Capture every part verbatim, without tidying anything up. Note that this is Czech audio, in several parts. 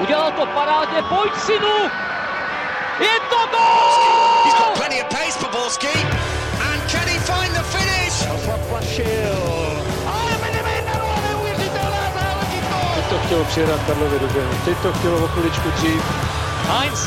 Udělal to parádně, pojď synu! Je to gól! He's got plenty of pace for Borski. And can he find the finish? Teď to chtělo přihrát Karlově do běhu. Teď to chtělo o chviličku dřív. Heinz!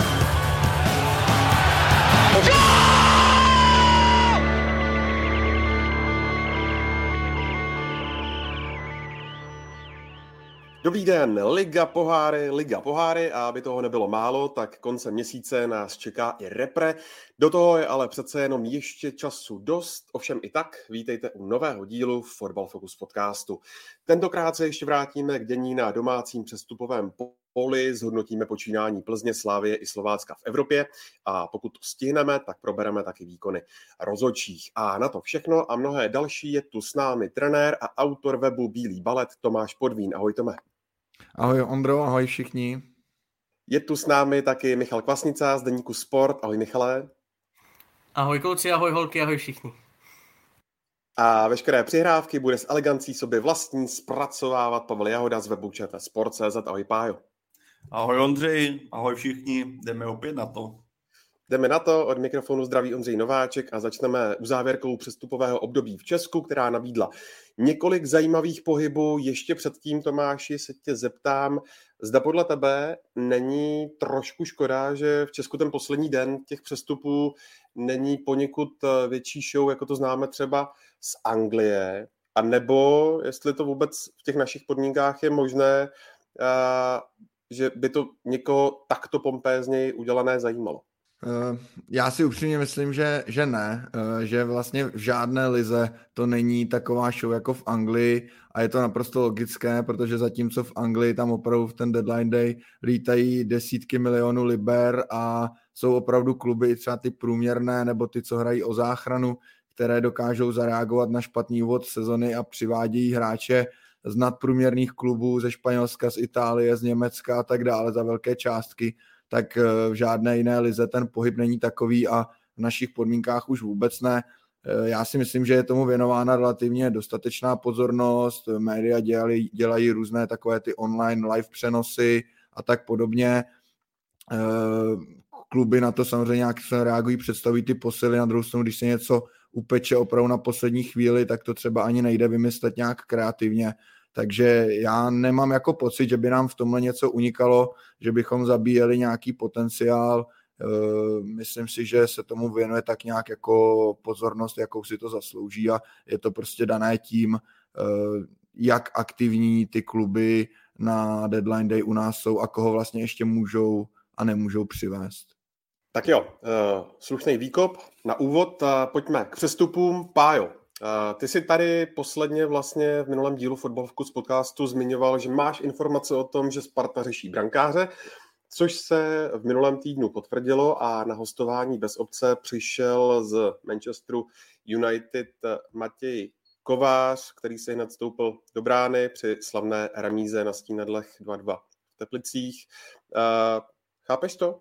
Dobrý den, Liga poháry, Liga poháry a aby toho nebylo málo, tak koncem měsíce nás čeká i repre. Do toho je ale přece jenom ještě času dost, ovšem i tak vítejte u nového dílu Fotbal Focus podcastu. Tentokrát se ještě vrátíme k dění na domácím přestupovém poli, zhodnotíme počínání Plzně, Slavie i Slovácka v Evropě a pokud to stihneme, tak probereme taky výkony rozhodčích. A na to všechno a mnohé další je tu s námi trenér a autor webu Bílý balet Tomáš Podvín. Ahoj Tome. Ahoj Ondro, ahoj všichni. Je tu s námi taky Michal Kvasnica z deníku Sport. Ahoj Michale. Ahoj kluci, ahoj holky, ahoj všichni. A veškeré přihrávky bude s elegancí sobě vlastní zpracovávat Pavel Jahoda z webu Sport tečka cé zet. Ahoj Pájo. Ahoj Ondřej, ahoj všichni, jdeme opět na to. Jdeme na to, od mikrofonu zdraví Ondřej Nováček a začneme uzávěrkou přestupového období v Česku, která nabídla několik zajímavých pohybů. Ještě předtím, Tomáši, se tě zeptám, zda podle tebe není trošku škoda, že v Česku ten poslední den těch přestupů není poněkud větší show, jako to známe třeba z Anglie, a nebo jestli to vůbec v těch našich podmínkách je možné, že by to někoho takto pompézněji udělané zajímalo. Já si upřímně myslím, že, že ne, že vlastně v žádné lize to není taková show jako v Anglii a je to naprosto logické, protože zatímco v Anglii tam opravdu v ten deadline day lítají desítky milionů liber a jsou opravdu kluby třeba ty průměrné nebo ty, co hrají o záchranu, které dokážou zareagovat na špatný úvod sezony a přivádějí hráče z nadprůměrných klubů ze Španělska, z Itálie, z Německa a tak dále za velké částky, tak v žádné jiné lize ten pohyb není takový a v našich podmínkách už vůbec ne. Já si myslím, že je tomu věnována relativně dostatečná pozornost, média dělají, dělají různé takové ty online live přenosy a tak podobně. Kluby na to samozřejmě nějak se reagují, představují ty posily, na druhou stranu, když se něco upeče opravdu na poslední chvíli, tak to třeba ani nejde vymyslet nějak kreativně. Takže já nemám jako pocit, že by nám v tomhle něco unikalo, že bychom zabíjeli nějaký potenciál. Myslím si, že se tomu věnuje tak nějak jako pozornost, jakou si to zaslouží a je to prostě dané tím, jak aktivní ty kluby na deadline day u nás jsou a koho vlastně ještě můžou a nemůžou přivést. Tak jo, slušný výkop na úvod. Pojďme k přestupům. Pájo, ty jsi tady posledně vlastně v minulém dílu Fotbalovku z podcastu zmiňoval, že máš informace o tom, že Sparta řeší brankáře, což se v minulém týdnu potvrdilo a na hostování bez obce přišel z Manchesteru United Matěj Kovář, který se hned stoupil do brány při slavné remíze na Stínadlech dva dva v Teplicích. Chápeš to?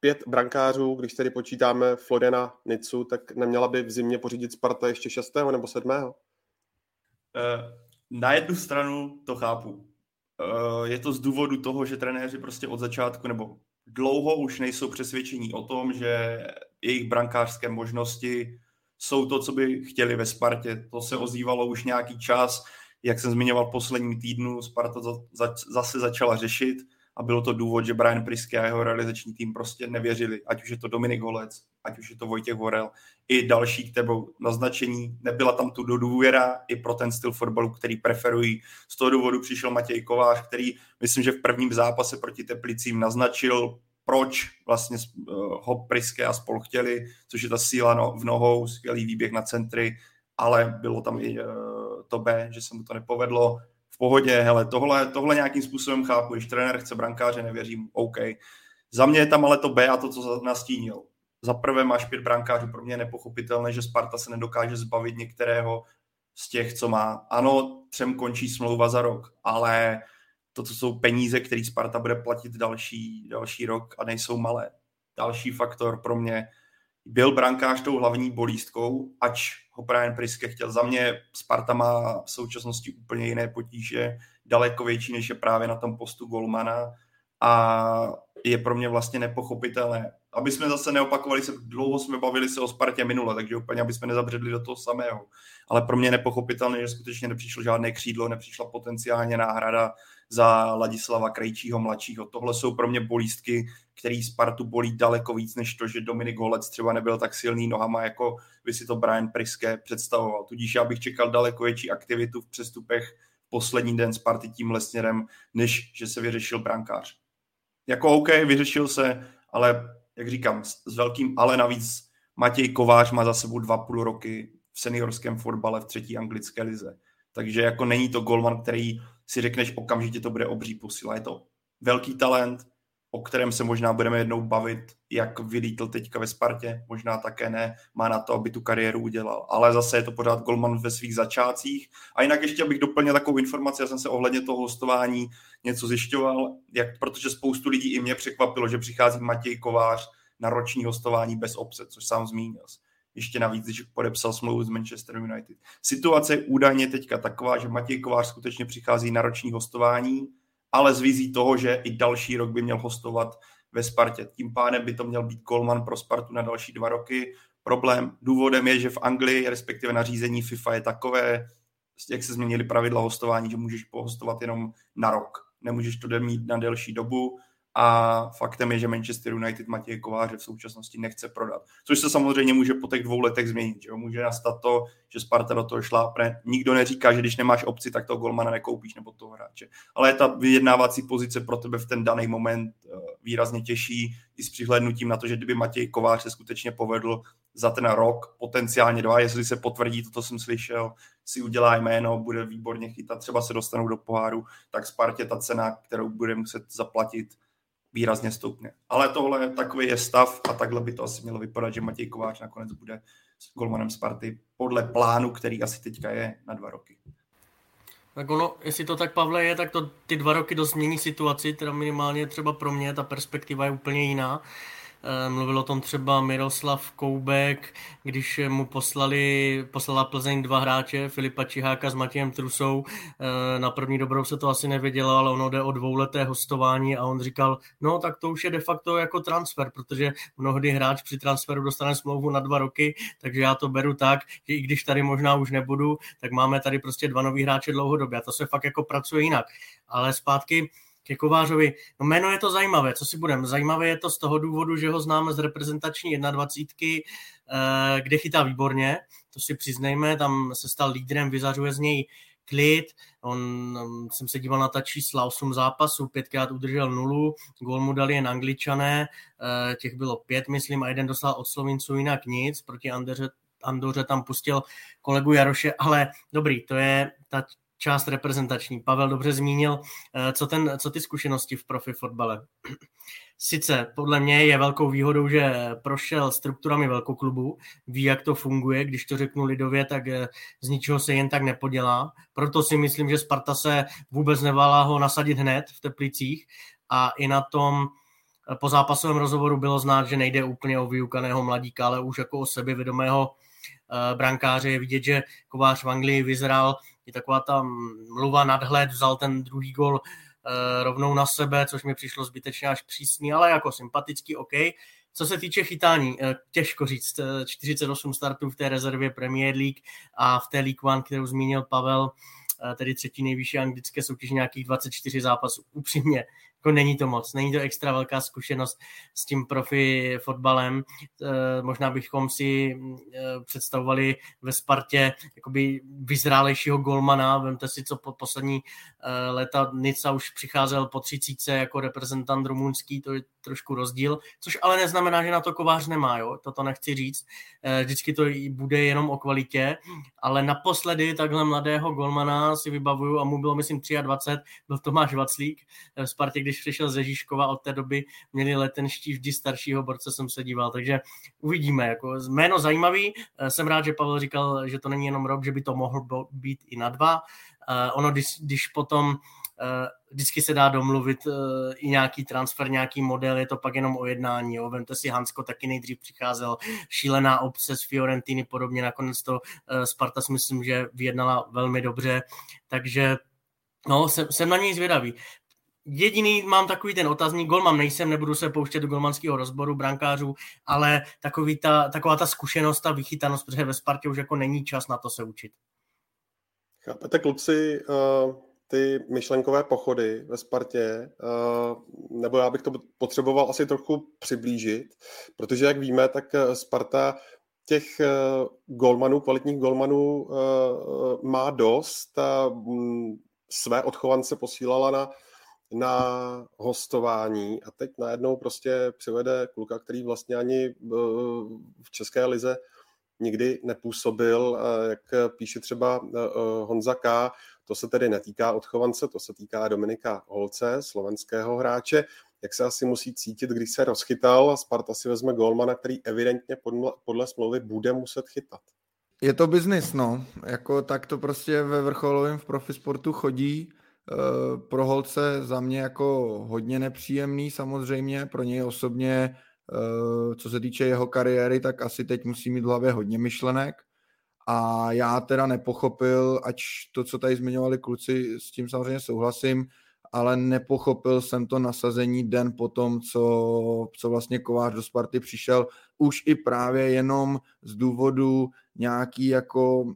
Pět brankářů, když tedy počítáme Florena Nicu, tak neměla by v zimě pořídit Sparta ještě šestého nebo sedmého? Na jednu stranu to chápu. Je to z důvodu toho, že trenéři prostě od začátku nebo dlouho už nejsou přesvědčení o tom, že jejich brankářské možnosti jsou to, co by chtěli ve Spartě. To se ozývalo už nějaký čas, jak jsem zmiňoval poslední týdnu, Sparta zase začala řešit. A bylo to důvod, že Brian Priske a jeho realizační tým prostě nevěřili. Ať už je to Dominik Holec, ať už je to Vojtěch Vorel, i další k tebou naznačení. Nebyla tam tu důvěra i pro ten styl fotbalu, který preferují. Z toho důvodu přišel Matěj Kovář, který myslím, že v prvním zápase proti Teplicím naznačil, proč vlastně ho Priske a spol chtěli, což je ta síla v nohou, skvělý výběh na centry, ale bylo tam i to B, že se mu to nepovedlo. V pohodě, hele, tohle, tohle nějakým způsobem chápu, když trenér chce brankáře, nevěřím, OK. Za mě je tam ale to B a to, co nastínil. Za prvé máš pět brankářů, pro mě je nepochopitelné, že Sparta se nedokáže zbavit některého z těch, co má. Ano, třem končí smlouva za rok, ale to, co jsou peníze, které Sparta bude platit další, další rok a nejsou malé. Další faktor pro mě byl brankář tou hlavní bolístkou, ač ho Brian Priske chtěl. Za mě Sparta má v současnosti úplně jiné potíže, daleko větší, než je právě na tom postu golmana a je pro mě vlastně nepochopitelné. Aby jsme zase neopakovali se, dlouho jsme bavili se o Spartě minule, takže úplně, aby jsme nezabředli do toho samého. Ale pro mě nepochopitelné, že skutečně nepřišlo žádné křídlo, nepřišla potenciálně náhrada za Ladislava Krejčího mladšího. Tohle jsou pro mě bolístky, který Spartu bolí daleko víc, než to, že Dominik Holec třeba nebyl tak silný nohama, jako by si to Brian Priske představoval. Tudíž já bych čekal daleko větší aktivitu v přestupech poslední den Sparty tímhle směrem, než že se vyřešil brankář. Jako OK, vyřešil se, ale jak říkám, s velkým ale. Navíc Matěj Kovář má za sebou dva půl roky v seniorském fotbale v třetí anglické lize. Takže jako není to golman, který si řekneš okamžitě to bude obří posila. Je to velký talent, o kterém se možná budeme jednou bavit, jak vylítl teďka ve Spartě, možná také ne, má na to, aby tu kariéru udělal. Ale zase je to pořád golman ve svých začátcích. A jinak ještě abych doplnil takovou informaci, já jsem se ohledně toho hostování něco zjišťoval, jak, protože spoustu lidí i mě překvapilo, že přichází Matěj Kovář na roční hostování bez obce, což sám zmínil. Ještě navíc, když podepsal smlouvu s Manchester United. Situace je údajně teďka taková, že Matěj Kovář skutečně přichází na roční hostování, ale s vizí toho, že i další rok by měl hostovat ve Spartě. Tím pádem by to měl být golman pro Spartu na další dva roky. Problém, důvodem je, že v Anglii, respektive nařízení FIFA je takové, jak se změnily pravidla hostování, že můžeš pohostovat jenom na rok. Nemůžeš to mít na delší dobu a faktem je, že Manchester United Matěj Kováře v současnosti nechce prodat. Což se samozřejmě může po těch dvou letech změnit. Že? Může nastat to, že Sparta do toho šlápne. Nikdo neříká, že když nemáš opci, tak toho golmana nekoupíš nebo toho hráče. Ale je ta vyjednávací pozice pro tebe v ten daný moment výrazně těžší i s přihlédnutím na to, že kdyby Matěj Kovář se skutečně povedl za ten rok, potenciálně dva, jestli se potvrdí, toto jsem slyšel, si udělá jméno, bude výborně chytat, třeba se dostanou do poháru, tak Spartě ta cena, kterou bude muset zaplatit, výrazně stoupne. Ale tohle takový je stav a takhle by to asi mělo vypadat, že Matěj Kovář nakonec bude s golmanem Sparty podle plánu, který asi teďka je na dva roky. Tak ono, jestli to tak, Pavle, je, tak to ty dva roky dost mění situaci, teda minimálně třeba pro mě ta perspektiva je úplně jiná. Mluvil o tom třeba Miroslav Koubek, když mu poslali, poslala Plzeň dva hráče, Filipa Čiháka s Matějem Trusou. Na první dobrou se to asi nevědělo, ale ono jde o dvouleté hostování a on říkal, no tak to už je de facto jako transfer, protože mnohdy hráč při transferu dostane smlouvu na dva roky, takže já to beru tak, že i když tady možná už nebudu, tak máme tady prostě dva nový hráče dlouhodobě a to se fakt jako pracuje jinak. Ale zpátky ke Kovářovi. No jméno je to zajímavé, co si budeme. Zajímavé je to z toho důvodu, že ho známe z reprezentační jednadvacítky, kde chytá výborně, to si přiznejme, tam se stal lídrem, vyzařuje z něj klid, on, jsem se díval na ta čísla, osm zápasů, pětkrát udržel nulu, gól mu dali jen Angličané, těch bylo pět, myslím, a jeden dostal od Slovinců, jinak nic, proti Anderře, Andoře tam pustil kolegu Jaroše, ale dobrý, to je ta část reprezentační. Pavel dobře zmínil, co, ten, co ty zkušenosti v profi fotbale. Sice podle mě je velkou výhodou, že prošel strukturami velkoklubů, ví, jak to funguje, když to řeknu lidově, tak z ničeho se jen tak nepodělá. Proto si myslím, že Sparta se vůbec nevála ho nasadit hned v Teplicích a i na tom po zápasovém rozhovoru bylo znát, že nejde úplně o vyukaného mladíka, ale už jako o sebevědomého brankáře. Je vidět, že Kovář v Anglii vyzral, je taková ta mluva, nadhled, vzal ten druhý gol e, rovnou na sebe, což mi přišlo zbytečně až přísný, ale jako sympatický, OK. Co se týče chytání, e, těžko říct, e, čtyřicet osm startů v té rezervě Premier League a v té League One, kterou zmínil Pavel, e, tedy třetí nejvyšší anglické soutěž, nějakých dvacet čtyři zápasů. Upřímně, jako není to moc, není to extra velká zkušenost s tím profi fotbalem. E, možná bychom si e, představovali ve Spartě jakoby vyzrálejšího golmana. Vemte si, co po poslední e, léta Nica už přicházel po třicítce jako reprezentant rumunský, to je trošku rozdíl, což ale neznamená, že na to Kovář nemá, jo? Toto nechci říct. E, vždycky to bude jenom o kvalitě, ale naposledy takhle mladého golmana si vybavuju a mu bylo, myslím, dvacet tři, byl Tomáš Vaclík v Spartě, když přišel ze Žižkova, od té doby měli letenští vždy staršího borce, jsem se díval, takže uvidíme, jako jméno zajímavý, jsem rád, že Pavel říkal, že to není jenom rok, že by to mohlo být i na dva, ono, když, když potom vždycky se dá domluvit i nějaký transfer, nějaký model, je to pak jenom o jednání, jo. Vemte si, Hansko taky nejdřív přicházel, šílená obce z Fiorentiny, podobně, nakonec to Sparta si myslím, že vyjednala velmi dobře, takže no, jsem, jsem na něj zvědavý. Jediný mám takový ten otazník, golman nejsem, nebudu se pouštět do golmanského rozboru brankářů, ale takový ta, taková ta zkušenost, ta vychytanost, protože ve Spartě už jako není čas na to se učit. Chápete, kluci, ty myšlenkové pochody ve Spartě, nebo já bych to potřeboval asi trochu přiblížit, protože jak víme, tak Sparta těch golmanů, kvalitních golmanů má dost a své odchovance posílala na na hostování a teď najednou prostě přivede kluka, který vlastně ani v České lize nikdy nepůsobil, jak píše třeba Honza K. To se tedy netýká odchovance, to se týká Dominika Holce, slovenského hráče. Jak se asi musí cítit, když se rozchytal a Sparta si vezme gólmana, který evidentně podle, podle smlouvy bude muset chytat. Je to biznis, no. Jako tak to prostě ve vrcholovém v profisportu chodí. Uh, pro Holce za mě jako hodně nepříjemný samozřejmě, pro něj osobně, uh, co se týče jeho kariéry, tak asi teď musí mít v hlavě hodně myšlenek a já teda nepochopil, ač to, co tady zmiňovali kluci, s tím samozřejmě souhlasím, ale nepochopil jsem to nasazení den po tom, co, co vlastně Kovář do Sparty přišel, už i právě jenom z důvodu nějaký jako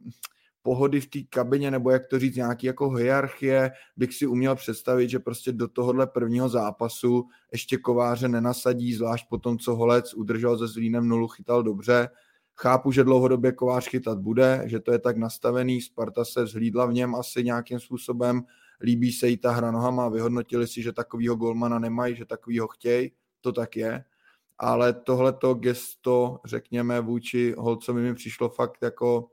pohody v té kabině, nebo jak to říct, nějaký jako hierarchie, bych si uměl představit, že prostě do tohohle prvního zápasu ještě Kováře nenasadí, zvlášť po tom, co Holec udržel se Zlínem nulu, chytal dobře. Chápu, že dlouhodobě Kovář chytat bude, že to je tak nastavený, Sparta se vzhlídla v něm asi nějakým způsobem, líbí se jí ta hra nohama, vyhodnotili si, že takovýho golmana nemají, že takovýho chtějí, to tak je. Ale tohleto gesto, řekněme, vůči Holcovi mi přišlo fakt jako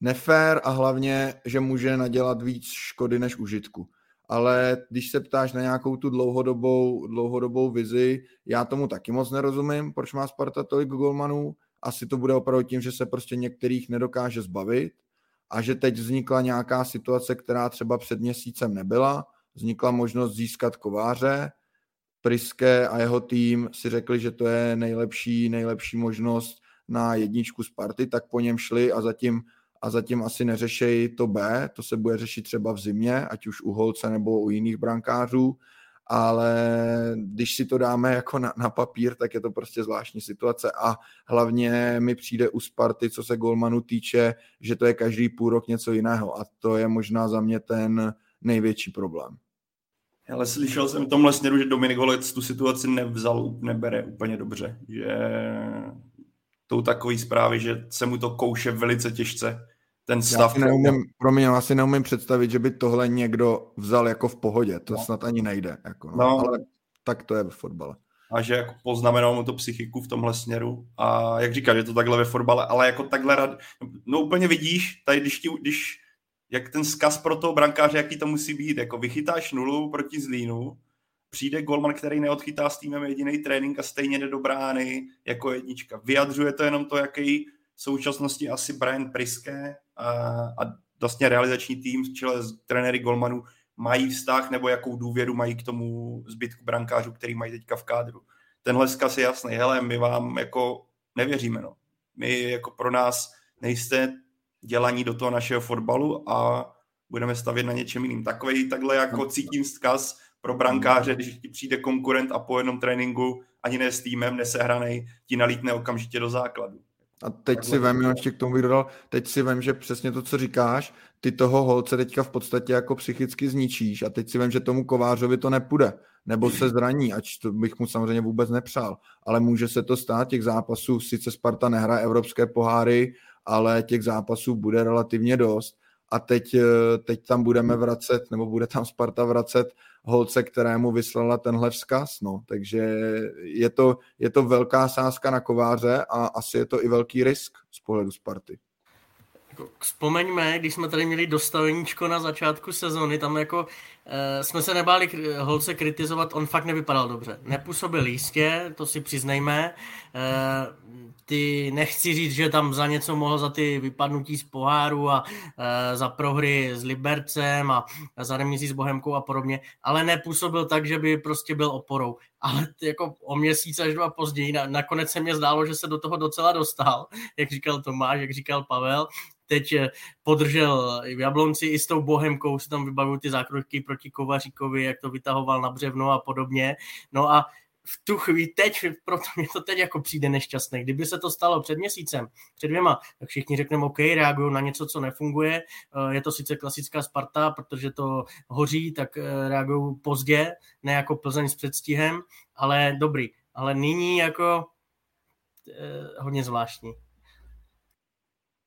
nefér a hlavně, že může nadělat víc škody než užitku. Ale když se ptáš na nějakou tu dlouhodobou, dlouhodobou vizi, já tomu taky moc nerozumím, proč má Sparta tolik golmanů. Asi to bude opravdu tím, že se prostě některých nedokáže zbavit a že teď vznikla nějaká situace, která třeba před měsícem nebyla. Vznikla možnost získat Kováře. Priske a jeho tým si řekli, že to je nejlepší, nejlepší možnost na jedničku Sparty, tak po něm šli a zatím a zatím asi neřešejí to B, to se bude řešit třeba v zimě, ať už u Holce nebo u jiných brankářů, ale když si to dáme jako na, na papír, tak je to prostě zvláštní situace a hlavně mi přijde u Sparty, co se golmanu týče, že to je každý půl rok něco jiného a to je možná za mě ten největší problém. Hele, slyšel jsem v tomhle směru, že Dominik Holec tu situaci nevzal, nebere úplně dobře, že tou takový zprávy, že se mu to kouše velice těžce. Ten stav. Já neumím, promiň, já si neumím představit, že by tohle někdo vzal jako v pohodě. To no. Snad ani nejde. Jako, no. No. Ale tak to je ve fotbale. A že jako poznamenalo mu to psychiku v tomhle směru. A jak říkáš, je to takhle ve fotbale, ale jako takhle rad... No úplně vidíš, tady když, ti, když jak ten zkaz pro toho brankáře, jaký to musí být. Jako vychytáš nulu proti Zlínu, přijde golman, který neodchytá s týmem jediný trénink a stejně jde do brány jako jednička. Vyjadřuje to jenom to, jaký v současnosti asi Brian Priske a, a vlastně realizační tým v čele s trenéry golmanů mají vztah nebo jakou důvěru mají k tomu zbytku brankářů, který mají teďka v kádru. Tenhle vzkaz je jasný. Hele, my vám jako nevěříme. No. My jako pro nás nejste dělaní do toho našeho fotbalu a budeme stavět na něčem jiným. Takový takhle jako cítím vzkaz pro brankáře, když ti přijde konkurent a po jednom tréninku, ani ne s týmem, nesehranej, ti nalítne okamžitě do základu. A teď tak si vem, ještě k tomu bych dodal, teď si vem, že přesně to, co říkáš, ty toho Holce teďka v podstatě jako psychicky zničíš a teď si vem, že tomu Kovářovi to nepůjde, nebo se zraní, ač to bych mu samozřejmě vůbec nepřál, ale může se to stát, těch zápasů, sice Sparta nehraje evropské poháry, ale těch zápasů bude relativně dost. A teď, teď tam budeme vracet, nebo bude tam Sparta vracet Holce, kterému vyslala tenhle vzkaz. No. Takže je to, je to velká sázka na Kováře a asi je to i velký risk z pohledu Sparty. Vzpomeňme, když jsme tady měli dostaveníčko na začátku sezony, tam jako e, jsme se nebáli Holce kritizovat, on fakt nevypadal dobře. Nepůsobil jistě, to si přiznejme. E, ty nechci říct, že tam za něco mohl, za ty vypadnutí z poháru a e, za prohry s Libercem a, a za remízi s Bohemkou a podobně, ale nepůsobil tak, že by prostě byl oporou. Ale jako o měsíc až dva později, na, nakonec se mě zdálo, že se do toho docela dostal, jak říkal Tomáš, jak říkal Pavel. Teď podržel v Jablonci i s tou Bohemkou, se tam vybavují ty zákroky proti Kovaříkovi, jak to vytahoval na břevno a podobně. No a v tu chvíli teď, proto mě to teď jako přijde nešťastné. Kdyby se to stalo před měsícem, před dvěma, tak všichni řekneme, OK, reagují na něco, co nefunguje. Je to sice klasická Sparta, protože to hoří, tak reagují pozdě, ne jako Plzeň s předstihem, ale dobrý. Ale nyní jako hodně zvláštní.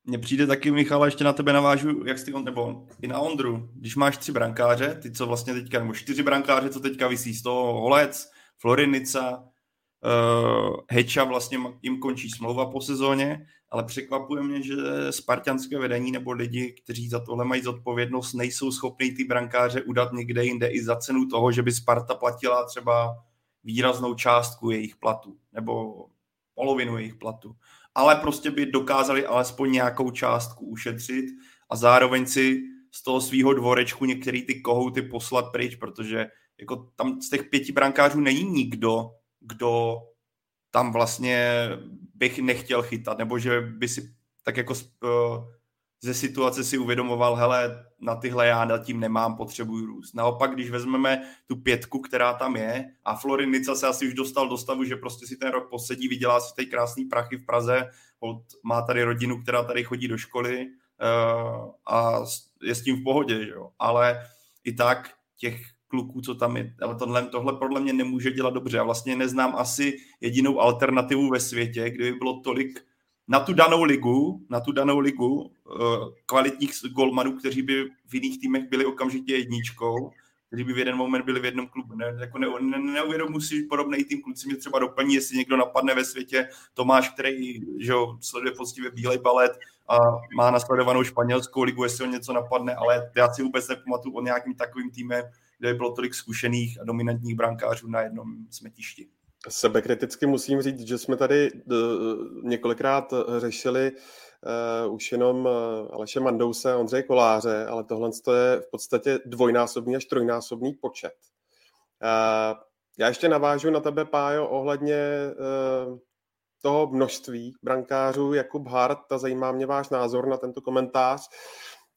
Mně přijde taky, Michale, ještě na tebe navážu, jak jsi on, nebo i na Ondru. Když máš tři brankáře, ty co vlastně teďka, nebo čtyři brankáře, co teďka visí z toho Holec, Florinica, uh, Heča vlastně jim končí smlouva po sezóně, ale překvapuje mě, že spartanské vedení nebo lidi, kteří za tohle mají zodpovědnost, nejsou schopní ty brankáře udat někde jinde i za cenu toho, že by Sparta platila třeba výraznou částku jejich platu nebo polovinu jejich platu. Ale prostě by dokázali alespoň nějakou částku ušetřit a zároveň si z toho svýho dvorečku některý ty kohouty poslat pryč, protože jako tam z těch pěti brankářů není nikdo, kdo tam vlastně bych nechtěl chytat, nebo že by si tak jako ze situace si uvědomoval, hele, na tyhle já nad tím nemám, potřebuju růst. Naopak, když vezmeme tu pětku, která tam je, a Florinica se asi už dostal do stavu, že prostě si ten rok posedí, vydělá si tady krásný prachy v Praze, má tady rodinu, která tady chodí do školy a je s tím v pohodě, že jo? Ale i tak těch kluků, co tam je. Ale tohle, tohle podle mě nemůže dělat dobře. Já vlastně neznám asi jedinou alternativu ve světě, kdyby bylo tolik na tu danou ligu, na tu danou ligu kvalitních golmanů, kteří by v jiných týmech byli okamžitě jedničkou, kteří by v jeden moment byli v jednom klubu. Ne, jako ne, ne, neuvědomu si podobnej tým, kluci mě třeba doplní, jestli někdo napadne ve světě. Tomáš, který že jo, sleduje poctivě bílej balet a má nasledovanou španělskou ligu, jestli ho něco napadne, ale já si vůbec nepamatuju o nějakým takovým týmem, kde by bylo tolik zkušených a dominantních brankářů na jednom smetišti. Sebekriticky musím říct, že jsme tady několikrát řešili uh, už jenom Aleše Mandouse a Ondřeje Koláře, ale tohle je v podstatě dvojnásobný až trojnásobný počet. Uh, já ještě navážu na tebe, Pájo, ohledně uh, toho množství brankářů. Jakub Hart, a zajímá mě váš názor na tento komentář.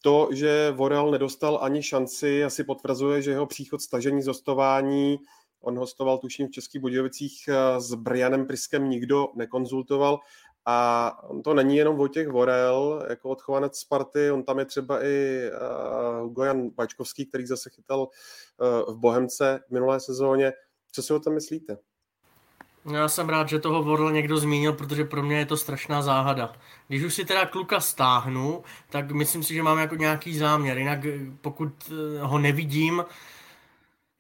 To, že Vorel nedostal ani šanci, asi potvrzuje, že jeho příchod stažení z hostování, on hostoval tuším v Českých Budějovicích s Brianem Priskem, nikdo nekonzultoval a to není jenom Vojtěch Vorel, jako odchovanec Sparty, on tam je třeba i Hugo Jan Bačkovský, který zase chytal v Bohemce v minulé sezóně. Co si o tom myslíte? Já jsem rád, že toho Vorl někdo zmínil, protože pro mě je to strašná záhada. Když už si teda kluka stáhnu, tak myslím si, že mám jako nějaký záměr. Jinak pokud ho nevidím,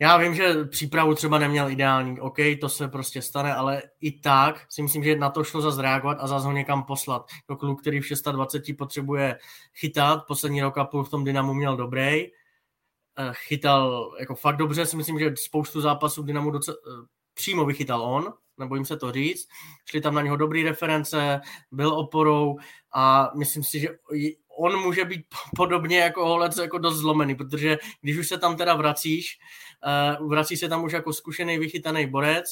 já vím, že přípravu třeba neměl ideální. OK, to se prostě stane, ale i tak si myslím, že na to šlo zase reagovat a zase ho někam poslat. To kluk, který v dvacet šest potřebuje chytat, poslední rok a půl v tom Dynamu měl dobrý, chytal jako fakt dobře, si myslím, že spoustu zápasů Dynamu docela přímo vychytal on, nebojím se to říct, šli tam na něho dobrý reference, byl oporou a myslím si, že on může být podobně jako Holec jako dost zlomený, protože když už se tam teda vracíš, vrací se tam už jako zkušený, vychytaný borec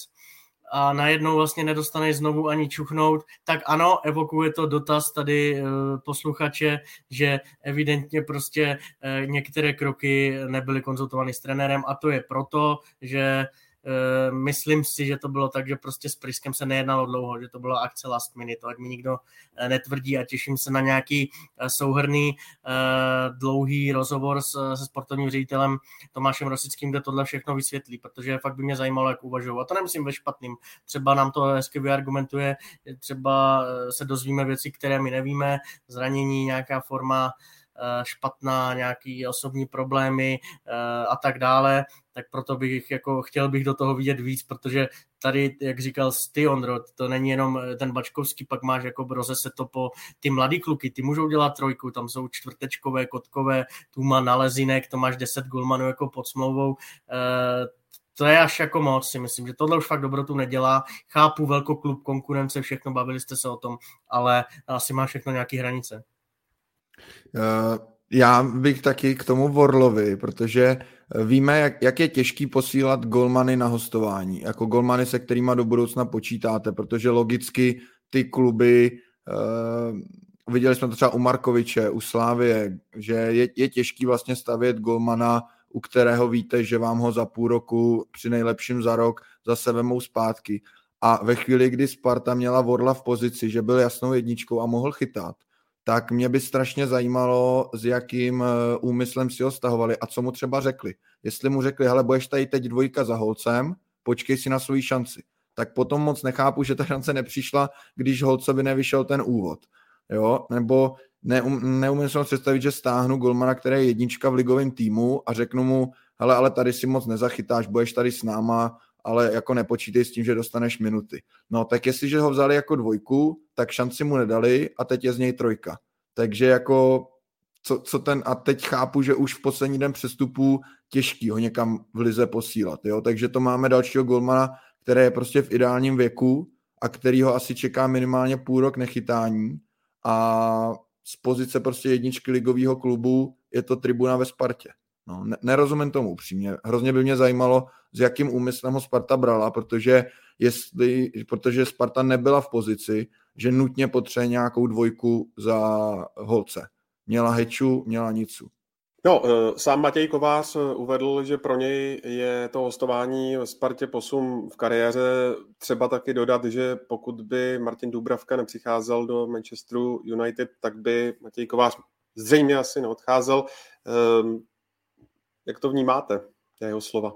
a najednou vlastně nedostaneš znovu ani čuchnout, tak ano, evokuje to dotaz tady posluchače, že evidentně prostě některé kroky nebyly konzultovány s trenérem a to je proto, že myslím si, že to bylo tak, že prostě s Priskem se nejednalo dlouho, že to byla akce last minute, to ať mi nikdo netvrdí a těším se na nějaký souhrný dlouhý rozhovor se sportovním ředitelem Tomášem Rosickým, kde tohle všechno vysvětlí, protože fakt by mě zajímalo, jak uvažují. A to nemyslím ve špatným, třeba nám to hezky vyargumentuje, třeba se dozvíme věci, které my nevíme, zranění, nějaká forma špatná, nějaký osobní problémy a tak dále, tak proto bych jako chtěl bych do toho vidět víc, protože tady, jak říkal ty, Ondro, to není jenom ten Bačkovský, pak máš jako rozese to po ty mladý kluky, ty můžou dělat trojku, tam jsou čtvrtečkové, kotkové, tu má Nalezinek, to máš deset golmanů jako pod smlouvou, to je až jako moc, si myslím, že tohle už fakt dobrotu nedělá, chápu velkoklub, konkurence, všechno, bavili jste se o tom, ale asi má všechno nějaký hranice. Já bych taky k tomu Vorlovi, protože víme, jak, jak je těžký posílat golmany na hostování, jako golmany, se kterýma do budoucna počítáte, protože logicky ty kluby, uh, viděli jsme to třeba u Markoviče, u Slávie, že je, je těžký vlastně stavět golmana u kterého víte, že vám ho za půl roku, při nejlepším za rok, zase vemou zpátky. A ve chvíli, kdy Sparta měla Vorla v pozici, že byl jasnou jedničkou a mohl chytat, tak mě by strašně zajímalo, s jakým úmyslem si ho stahovali a co mu třeba řekli. Jestli mu řekli, hele, budeš tady teď dvojka za Holcem, počkej si na svoji šanci. Tak potom moc nechápu, že ta šance nepřišla, když Holcovi nevyšel ten úvod. Jo? Nebo neum, neumím se představit, že stáhnu golmana, který je jednička v ligovém týmu a řeknu mu, hele, ale tady si moc nezachytáš, budeš tady s náma, ale jako nepočítej s tím, že dostaneš minuty. No tak jestliže ho vzali jako dvojku, tak šanci mu nedali a teď je z něj trojka. Takže jako co, co ten, a teď chápu, že už v poslední den přestupu těžký ho někam v lize posílat. Jo? Takže to máme dalšího golmana, který je prostě v ideálním věku a který ho asi čeká minimálně půl rok nechytání a z pozice prostě jedničky ligového klubu je to tribuna ve Spartě. No, nerozumím tomu upřímně. Hrozně by mě zajímalo, s jakým úmyslem ho Sparta brala, protože, jestli, protože Sparta nebyla v pozici, že nutně potřebuje nějakou dvojku za Holce. Měla Heču, měla Nicu. No, sám Matěj Kovář uvedl, že pro něj je to hostování v Spartě posun v kariéře. Třeba taky dodat, že pokud by Martin Dubravka nepřicházel do Manchesteru United, tak by Matěj Kovář zřejmě asi neodcházel. Jak to vnímáte, jeho slova?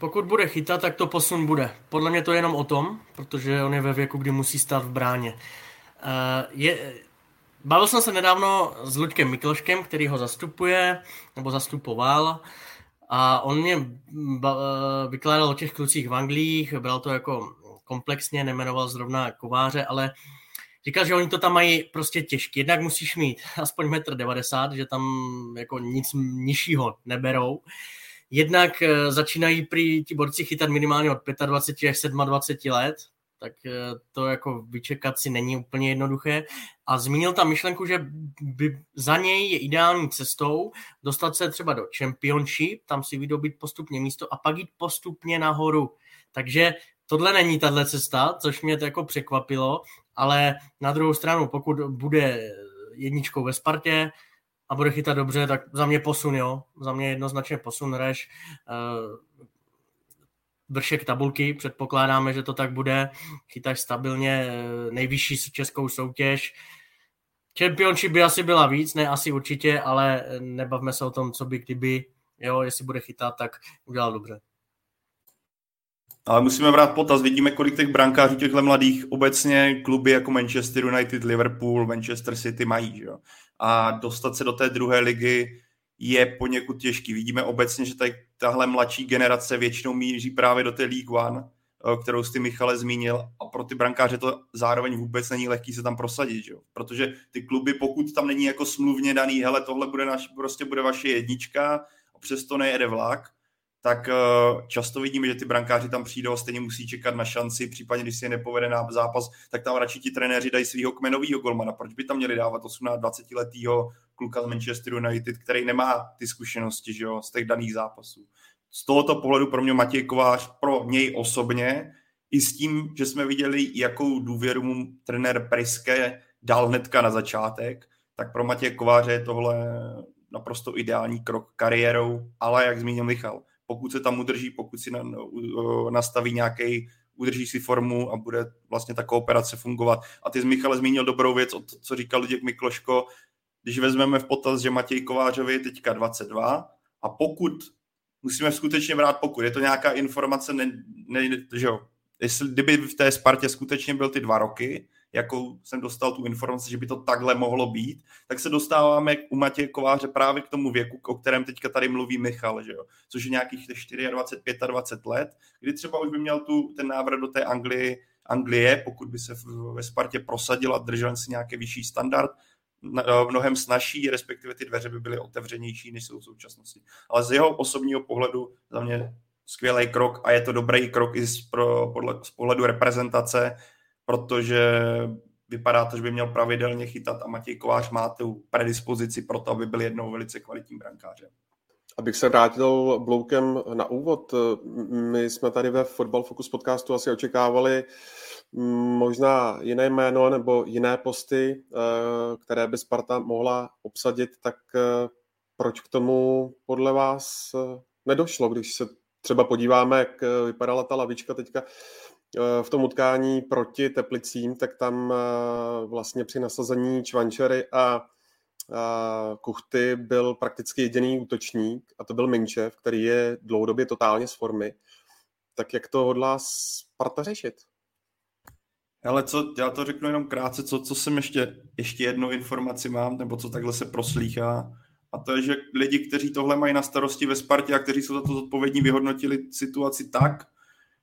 Pokud bude chytat, tak to posun bude. Podle mě to je jenom o tom, protože on je ve věku, kdy musí stát v bráně. Je... Bavil jsem se nedávno s Luďkem Mikloškem, který ho zastupuje, nebo zastupoval, a on mě vykládal o těch klucích v Anglích, bral to jako komplexně, nejmenoval zrovna Kováře, ale říkal, že oni to tam mají prostě těžký. Jednak musíš mít aspoň metr devadesát, že tam jako nic nižšího neberou. Jednak začínají prý ti borci chytat minimálně od dvacet pět až dvacet sedm let, tak to jako vyčekat si není úplně jednoduché. A zmínil tam myšlenku, že by za něj je ideální cestou dostat se třeba do Championship, tam si vydobit postupně místo a pak jít postupně nahoru. Takže tohle není tahle cesta, což mě to jako překvapilo, ale na druhou stranu, pokud bude jedničkou ve Spartě a bude chytat dobře, tak za mě posun, jo. Za mě jednoznačně posun, reš, vršek tabulky, předpokládáme, že to tak bude, chytáš stabilně nejvyšší českou soutěž. Championship by asi byla víc, ne asi určitě, ale nebavme se o tom, co by kdyby, jo, jestli bude chytat, tak udělal dobře. Ale musíme brát potaz, vidíme, kolik těch brankářů těchto mladých obecně kluby jako Manchester United, Liverpool, Manchester City mají. Jo? A dostat se do té druhé ligy je poněkud těžký. Vidíme obecně, že tady tahle mladší generace většinou míří právě do té League One, kterou jsi ty, Michale, zmínil. A pro ty brankáře to zároveň vůbec není lehký se tam prosadit. Jo? Protože ty kluby, pokud tam není jako smluvně daný, hele, tohle bude naš, prostě bude vaše jednička a přesto nejede vlak, tak často vidíme, že ty brankáři tam přijdou a stejně musí čekat na šanci, případně když si je nepovede na zápas, tak tam radši ti trenéři dají svého kmenového golmana. Proč by tam měli dávat osmnácti dvacetiletého kluka z Manchesteru United, který nemá ty zkušenosti, že jo, z těch daných zápasů. Z tohoto pohledu pro mě Matěj Kovář, pro něj osobně, i s tím, že jsme viděli, jakou důvěru mu trenér Priske dal hnedka na začátek, tak pro Matěje Kováře je tohle naprosto ideální krok kariérou, ale jak zmínil Michal, pokud se tam udrží, pokud si na, uh, nastaví nějaký, udrží si formu a bude vlastně ta kooperace fungovat. A ty, Michale, zmínil dobrou věc, o to, co říkal Luděk Mikloško, když vezmeme v potaz, že Matěj Kovářovi je teďka dvacet dva a pokud, musíme skutečně brát pokud, je to nějaká informace, ne, ne, že jo, jestli, kdyby v té Spartě skutečně byl ty dva roky, jakou jsem dostal tu informaci, že by to takhle mohlo být, tak se dostáváme u Matěje Kováře právě k tomu věku, o kterém teďka tady mluví Michal, že jo? Což je nějakých dvacet čtyři, dvacet pět let, kdy třeba už by měl tu, ten návrat do té Anglie, Anglie, pokud by se ve Spartě prosadil a držel si nějaký vyšší standard, mnohem snazší, respektive ty dveře by byly otevřenější, než jsou v současnosti. Ale z jeho osobního pohledu za mě skvělý krok a je to dobrý krok i z, pro, podle, z pohledu reprezentace, protože vypadá to, že by měl pravidelně chytat a Matěj Kovář má tu predispozici pro to, aby byl jednou velice kvalitním brankářem. Abych se vrátil bloukem na úvod, my jsme tady ve Fotbal Focus podcastu asi očekávali možná jiné jméno nebo jiné posty, které by Sparta mohla obsadit, tak proč k tomu podle vás nedošlo, když se třeba podíváme, jak vypadala ta lavička teďka v tom utkání proti Teplicím, tak tam vlastně při nasazení Čvančery a Kuchty byl prakticky jediný útočník a to byl Minčev, který je dlouhodobě totálně z formy. Tak jak to hodlá Sparta řešit? Ale co, já to řeknu jenom krátce, co, co jsem ještě, ještě jednou informaci mám, nebo co takhle se proslýchá, a to je, že lidi, kteří tohle mají na starosti ve Spartě a kteří jsou za to zodpovědní, vyhodnotili situaci tak,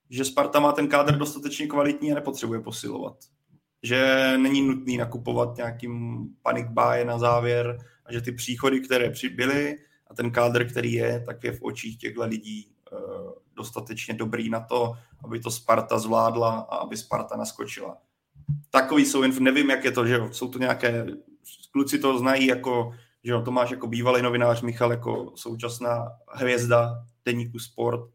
že Sparta má ten kádr dostatečně kvalitní a nepotřebuje posilovat. Že není nutný nakupovat nějakým panic buy na závěr a že ty příchody, které přibyly a ten kádr, který je, tak je v očích těchto lidí dostatečně dobrý na to, aby to Sparta zvládla a aby Sparta naskočila. Takový jsou, nevím, jak je to, že jsou to nějaké, kluci to znají jako, že jo, Tomáš jako bývalý novinář, Michal jako současná hvězda deníku Sport.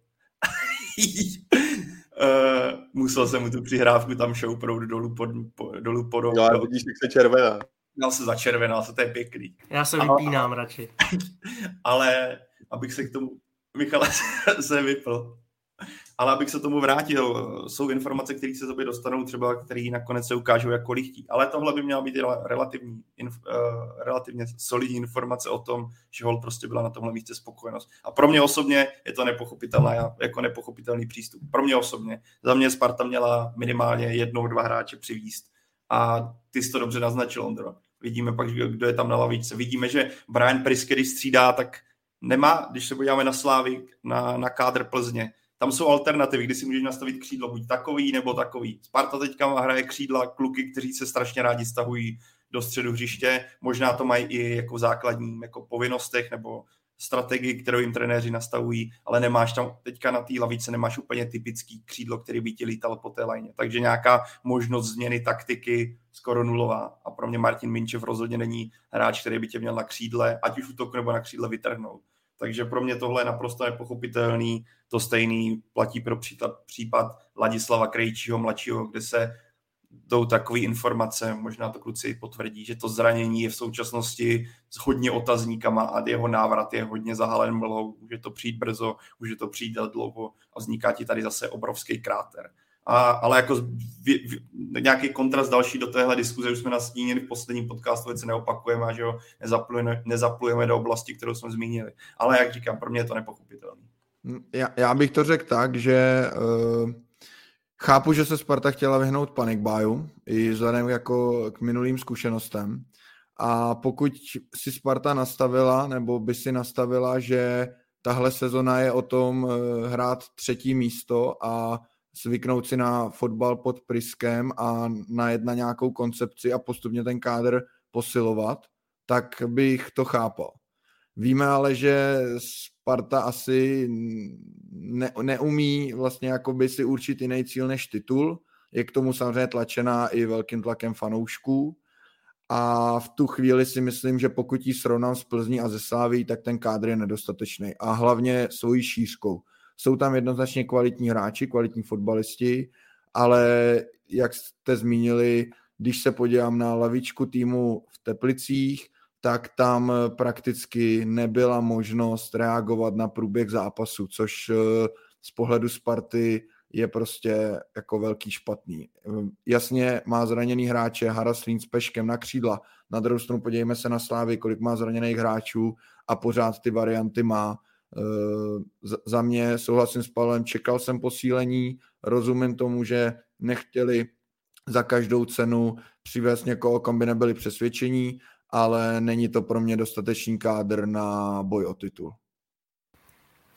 Uh, musel jsem mu tu přihrávku tam šouprout dolů pod, po, dolů podou. No a vidíš, jak se červená. Já se začervenal, to je pěkný. Já se vypínám a, radši. Ale abych se k tomu, Michala se vypl, ale abych se tomu vrátil, jsou informace, které se sobě dostanou třeba, které nakonec se ukážou jako lichtí. Ale tohle by měla být relativní, inf, uh, relativně solidní informace o tom, že hol prostě byla na tomhle místě spokojenost. A pro mě osobně je to nepochopitelná, jako nepochopitelný přístup. Pro mě osobně. Za mě Sparta měla minimálně jednou, dva hráče přivízt. A ty jsi to dobře naznačil, Ondro. Vidíme pak, kdo je tam na lavičce. Vidíme, že Brian Priske, když střídá, tak nemá, když se podíváme na Slávy, na, na kádr Plzně. Tam jsou alternativy, kdy si můžeš nastavit křídlo buď takový nebo takový. Sparta teďka hraje křídla kluky, kteří se strašně rádi stahují do středu hřiště. Možná to mají i jako v základním jako povinnostech nebo strategii, kterou jim trenéři nastavují, ale nemáš tam teďka na té lavice nemáš úplně typický křídlo, který by ti lítal po té lajně. Takže nějaká možnost změny taktiky skoro nulová. A pro mě Martin Minčev rozhodně není hráč, který by tě měl na křídle, ať už útoku nebo na křídle vytrhnout. Takže pro mě tohle je naprosto nepochopitelný. To stejný platí pro případ Ladislava Krejčího mladšího, kde se jdou takové informace, možná to kluci potvrdí, že to zranění je v současnosti s hodně otazníkama a jeho návrat je hodně zahalen mlhou, může to přijít brzo, může to přijít dlouho a vzniká ti tady zase obrovský kráter. A, ale jako vy, vy, nějaký kontrast další do téhle diskuze, už jsme nastínili v posledním podcastu, se neopakujeme a že ho nezaplujeme, nezaplujeme do oblasti, kterou jsme zmínili. Ale jak říkám, pro mě je to nepochopitelné. Já, já bych to řekl tak, že uh, chápu, že se Sparta chtěla vyhnout panic buyu, i vzhledem jako k minulým zkušenostem. A pokud si Sparta nastavila, nebo by si nastavila, že tahle sezona je o tom uh, hrát třetí místo a zvyknout si na fotbal pod Priskem a najet na nějakou koncepci a postupně ten kádr posilovat, tak bych to chápal. Víme ale, že Sparta asi ne, neumí vlastně jakoby si určit jiný cíl než titul. Je k tomu samozřejmě tlačená i velkým tlakem fanoušků. A v tu chvíli si myslím, že pokud ji srovnám s Plzní a ze Sláví, tak ten kádr je nedostatečný. A hlavně svojí šířkou. Jsou tam jednoznačně kvalitní hráči, kvalitní fotbalisti, ale jak jste zmínili, když se podívám na lavičku týmu v Teplicích, tak tam prakticky nebyla možnost reagovat na průběh zápasu, což z pohledu Sparty je prostě jako velký špatný. Jasně má zraněný hráče Haraslín s Peškem na křídla, na druhou stranu podívejme se na Slávy, kolik má zraněných hráčů a pořád ty varianty má. Uh, za mě souhlasím s Pavlem, čekal jsem posílení, rozumím tomu, že nechtěli za každou cenu přivést někoho, kam by nebyli přesvědčení, ale není to pro mě dostatečný kádr na boj o titul.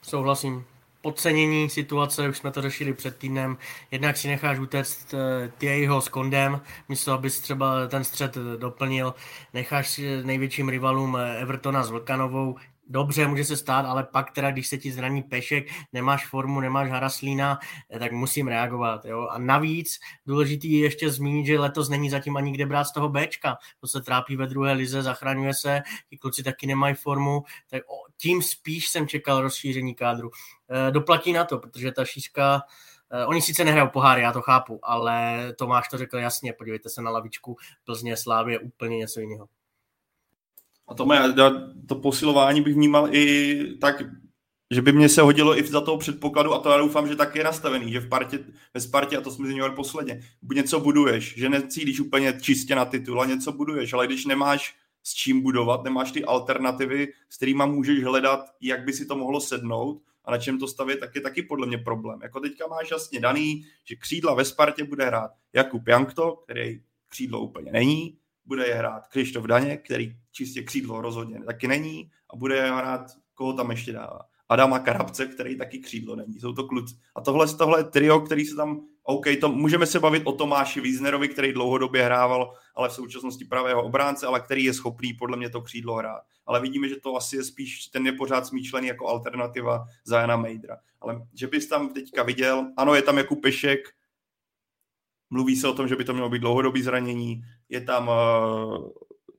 Souhlasím. Podcenění situace, už jsme to řešili před týdnem, jednak si necháš utéct Tyjejho s Kondem, místo abys třeba ten střed doplnil, necháš největším rivalům Evertona s Vlkanovou. Dobře, může se stát, ale pak teda, když se ti zraní Pešek, nemáš formu, nemáš Haraslína, tak musím reagovat. Jo? A navíc důležitý je ještě zmínit, že letos není zatím ani kde brát z toho Bčka. To se trápí ve druhé lize, zachraňuje se, ti kluci taky nemají formu, tak tím spíš jsem čekal rozšíření kádru. Doplatí na to, protože ta šířka, oni sice nehrajou poháry, já to chápu, ale Tomáš to řekl jasně, podívejte se na lavičku Plzně, Slávie, úplně něco jiného. A to, mé, to posilování bych vnímal i tak, že by mě se hodilo i za toho předpokladu, a to já doufám, že tak je nastavený, že v partě, ve Spartě, a to jsme zmiňovali posledně, něco buduješ, že necílíš úplně čistě na titul a něco buduješ, ale když nemáš s čím budovat, nemáš ty alternativy, s kterýma můžeš hledat, jak by si to mohlo sednout a na čem to stavět, tak je taky podle mě problém. Jako teďka máš jasně daný, že křídla ve Spartě bude hrát Jakub Jankto, který křídlo úplně není, bude je hrát Krištof Daněk, který čistě křídlo rozhodně taky není, a bude je hrát, koho tam ještě dává, Adama Karabce, který taky křídlo není. Jsou to kluci. A tohle, tohle trio, který se tam, OK, to můžeme se bavit o Tomáši Wiesnerovi, který dlouhodobě hrával, ale v současnosti pravého obránce, ale který je schopný podle mě to křídlo hrát. Ale vidíme, že to asi je spíš, ten je pořád smýšlený jako alternativa za Jana Mejdra. Ale že bys tam teďka viděl, ano, je tam Jakub Pešek, mluví se o tom, že by to mělo být dlouhodobý zranění, je tam,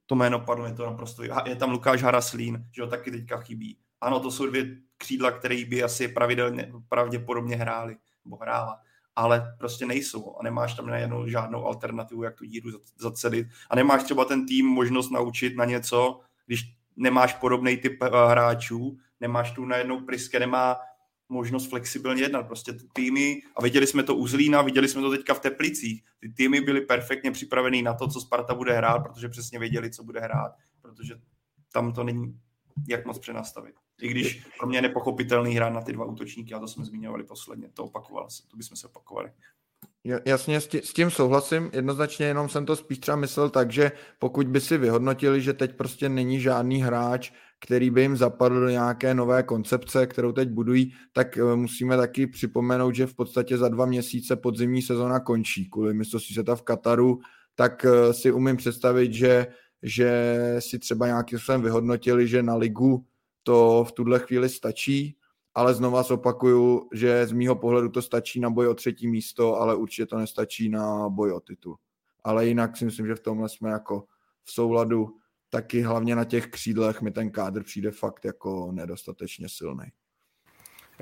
to jméno padlo, je to naprosto, je tam Lukáš Haraslín, že ho taky teďka chybí. Ano, to jsou dvě křídla, které by asi pravidelně, pravděpodobně hráli, nebo hrála, ale prostě nejsou a nemáš tam najednou žádnou alternativu, jak tu díru zacelit a nemáš třeba ten tým možnost naučit na něco, když nemáš podobný typ hráčů, nemáš tu najednou Priske, nemá možnost flexibilně jednat, prostě ty týmy, a viděli jsme to u Zlína, viděli jsme to teďka v Teplicích, ty týmy byly perfektně připravený na to, co Sparta bude hrát, protože přesně věděli, co bude hrát, protože tam to není jak moc přenastavit. I když pro mě je nepochopitelný hrát na ty dva útočníky, a to jsme zmiňovali posledně, to opakovalo se, to bychom se opakovali. Jasně, s tím souhlasím, jednoznačně, jenom jsem to spíš třeba myslel tak, že pokud by si vyhodnotili, že teď prostě není žádný hráč, který by jim zapadl do nějaké nové koncepce, kterou teď budují, tak musíme taky připomenout, že v podstatě za dva měsíce podzimní sezona končí kvůli mistrovství světa v Kataru, tak si umím představit, že, že si třeba nějakým způsobem vyhodnotili, že na ligu to v tuhle chvíli stačí, ale znova zopakuju, že z mýho pohledu to stačí na boj o třetí místo, ale určitě to nestačí na boj o titul. Ale jinak si myslím, že v tomhle jsme jako v souladu, taky hlavně na těch křídlech mi ten kádr přijde fakt jako nedostatečně silný.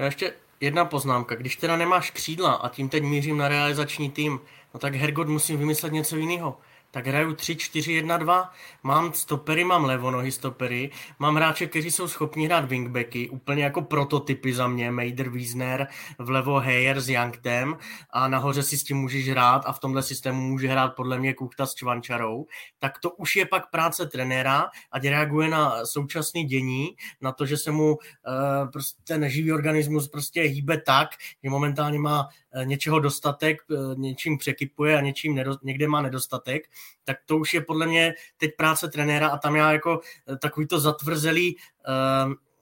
Ještě jedna poznámka, když teda nemáš křídla a tím teď mířím na realizační tým, no tak Hergot musím vymyslet něco jiného. Tak hraju tři čtyři jedna dva, mám stopery, mám levonohy stopery, mám hráče, kteří jsou schopni hrát wingbacky, úplně jako prototypy za mě, Meider, Wiesner, vlevo Heyer s Janktem a nahoře si s tím můžeš hrát a v tomhle systému může hrát podle mě Kuchta s Čvančarou, tak to už je pak práce trenéra, ať reaguje na současné dění, na to, že se mu uh, prostě ten živý organismus prostě hýbe tak, že momentálně má něčeho dostatek, něčím překypuje a něčím nedo, někde má nedostatek, tak to už je podle mě teď práce trenéra a tam já jako takovýto zatvrzelý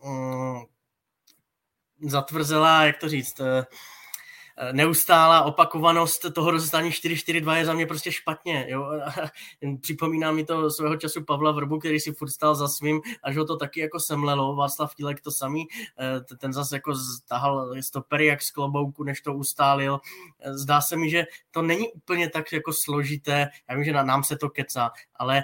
uh, um, zatvrzelá, jak to říct, uh, neustálá opakovanost toho rozeslání čtyři čtyři dva je za mě prostě špatně. Jo? Připomíná mi to svého času Pavla Vrbu, který si furt stál za svým, až ho to taky jako semlelo. Václav Tílek to samý, ten zase jako stahal stopery jak z klobouku, než to ustálil. Zdá se mi, že to není úplně tak jako složité. Já vím, že na nám se to kecá, ale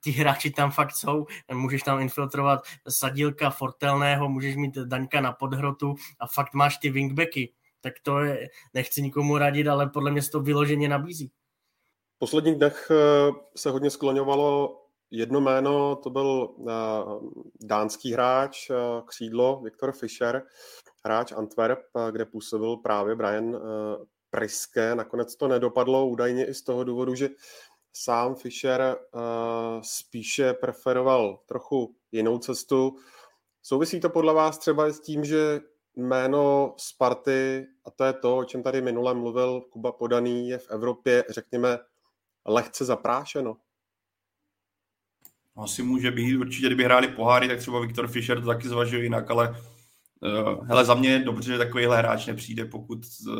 ty hráči tam fakt jsou. Můžeš tam infiltrovat Sadílka, Fortelného, můžeš mít Daňka na Podhrotu a fakt máš ty wingbacky. Tak to je, nechci nikomu radit, ale podle mě se to vyloženě nabízí. V posledních dnech se hodně skloňovalo jedno jméno, to byl dánský hráč, křídlo Viktor Fischer, hráč Antwerp, kde působil právě Brian Priske. Nakonec to nedopadlo, údajně i z toho důvodu, že sám Fischer spíše preferoval trochu jinou cestu. Souvisí to podle vás třeba s tím, že jméno Sparty, a to je to, o čem tady minule mluvil Kuba Podaný, je v Evropě, řekněme, lehce zaprášeno? Asi může být, určitě, kdyby hráli poháry, tak třeba Viktor Fischer to taky zvažuje jinak, ale uh, hele, za mě je dobře, že takovýhle hráč nepřijde, pokud uh,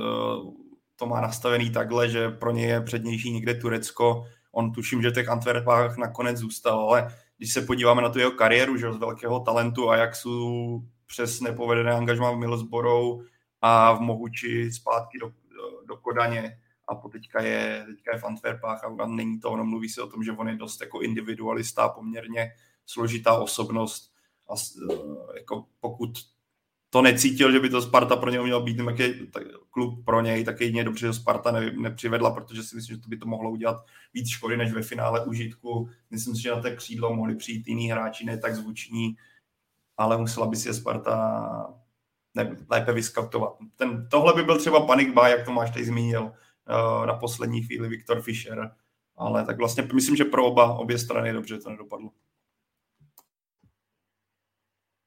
to má nastavený takhle, že pro něj je přednější někde Turecko. On tuším, že v těch Antwerpách nakonec zůstal, ale když se podíváme na tu jeho kariéru, že z velkého talentu Ajaxu přes nepovedené angažmá v Millsborou a v Mohuči zpátky do, do Kodaně a po teďka je, teďka je v Antwerpách a není to ono, mluví se o tom, že on je dost jako individualista, poměrně složitá osobnost a jako pokud to necítil, že by to Sparta pro něho mělo být nějaký klub pro něj, tak jedině dobře, že Sparta ne, nepřivedla, protože si myslím, že to by to mohlo udělat víc škody než ve finále užitku. Myslím si, že na té křídlo mohli přijít jiný hráči, ne tak zvuční, ale musela by si je Sparta ne, lépe vyskaktovat. Ten, tohle by byl třeba panic buy, jak to máš tady zmínil, na poslední chvíli Viktor Fischer, ale tak vlastně myslím, že pro oba, obě strany dobře to nedopadlo.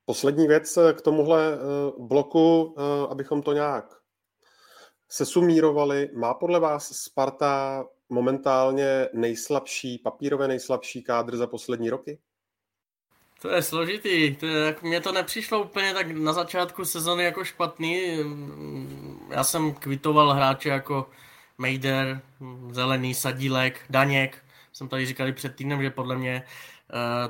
Poslední věc k tomuhle bloku, abychom to nějak sesumírovali. Má podle vás Sparta momentálně nejslabší, papírově nejslabší kádr za poslední roky? To je složitý. To je, mně to nepřišlo úplně tak na začátku sezony jako špatný. Já jsem kvitoval hráče jako Mejder, Zelený, Sadílek, Daněk. Jsem tady říkal před týdnem, že podle mě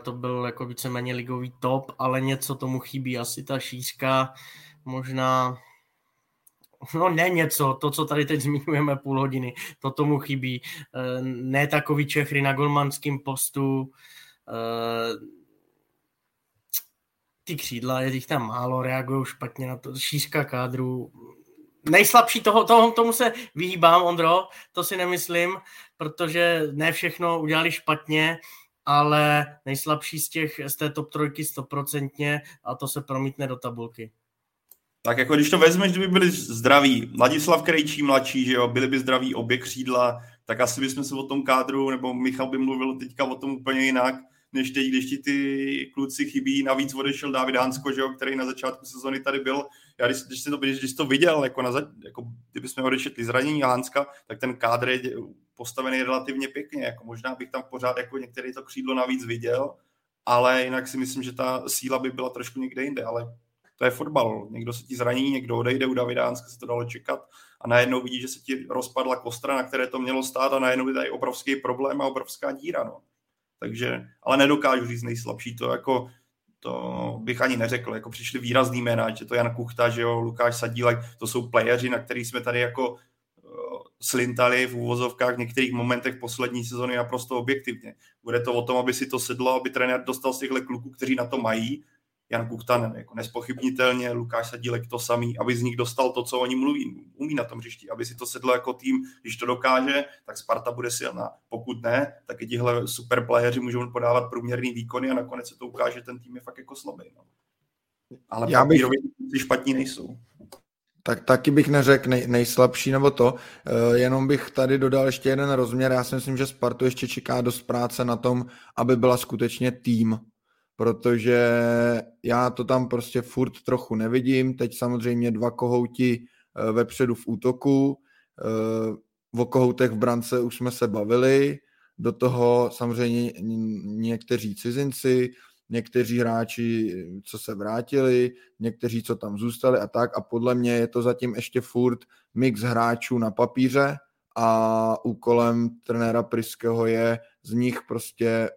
to byl jako víceméně ligový top, ale něco tomu chybí. Asi ta šířka možná... No ne něco, to, co tady teď zmiňujeme půl hodiny, to tomu chybí. Ne takový Čechry na golmanském postu. Ty křídla, je jich tam málo, reagují špatně na to. Šířka kádru... Nejslabší, toho, toho, tomu se vyhýbám, Ondro, to si nemyslím, protože ne všechno udělali špatně, ale nejslabší z těch, z té top trojky stoprocentně a to se promítne do tabulky. Tak jako když to vezmeš, kdyby byli zdraví, Ladislav Krejčí mladší, že jo, byli by zdraví obě křídla, tak asi bychom se o tom kádru, nebo Michal by mluvil teďka o tom úplně jinak, než teď, když ti ty kluci chybí. Navíc odešel Dávid Hansko, že jo, který na začátku sezony tady byl. Já když, když, to, když, když to viděl, jako, na, jako kdybychom odešetli zranění Hanska, tak ten kádr je postavený relativně pěkně. Jako, možná bych tam pořád jako některé to křídlo navíc viděl, ale jinak si myslím, že ta síla by byla trošku někde jinde, ale to je fotbal. Někdo se ti zraní, někdo odejde, u Davida Hanska se to dalo čekat a najednou vidí, že se ti rozpadla kostra, na které to mělo stát a najednou je tady obrovský problém a obrovská díra, no. Takže, ale nedokážu říct nejslabší, to jako, to bych ani neřekl, jako přišli výrazný jména, že to Jan Kuchta, že jo, Lukáš Sadílek, to jsou playeři, na který jsme tady jako uh, slintali v úvozovkách v některých momentech poslední sezony naprosto objektivně. Bude to o tom, aby si to sedlo, aby trenér dostal z těchto kluků, kteří na to mají, Jan Kuchta ne, jako nespochybnitelně, Lukáš Sadílek to samý, aby z nich dostal to, co oni mluví, umí na tom hřišti, aby si to sedlo jako tým, když to dokáže, tak Sparta bude silná. Pokud ne, tak i tihle superplayeři můžou podávat průměrný výkony a nakonec se to ukáže, ten tým je fakt jako slabý. No. Ale papírově ty špatní nejsou. Tak taky bych neřekl nej, nejslabší nebo to, e, jenom bych tady dodal ještě jeden rozměr. Já si myslím, že Spartu ještě čeká dost práce na tom, aby byla skutečně tým. Protože já to tam prostě furt trochu nevidím. Teď samozřejmě dva kohouti vepředu v útoku, o kohoutech v brance už jsme se bavili, do toho samozřejmě někteří cizinci, někteří hráči, co se vrátili, někteří, co tam zůstali a tak. A podle mě je to zatím ještě furt mix hráčů na papíře a úkolem trenéra Pryského je z nich prostě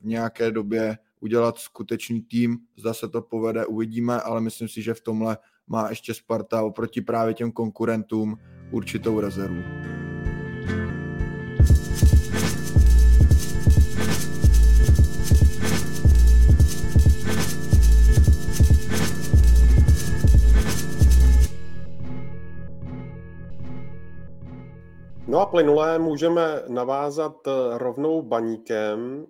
v nějaké době udělat skutečný tým, zda se to povede, uvidíme, ale myslím si, že v tomhle má ještě Sparta oproti právě těm konkurentům určitou rezervu. No a plynulé můžeme navázat rovnou Baníkem.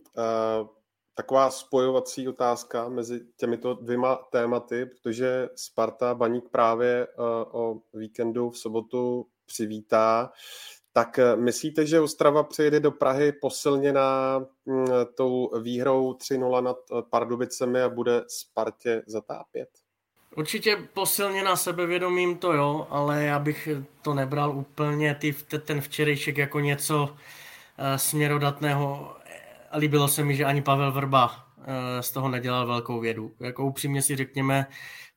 Taková spojovací otázka mezi těmito dvěma tématy, protože Sparta Baník právě o víkendu v sobotu přivítá. Tak myslíte, že Ostrava přijede do Prahy posilněná tou výhrou tři nula nad Pardubicemi a bude Spartě zatápět? Určitě posilněná sebevědomím, to jo, ale já bych to nebral úplně ty, ten včerejšek jako něco směrodatného. A líbilo se mi, že ani Pavel Vrba z toho nedělal velkou vědu. Jako upřímně si řekněme,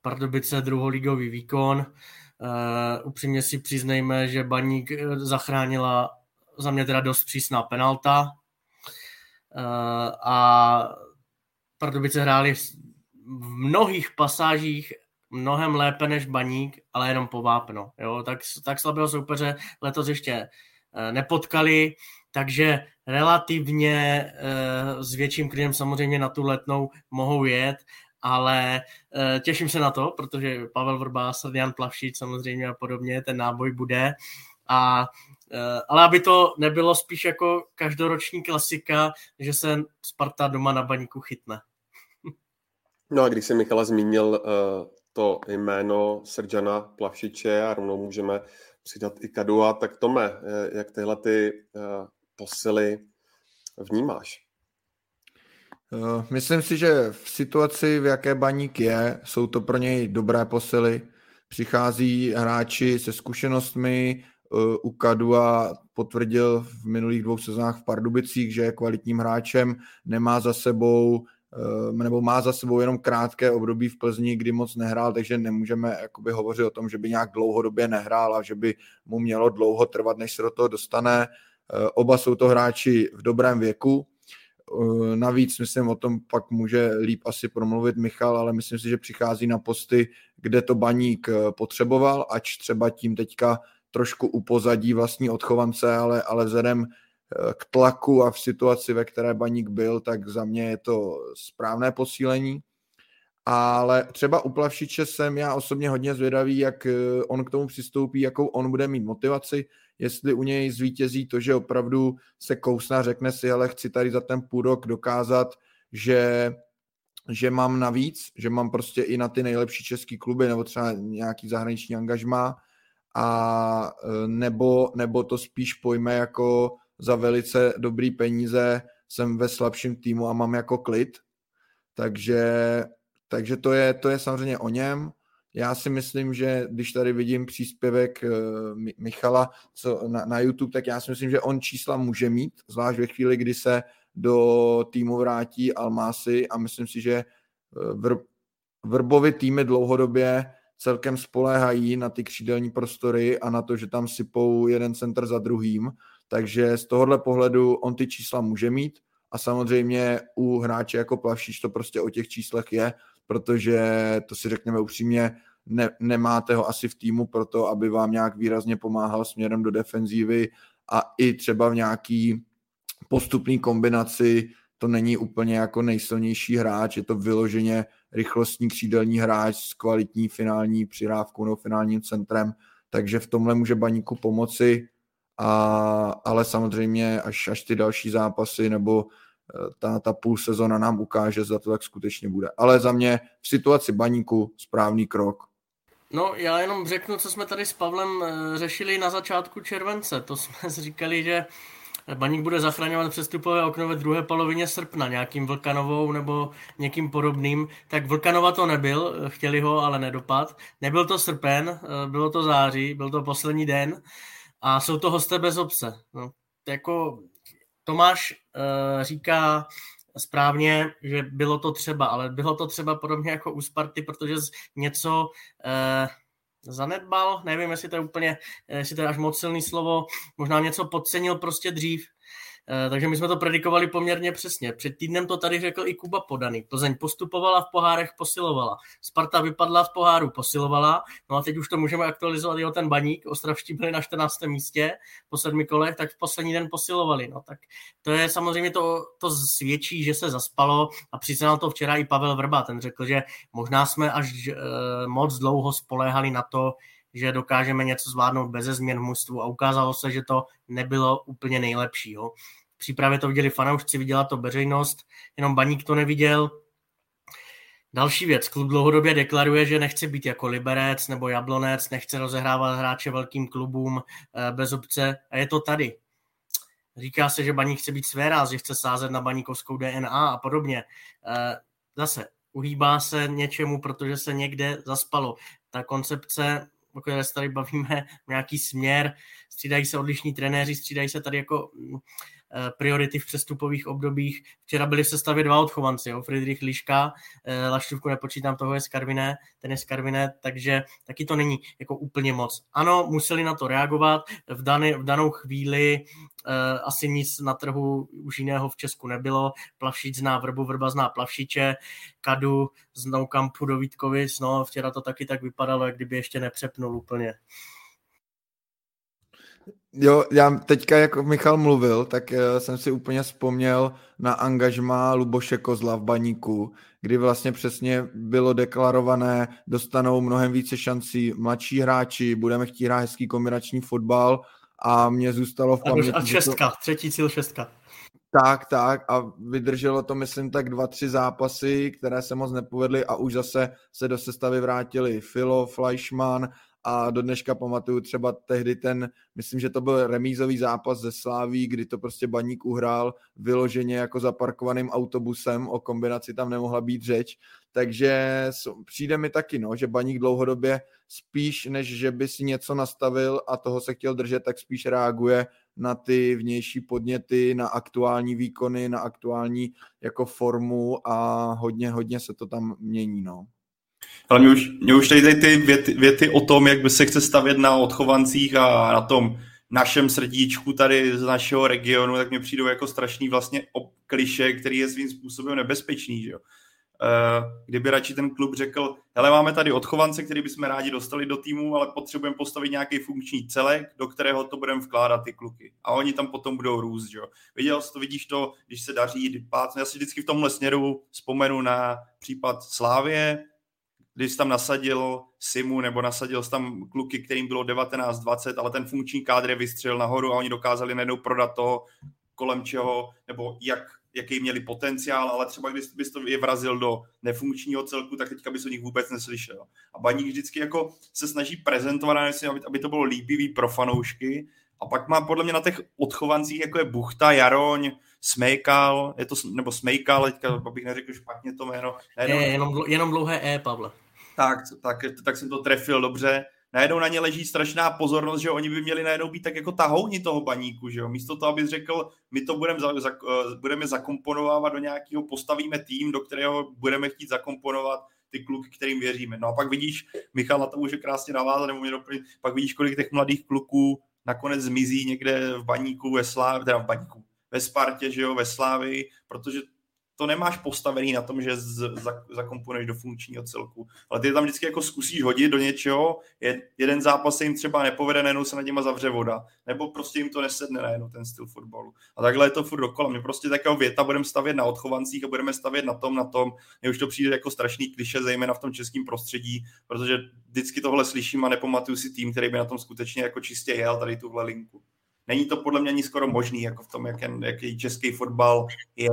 Pardubice druholigový výkon, upřímně si přiznejme, že Baník zachránila za mě teda dost přísná penalta a Pardubice hráli v mnohých pasážích mnohem lépe než Baník, ale jenom po vápno. Jo? Tak, tak slabého soupeře letos ještě nepotkali, takže relativně e, s větším klidem samozřejmě na tu Letnou mohou jet ale e, těším se na to, protože Pavel Vrbás, Jan Plavšič samozřejmě a podobně, ten náboj bude, a e, ale aby to nebylo spíš jako každoroční klasika, že se Sparta doma na Baníku chytne. No a když se Michala zmínil uh, to jméno Srdjana Plavšiče a rovnou můžeme přidat i Kadua, tak Tome, jak tyhle ty uh, posily vnímáš? Uh, myslím si, že v situaci, v jaké Baník je, jsou to pro něj dobré posily. Přichází hráči se zkušenostmi, uh, u Kadua potvrdil v minulých dvou sezónách v Pardubicích, že je kvalitním hráčem, nemá za sebou nebo má za sebou jenom krátké období v Plzni, kdy moc nehrál, takže nemůžeme jakoby hovořit o tom, že by nějak dlouhodobě nehrál a že by mu mělo dlouho trvat, než se do toho dostane. Oba jsou to hráči v dobrém věku. Navíc, myslím, o tom pak může líp asi promluvit Michal, ale myslím si, že přichází na posty, kde to Baník potřeboval, ač třeba tím teďka trošku upozadí vlastní odchovance, ale, ale vzhledem k tlaku a v situaci, ve které Baník byl, tak za mě je to správné posílení. Ale třeba u Plavšiče jsem já osobně hodně zvědavý, jak on k tomu přistoupí, jakou on bude mít motivaci, jestli u něj zvítězí to, že opravdu se kousná, řekne si, ale chci tady za ten půl rok dokázat, že, že mám navíc, že mám prostě i na ty nejlepší český kluby nebo třeba nějaký zahraniční angažmá, a nebo, nebo to spíš pojme jako za velice dobrý peníze jsem ve slabším týmu a mám jako klid. Takže, takže to je, to je samozřejmě o něm. Já si myslím, že když tady vidím příspěvek Michala co na, na YouTube, tak já si myslím, že on čísla může mít, zvlášť ve chvíli, kdy se do týmu vrátí Almásy, a myslím si, že vr, Vrbovy týmy dlouhodobě celkem spoléhají na ty křídelní prostory a na to, že tam sypou jeden centr za druhým. Takže z tohohle pohledu on ty čísla může mít, a samozřejmě u hráče jako Plavšič to prostě o těch číslech je, protože to si řekněme upřímně, ne, nemáte ho asi v týmu proto, aby vám nějak výrazně pomáhal směrem do defenzívy, a i třeba v nějaký postupný kombinaci to není úplně jako nejsilnější hráč, je to vyloženě rychlostní křídelní hráč s kvalitní finální přihrávkou nebo finálním centrem, takže v tomhle může Baníku pomoci. A, ale samozřejmě až, až ty další zápasy nebo ta, ta půl sezona nám ukáže, zda to tak skutečně bude. Ale za mě v situaci Baníku správný krok. No, já jenom řeknu, co jsme tady s Pavlem řešili na začátku července. To jsme říkali, že Baník bude zachraňovat přestupové okno ve druhé polovině srpna nějakým Vlkanovou nebo někým podobným. Tak Vlkanova to nebyl, chtěli ho, ale nedopad. Nebyl to srpen, bylo to září, byl to poslední den. A jsou to hosté bez obce. No, jako Tomáš e, říká správně, že bylo to třeba, ale bylo to třeba podobně jako u Sparty, protože něco e, zanedbal, nevím, jestli to je úplně, jestli to je až moc silný slovo, možná něco podcenil prostě dřív. E, takže my jsme to predikovali poměrně přesně. Před týdnem to tady řekl i Kuba Podaný. Plzeň postupovala v pohárech, posilovala. Sparta vypadla v poháru, posilovala. No a teď už to můžeme aktualizovat i o ten Baník. Ostravští byli na čtrnáctém místě po sedmi kolech, tak v poslední den posilovali. No tak to je samozřejmě to, to svědčí, že se zaspalo, a přiznal to včera i Pavel Vrba. Ten řekl, že možná jsme až e, moc dlouho spoléhali na to, že dokážeme něco zvládnout beze změn v mužstvu, a ukázalo se, že to nebylo úplně nejlepší. Jo. V přípravě to viděli fanoušci, viděla to veřejnost, jenom Baník to neviděl. Další věc, klub dlouhodobě deklaruje, že nechce být jako Liberec nebo Jablonec, nechce rozehrávat hráče velkým klubům bez obce, a je to tady. Říká se, že Baník chce být svéráz, že chce sázet na baníkovskou D N A a podobně. Zase uhýbá se něčemu, protože se někde zaspalo. Ta koncepce, o které se tady bavíme, nějaký směr, střídají se odlišní trenéři, střídají se tady jako priority v přestupových obdobích. Včera byli v sestavě dva odchovanci, jo? Fridrich Liška, Laštůvku nepočítám, toho je z Karviné, ten je z Karviné, takže taky to není jako úplně moc. Ano, museli na to reagovat, v, daný, v danou chvíli eh, asi nic na trhu už jiného v Česku nebylo. Plavšič zná Vrbu, Vrba zná Plavšiče, Kadu znou Kampu do Vítkovic, no včera to taky tak vypadalo, jak kdyby ještě nepřepnul úplně. Jo, já teďka, jak Michal mluvil, tak jsem si úplně vzpomněl na angažmá Luboše Kozla v Baníku, kdy vlastně přesně bylo deklarované, dostanou mnohem více šancí mladší hráči, budeme chtít hrát hezký kombinační fotbal a mě zůstalo v paměti. A šestka, to... třetí cíl šestka. Tak, tak a vydrželo to, myslím, tak dva, tři zápasy, které se moc nepovedly a už zase se do sestavy vrátili Filo, Fleischmann a do dneška pamatuju třeba tehdy ten, myslím, že to byl remízový zápas ze Slaví, kdy to prostě Baník uhrál vyloženě jako zaparkovaným autobusem, o kombinaci tam nemohla být řeč, takže přijde mi taky, no, že Baník dlouhodobě spíš, než že by si něco nastavil a toho se chtěl držet, tak spíš reaguje na ty vnější podněty, na aktuální výkony, na aktuální jako formu a hodně, hodně se to tam mění, no. Ale mě už, mě už tady ty věty, věty o tom, jak by se chce stavět na odchovancích a na tom našem srdíčku tady z našeho regionu, tak mě přijdou jako strašný vlastně klišé, který je svým způsobem nebezpečný, že jo. Kdyby radši ten klub řekl, hele, máme tady odchovance, který bychom rádi dostali do týmu, ale potřebujeme postavit nějaký funkční celek, do kterého to budeme vkládat ty kluky. A oni tam potom budou růst, jo. Viděl jsi to, vidíš to, když se daří pát. Já si vždycky v tomhle směru vzpomenu na případ Slávie, když jsi tam nasadil Simu nebo nasadil jsi tam kluky, kterým bylo devatenáct dvacet, ale ten funkční kádr je vystřelil nahoru a oni dokázali najednou prodat toho, kolem čeho, nebo jak, jaký měli potenciál, ale třeba když bys to je vrazil do nefunkčního celku, tak teďka bys o nich vůbec neslyšel. A Baník vždycky jako se snaží prezentovat, aby, aby to bylo líbivý pro fanoušky. A pak má podle mě na těch odchovancích, jako je Buchta, Jaroň, Smejkal, je to, nebo Smejkal, teďka abych neřekl špatně to jméno. Najednou... Je, jenom, jenom dlouhé E, Pavle. Tak, tak, tak jsem to trefil dobře. Najednou na ně leží strašná pozornost, že oni by měli najednou být tak jako tahouni toho Baníku, že jo. Místo toho, abys řekl, my to budeme, za, za, budeme zakomponovávat do nějakého, postavíme tým, do kterého budeme chtít zakomponovat ty kluky, kterým věříme. No a pak vidíš, Michal na to může krásně navázat, nebo mě doplnit, pak vidíš, kolik těch mladých kluků nakonec zmizí někde v Baníku, ve Slávě, teda v Baníku, ve Spartě, že jo, ve Slávii, protože to nemáš postavený na tom, že zakomponuješ do funkčního celku. Ale ty tam vždycky jako zkusíš hodit do něčeho, je, jeden zápas se jim třeba nepovede, najednou se nad nima zavře voda, nebo prostě jim to nesedne najednou ten styl fotbalu. A takhle je to furt dokola. Mě prostě taková věta, budeme stavět na odchovancích a budeme stavět na tom, na tom. Mně už to přijde jako strašný kliše, zejména v tom českém prostředí, protože vždycky tohle slyším a nepamatuju si tým, který by na tom skutečně jako čistě jel tady tuhle linku. Není to podle mě ani skoro možný, jako v tom, jak, jen, jaký český fotbal je,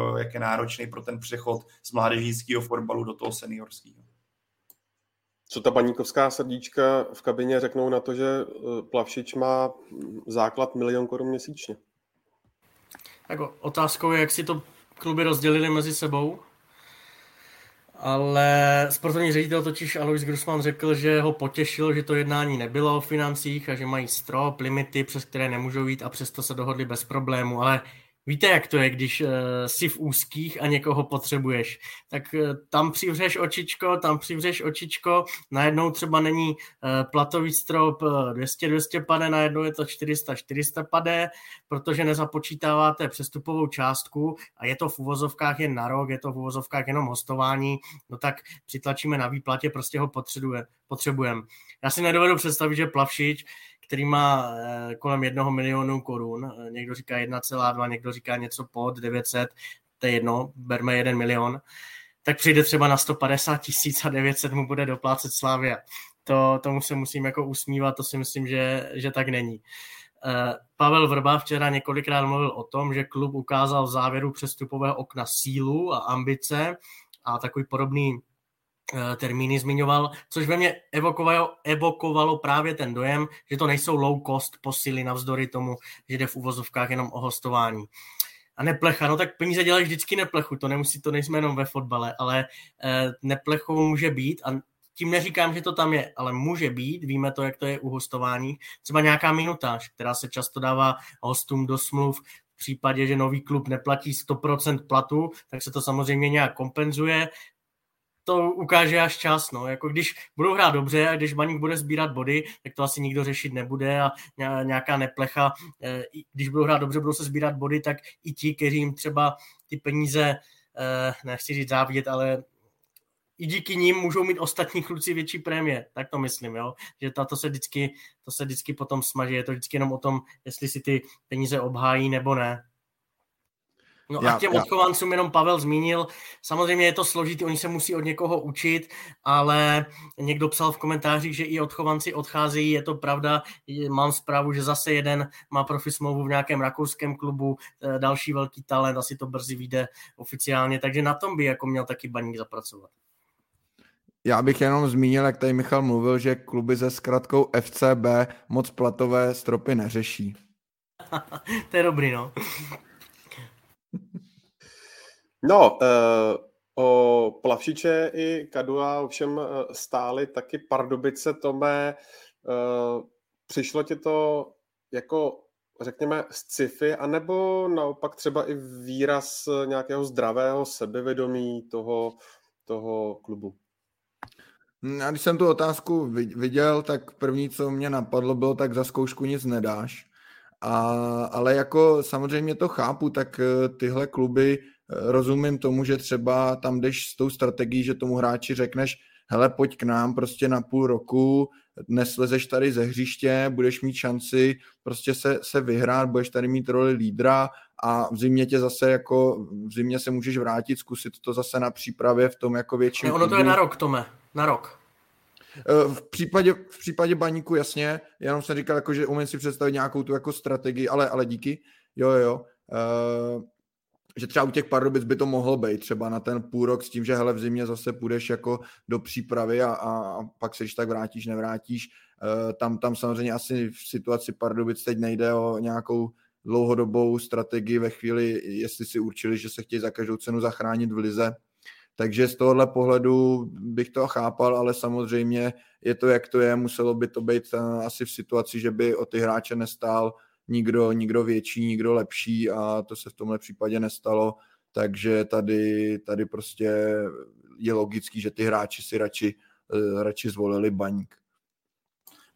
uh, jak je náročný pro ten přechod z mládežnického fotbalu do toho seniorského. Co ta baníkovská srdíčka v kabině řeknou na to, že Plavšič má základ milion korun měsíčně? Jako otázkou je, jak si to kluby rozdělili mezi sebou, ale sportovní ředitel totiž Alois Grusman řekl, že ho potěšil, že to jednání nebylo o financích a že mají strop, limity, přes které nemůžou jít a přesto se dohodli bez problému. Ale víte, jak to je, když uh, jsi v úzkých a někoho potřebuješ, tak uh, tam přivřeš očičko, tam přivřeš očičko, najednou třeba není uh, platový strop dvě stě dvě stě pade, najednou je to čtyři sta čtyři sta pade, protože nezapočítáváte přestupovou částku a je to v uvozovkách jen na rok, je to v uvozovkách jenom hostování, no tak přitlačíme na výplatě, prostě ho potřebuje, potřebujeme. Já si nedovedu představit, že Plavšič, který má kolem jednoho milionu korun, někdo říká jedna celá dva, někdo říká něco pod devět set, to je jedno, berme jeden milion, tak přijde třeba na sto padesát tisíc a devět set mu bude doplácet Slavia. To, tomu se musím jako usmívat, to si myslím, že, že tak není. Pavel Vrba včera několikrát mluvil o tom, že klub ukázal v závěru přestupového okna sílu a ambice a takový podobný termíny zmiňoval, což ve mně evokovalo, evokovalo právě ten dojem, že to nejsou low cost posily navzdory tomu, že jde v uvozovkách jenom o hostování. A neplecha, no tak peníze dělají vždycky neplechu, to nemusí, to nejsme jenom ve fotbale, ale e, neplechou může být a tím neříkám, že to tam je, ale může být, víme to, jak to je u hostování, třeba nějaká minutáž, která se často dává hostům do smluv, v případě, že nový klub neplatí sto procent platu, tak se to samozřejmě nějak kompenzuje. To ukáže až čas, no, jako když budou hrát dobře a když Baník bude sbírat body, tak to asi nikdo řešit nebude a nějaká neplecha, když budou hrát dobře, budou se sbírat body, tak i ti, kteří jim třeba ty peníze, nechci říct závidět, ale i díky nim můžou mít ostatní kluci větší prémie, tak to myslím, jo? Že ta, to, se vždycky, to se vždycky potom smaží, je to vždycky jenom o tom, jestli si ty peníze obhájí nebo ne. No já, a těm odchovancům jenom Pavel zmínil, samozřejmě je to složitý, oni se musí od někoho učit, ale někdo psal v komentářích, že i odchovanci odcházejí, je to pravda, mám zprávu, že zase jeden má profi smlouvu v nějakém rakouském klubu, další velký talent, asi to brzy vyjde oficiálně, takže na tom by jako měl taky Baník zapracovat. Já bych jenom zmínil, jak tady Michal mluvil, že kluby se zkratkou F C B moc platové stropy neřeší. To je dobrý, no. No, o Plavšiče i Kadua ovšem stály taky Pardubice. Tome, přišlo ti to jako, řekněme, sci-fi, anebo naopak třeba i výraz nějakého zdravého sebevědomí toho, toho klubu? A když jsem tu otázku viděl, tak první, co mě napadlo, bylo, tak za zkoušku nic nedáš. A, ale jako samozřejmě to chápu, tak tyhle kluby rozumím tomu, že třeba tam jdeš s tou strategií, že tomu hráči řekneš, hele, pojď k nám prostě na půl roku, dnes lezeš tady ze hřiště, budeš mít šanci prostě se, se vyhrát, budeš tady mít roli lídra a v zimě tě zase jako, v zimě se můžeš vrátit, zkusit to zase na přípravě v tom jako větším. Ne, ono to je na rok, Tome, na rok. V případě, v případě Baníku jasně, jenom jsem říkal, jako, že umím si představit nějakou tu jako strategii, ale, ale díky, jo, jo, uh, že třeba u těch Pardubic by to mohlo být třeba na ten půl rok s tím, že hele, v zimě zase půjdeš jako do přípravy a, a pak se když tak vrátíš, nevrátíš, uh, tam, tam samozřejmě asi v situaci Pardubic teď nejde o nějakou dlouhodobou strategii ve chvíli, jestli si určili, že se chtějí za každou cenu zachránit v lize. Takže z tohohle pohledu bych to chápal, ale samozřejmě je to, jak to je, muselo by to být asi v situaci, že by o ty hráče nestál nikdo, nikdo větší, nikdo lepší a to se v tomhle případě nestalo, takže tady, tady prostě je logický, že ty hráči si radši, radši zvolili Baník.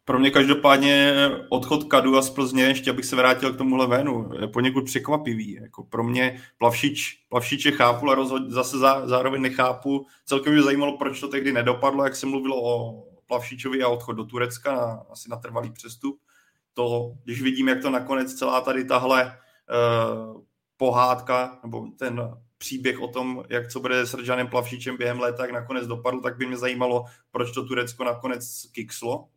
Pro mě každopádně odchod Kadua z Plzně, ještě abych se vrátil k tomuhle vénu, je poněkud překvapivý. Jako pro mě Plavšič, Plavšiče chápu, ale rozhod, zase zá, zároveň nechápu. Celkem mě zajímalo, proč to tehdy nedopadlo, jak se mluvilo o Plavšičovi a odchod do Turecka, na, asi na trvalý přestup. To, když vidím, jak to nakonec celá tady tahle eh, pohádka, nebo ten příběh o tom, jak co bude s Radžanem Plavšičem během léta, jak nakonec dopadlo, tak by mě zajímalo, proč to Turecko nakonec kikslo.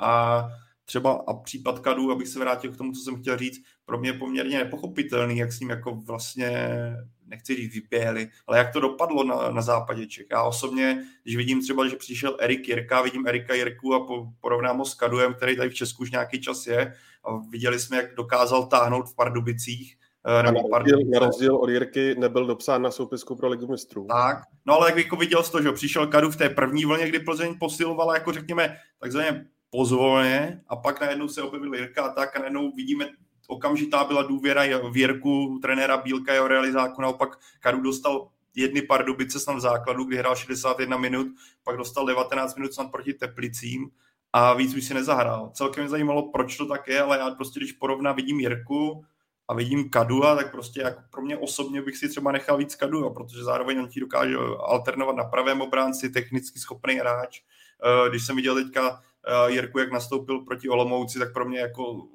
A třeba a případ Kadu, abych se vrátil k tomu, co jsem chtěl říct, pro mě je poměrně nepochopitelný, jak s ním jako vlastně, nechci říct vyběhli, ale jak to dopadlo na, na západě Čech. Já osobně, když vidím třeba, že přišel Erik Jirka, vidím Erika Jirku a po, porovnám ho s Kaduem, který tady v Česku už nějaký čas je a viděli jsme, jak dokázal táhnout v Pardubicích. Nebo na, rozdíl, na rozdíl od Jirky nebyl dopsán na soupisku pro Ligu mistrů. Tak, no ale jak jako viděl z toho, že přišel Kadu v té první vlně, kdy Plzeň posilovala, jako řekněme, takzvaně pozvolně a pak najednou se objevil Jirka a tak a najednou vidíme, okamžitá byla důvěra v Jirku, trenéra Bílka, jeho realizáku, naopak Kadu dostal jedny Pardubice snad v základu, kdy hrál šedesát jedna minut, pak dostal devatenáct minut snad proti Teplicím a víc už si nezahrál. Celkem mě zajímalo, proč to tak je, ale já prostě, když porovnám, vidím Jirku a vidím Kadua, tak prostě jako pro mě osobně bych si třeba nechal víc Kadua, protože zároveň on ti dokáže alternovat na pravém obránci, technicky schopný hráč. Když jsem viděl teďka Jirku, jak nastoupil proti Olomouci, tak pro mě jako,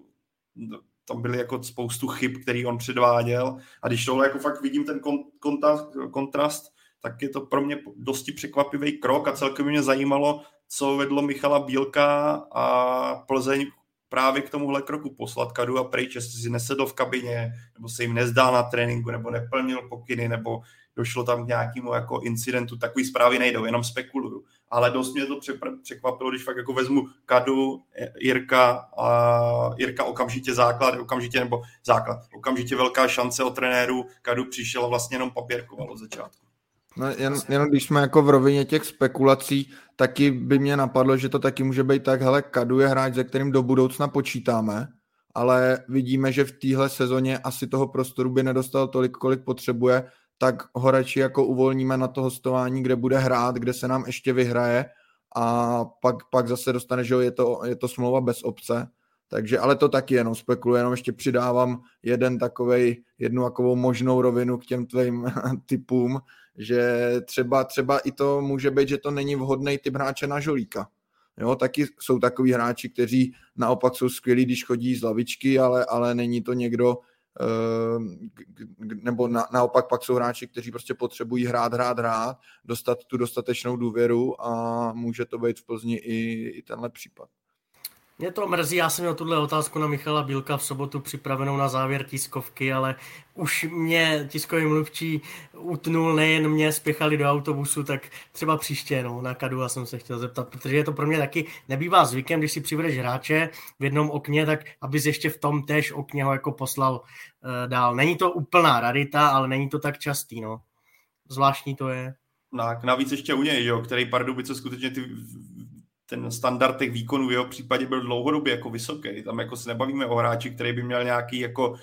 tam byly jako spoustu chyb, který on předváděl. A když tohle jako fakt vidím ten kontrast, kontrast, tak je to pro mě dosti překvapivý krok a celkem mě zajímalo, co vedlo Michala Bílka a Plzeň právě k tomuhle kroku poslat Kadu a pryč, jestli si nesedl v kabině, nebo se jim nezdál na tréninku, nebo neplnil pokyny, nebo došlo tam k nějakému jako incidentu, takový zprávy nejdou, jenom spekuluju. Ale dost mě to překvapilo, když fakt jako vezmu Kadu, Jirka a Jirka okamžitě základ, okamžitě nebo základ, okamžitě velká šance od trenéru, Kadu přišel a vlastně jenom papírkoval od začátku. No, jen, jenom když jsme jako v rovině těch spekulací, taky by mě napadlo, že to taky může být tak, hele, Kadu je hráč, se kterým do budoucna počítáme, ale vidíme, že v téhle sezóně asi toho prostoru by nedostal tolik, kolik potřebuje, tak ho radši jako uvolníme na to hostování, kde bude hrát, kde se nám ještě vyhraje a pak, pak zase dostane, že je to, je to smlouva bez opce. Takže, ale to taky jenom spekuluji, jenom ještě přidávám jeden takovej, jednu takovou možnou rovinu k těm tvým typům, že třeba, třeba i to může být, že to není vhodný typ hráče na Žolíka. Jo, taky jsou takový hráči, kteří naopak jsou skvělí, když chodí z lavičky, ale, ale není to někdo, nebo na, naopak pak jsou hráči, kteří prostě potřebují hrát, hrát, hrát, dostat tu dostatečnou důvěru a může to být v Plzni i, i tenhle případ. Mě to mrzí, já jsem měl tuhle otázku na Michala Bílka v sobotu připravenou na závěr tiskovky, ale už mě tiskový mluvčí utnul, nejen mě, spěchali do autobusu, tak třeba příště no, na Kadu a jsem se chtěl zeptat, protože je to pro mě taky nebývá zvykem, když si přivedeš hráče v jednom okně, tak abys ještě v tom též okně ho jako poslal uh, dál. Není to úplná rarita, ale není to tak častý, no. Zvláštní to je. Tak, navíc ještě u něj, jo, který Pardubice skutečně ty... ten standard těch výkonů v jeho případě byl dlouhodobě jako vysoký. Tam jako se nebavíme o hráči, který by měl nějaký jako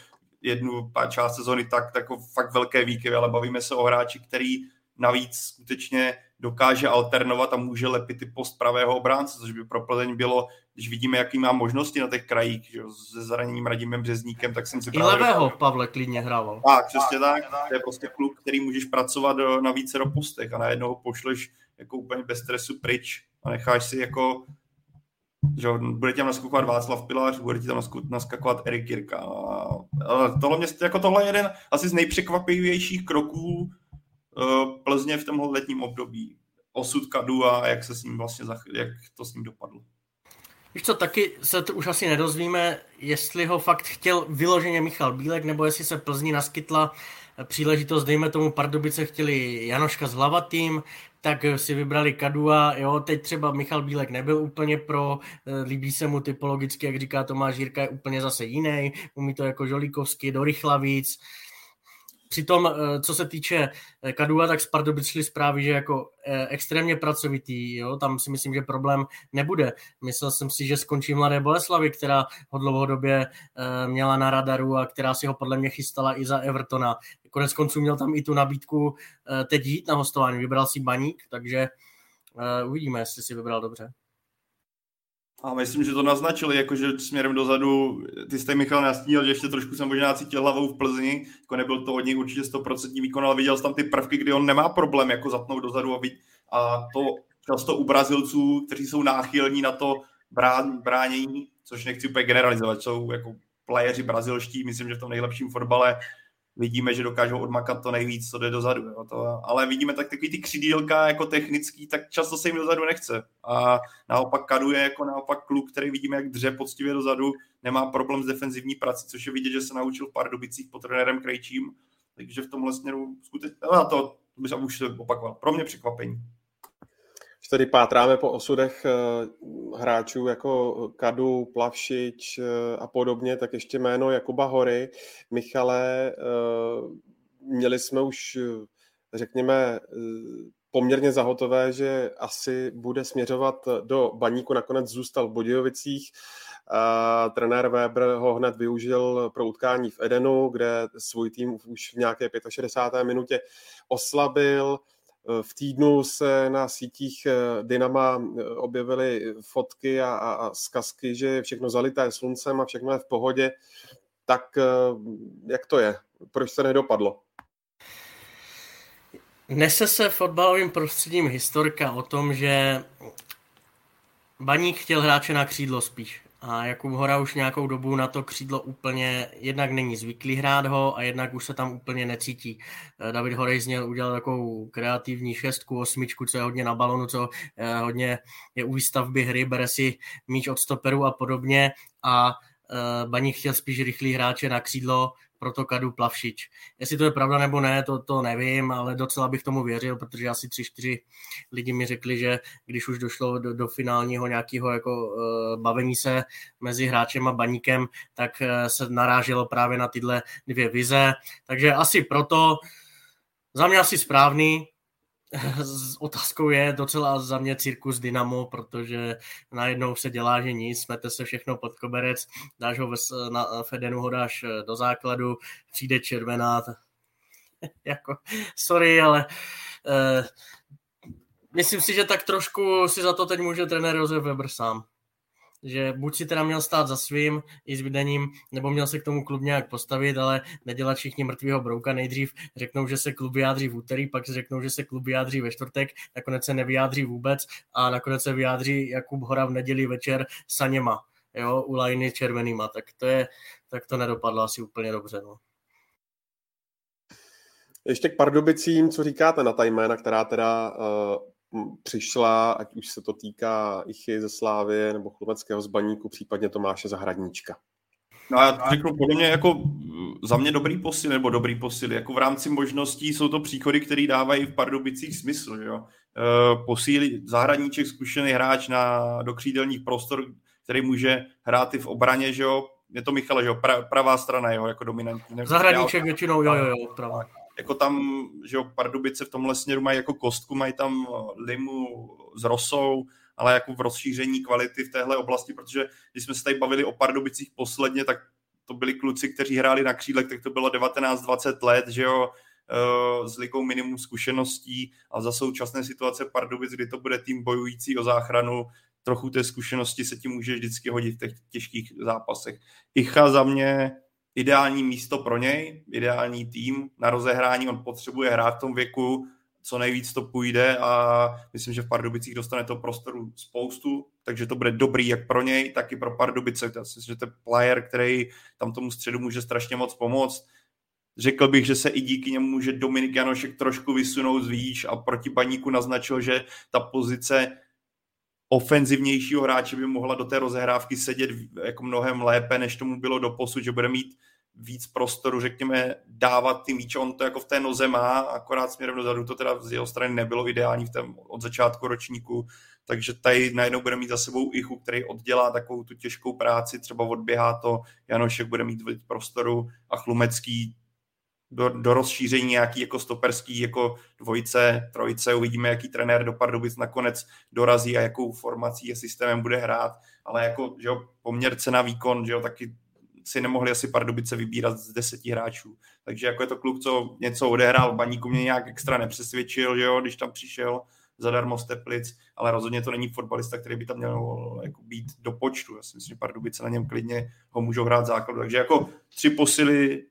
jednu pár část sezony tak, tak jako fakt velké výkyvy, ale bavíme se o hráči, který navíc skutečně dokáže alternovat a může lepit ty post pravého obránce, což by pro Plzeň bylo, když vidíme, jaký má možnosti na těch krajích, že se zraněním Radimem Řezníkem, tak jsem si právě... I levého dokážel. Pavle klidně hrával. Tak, přesně tak, tak, tak. To je prostě klub, který můžeš pracovat na vícero postech a najednou ho pošleš jako úplně bez stresu pryč a necháš si jako, že bude tam naskakovat Václav Pilář, bude ti tam naskakovat Erik Jirka. Ale tohle, mě, jako tohle je jeden asi z nejpřekvapivějších kroků Plzně v tomhle letním období. Osud Kadu a jak se s ním vlastně, jak to s ním dopadlo. Víš co, taky se to už asi nedozvíme, jestli ho fakt chtěl vyloženě Michal Bílek, nebo jestli se Plzni naskytla příležitost, dejme tomu Pardubice chtěli Janoška s Hlavatým, tak si vybrali Kadua, jo, teď třeba Michal Bílek nebyl úplně pro, líbí se mu typologicky, jak říká Tomáš Jirka, je úplně zase jiný, umí to jako Žolíkovský, do Rychlavic. Přitom, co se týče Kadua, tak z Pardubic šly zprávy, že jako extrémně pracovitý, jo, tam si myslím, že problém nebude. Myslel jsem si, že skončí Mladé Boleslavi, která ho dlouhodobě měla na radaru a která si ho podle mě chystala i za Evertona. Konec konců měl tam i tu nabídku teď jít na hostování, vybral si Baník, takže uvidíme, jestli si vybral dobře. A myslím, že to naznačili, jakože směrem dozadu, ty jste Michal nastínil, že ještě trošku jsem možná cítil hlavou v Plzni, jako nebyl to od něj určitě stoprocentní výkon, ale viděl jsem tam ty prvky, kdy on nemá problém jako zatnout dozadu a, být, a to často u Brazilců, kteří jsou náchylní na to brán, bránění, což nechci úplně generalizovat, jsou jako playeři brazilští, myslím, že v tom nejlepším fotbale vidíme, že dokážou odmakat to nejvíc, co jde dozadu, jo, to, ale vidíme tak takový ty křídílka jako technický, tak často se jim dozadu nechce a naopak Kadu je jako naopak kluk, který vidíme, jak dře poctivě dozadu, nemá problém s defenzivní prací, což je vidět, že se naučil v Pardubicích pod trenérem Krejčím, takže v tomhle směru skutečně, no to bych už se opakoval, pro mě překvapení. Když tady pátráme po osudech hráčů jako Kadu, Plavšič a podobně, tak ještě jméno Jakuba Hory. Michale, měli jsme už, řekněme, poměrně zahotové, že asi bude směřovat do Baníku, nakonec zůstal v Budějovicích. Trenér Weber ho hned využil pro utkání v Edenu, kde svůj tým už v nějaké šedesáté páté minutě oslabil. V týdnu se na sítích Dynama objevily fotky a, a zkazky, že je všechno zalité sluncem a všechno je v pohodě. Tak jak to je? Proč se nedopadlo? Nese se fotbalovým prostředím historka o tom, že Baník chtěl hráče na křídlo spíš. A Jakub Hora už nějakou dobu na to křídlo úplně, jednak není zvyklý hrát ho a jednak už se tam úplně necítí. David Horejs měl udělat takovou kreativní šestku, osmičku, co je hodně na balonu, co hodně je u výstavby hry, bere si míč od stoperu a podobně a Baník chtěl spíš rychlý hráče na křídlo, proto Kadu, Plavšič. Jestli to je pravda nebo ne, to, to nevím, ale docela bych tomu věřil, protože asi tři, čtyři lidi mi řekli, že když už došlo do, do finálního nějakého jako, uh, bavení se mezi hráčem a Baníkem, tak uh, se naráželo právě na tyhle dvě vize. Takže asi proto za mě asi správný. S otázkou je docela za mě cirkus Dynamo, protože najednou se dělá, že nic, smete se všechno pod koberec, dáš ho na Fedenu, ho dáš do základu, přijde červená. jako, sorry, ale eh, myslím si, že tak trošku si za to teď může trenér Josef Weber sám. že buď si teda měl stát za svým i s vydaním, nebo měl se k tomu klub nějak postavit, ale nedělat všichni mrtvýho brouka. Nejdřív řeknou, že se klub vyjádří v úterý, pak řeknou, že se klub vyjádří ve čtvrtek, nakonec se nevyjádří vůbec a nakonec se vyjádří Jakub Hora v neděli večer saněma, jo, u lajny červenýma, tak to je, tak to nedopadlo asi úplně dobře, no. Ještě k Pardubicím, co říkáte na ta jména, která teda uh, přišla, ať už se to týká Ichy ze Slávie nebo Chlumeckého z Baníku, případně Tomáše Zahradníčka. No a já řeknu podle mě jako za mě dobrý posil, nebo dobrý posil, jako v rámci možností jsou to příchody, které dávají v Pardubicích smysl, že jo. Uh, posílí Zahradníček, zkušený hráč na, do křídelních prostor, který může hrát i v obraně, že jo. Je to Michale, že jo, pra, pravá strana, jo, jako dominantní. Zahradníček většinou, jo, jo, jo, pravá. Jako tam, že jo, Pardubice v tomhle směru mají jako kostku, mají tam Limu s Rosou, ale jako v rozšíření kvality v téhle oblasti, protože když jsme se tady bavili o Pardubicích posledně, tak to byli kluci, kteří hráli na křídlech, tak to bylo devatenáct dvacet let, že jo, s ligou minimum zkušeností a za současné situace Pardubic, kdy to bude tým bojující o záchranu, trochu té zkušenosti se tím může vždycky hodit v těch těžkých zápasech. Icha za mě ideální místo pro něj, ideální tým na rozehrání, on potřebuje hrát v tom věku, co nejvíc to půjde a myslím, že v Pardubicích dostane toho prostoru spoustu, takže to bude dobrý jak pro něj, tak i pro Pardubice. Já si myslím, že to je player, který tam tomu středu může strašně moc pomoct. Řekl bych, že se i díky němu může Dominik Janošek trošku vysunout výš a proti Baníku naznačil, že ta pozice ofenzivnějšího hráče by mohla do té rozehrávky sedět jako mnohem lépe, než tomu bylo doposud, že bude mít víc prostoru, řekněme, dávat ty míče, on to jako v té noze má, akorát směrem dozadu to teda z jeho strany nebylo ideální v tém, od začátku ročníku, takže tady najednou bude mít za sebou Ichu, který oddělá takovou tu těžkou práci, třeba odběhá to, Janošek bude mít víc prostoru a Chlumecký do, do rozšíření nějaký jako stoperský, jako dvojice, trojice, uvidíme, jaký trenér do Pardubic nakonec dorazí a jakou formací a systémem bude hrát, ale jako, že jo, poměr cena výkon, že jo, taky si nemohli asi Pardubice vybírat z deseti hráčů, takže jako je to kluk, co něco odehrál, Baníku mě nějak extra nepřesvědčil, že jo, když tam přišel zadarmo z Teplic, ale rozhodně to není fotbalista, který by tam měl jako být do počtu, já si myslím, že Pardubice na něm klidně ho můžou hrát základu, takže jako tři posily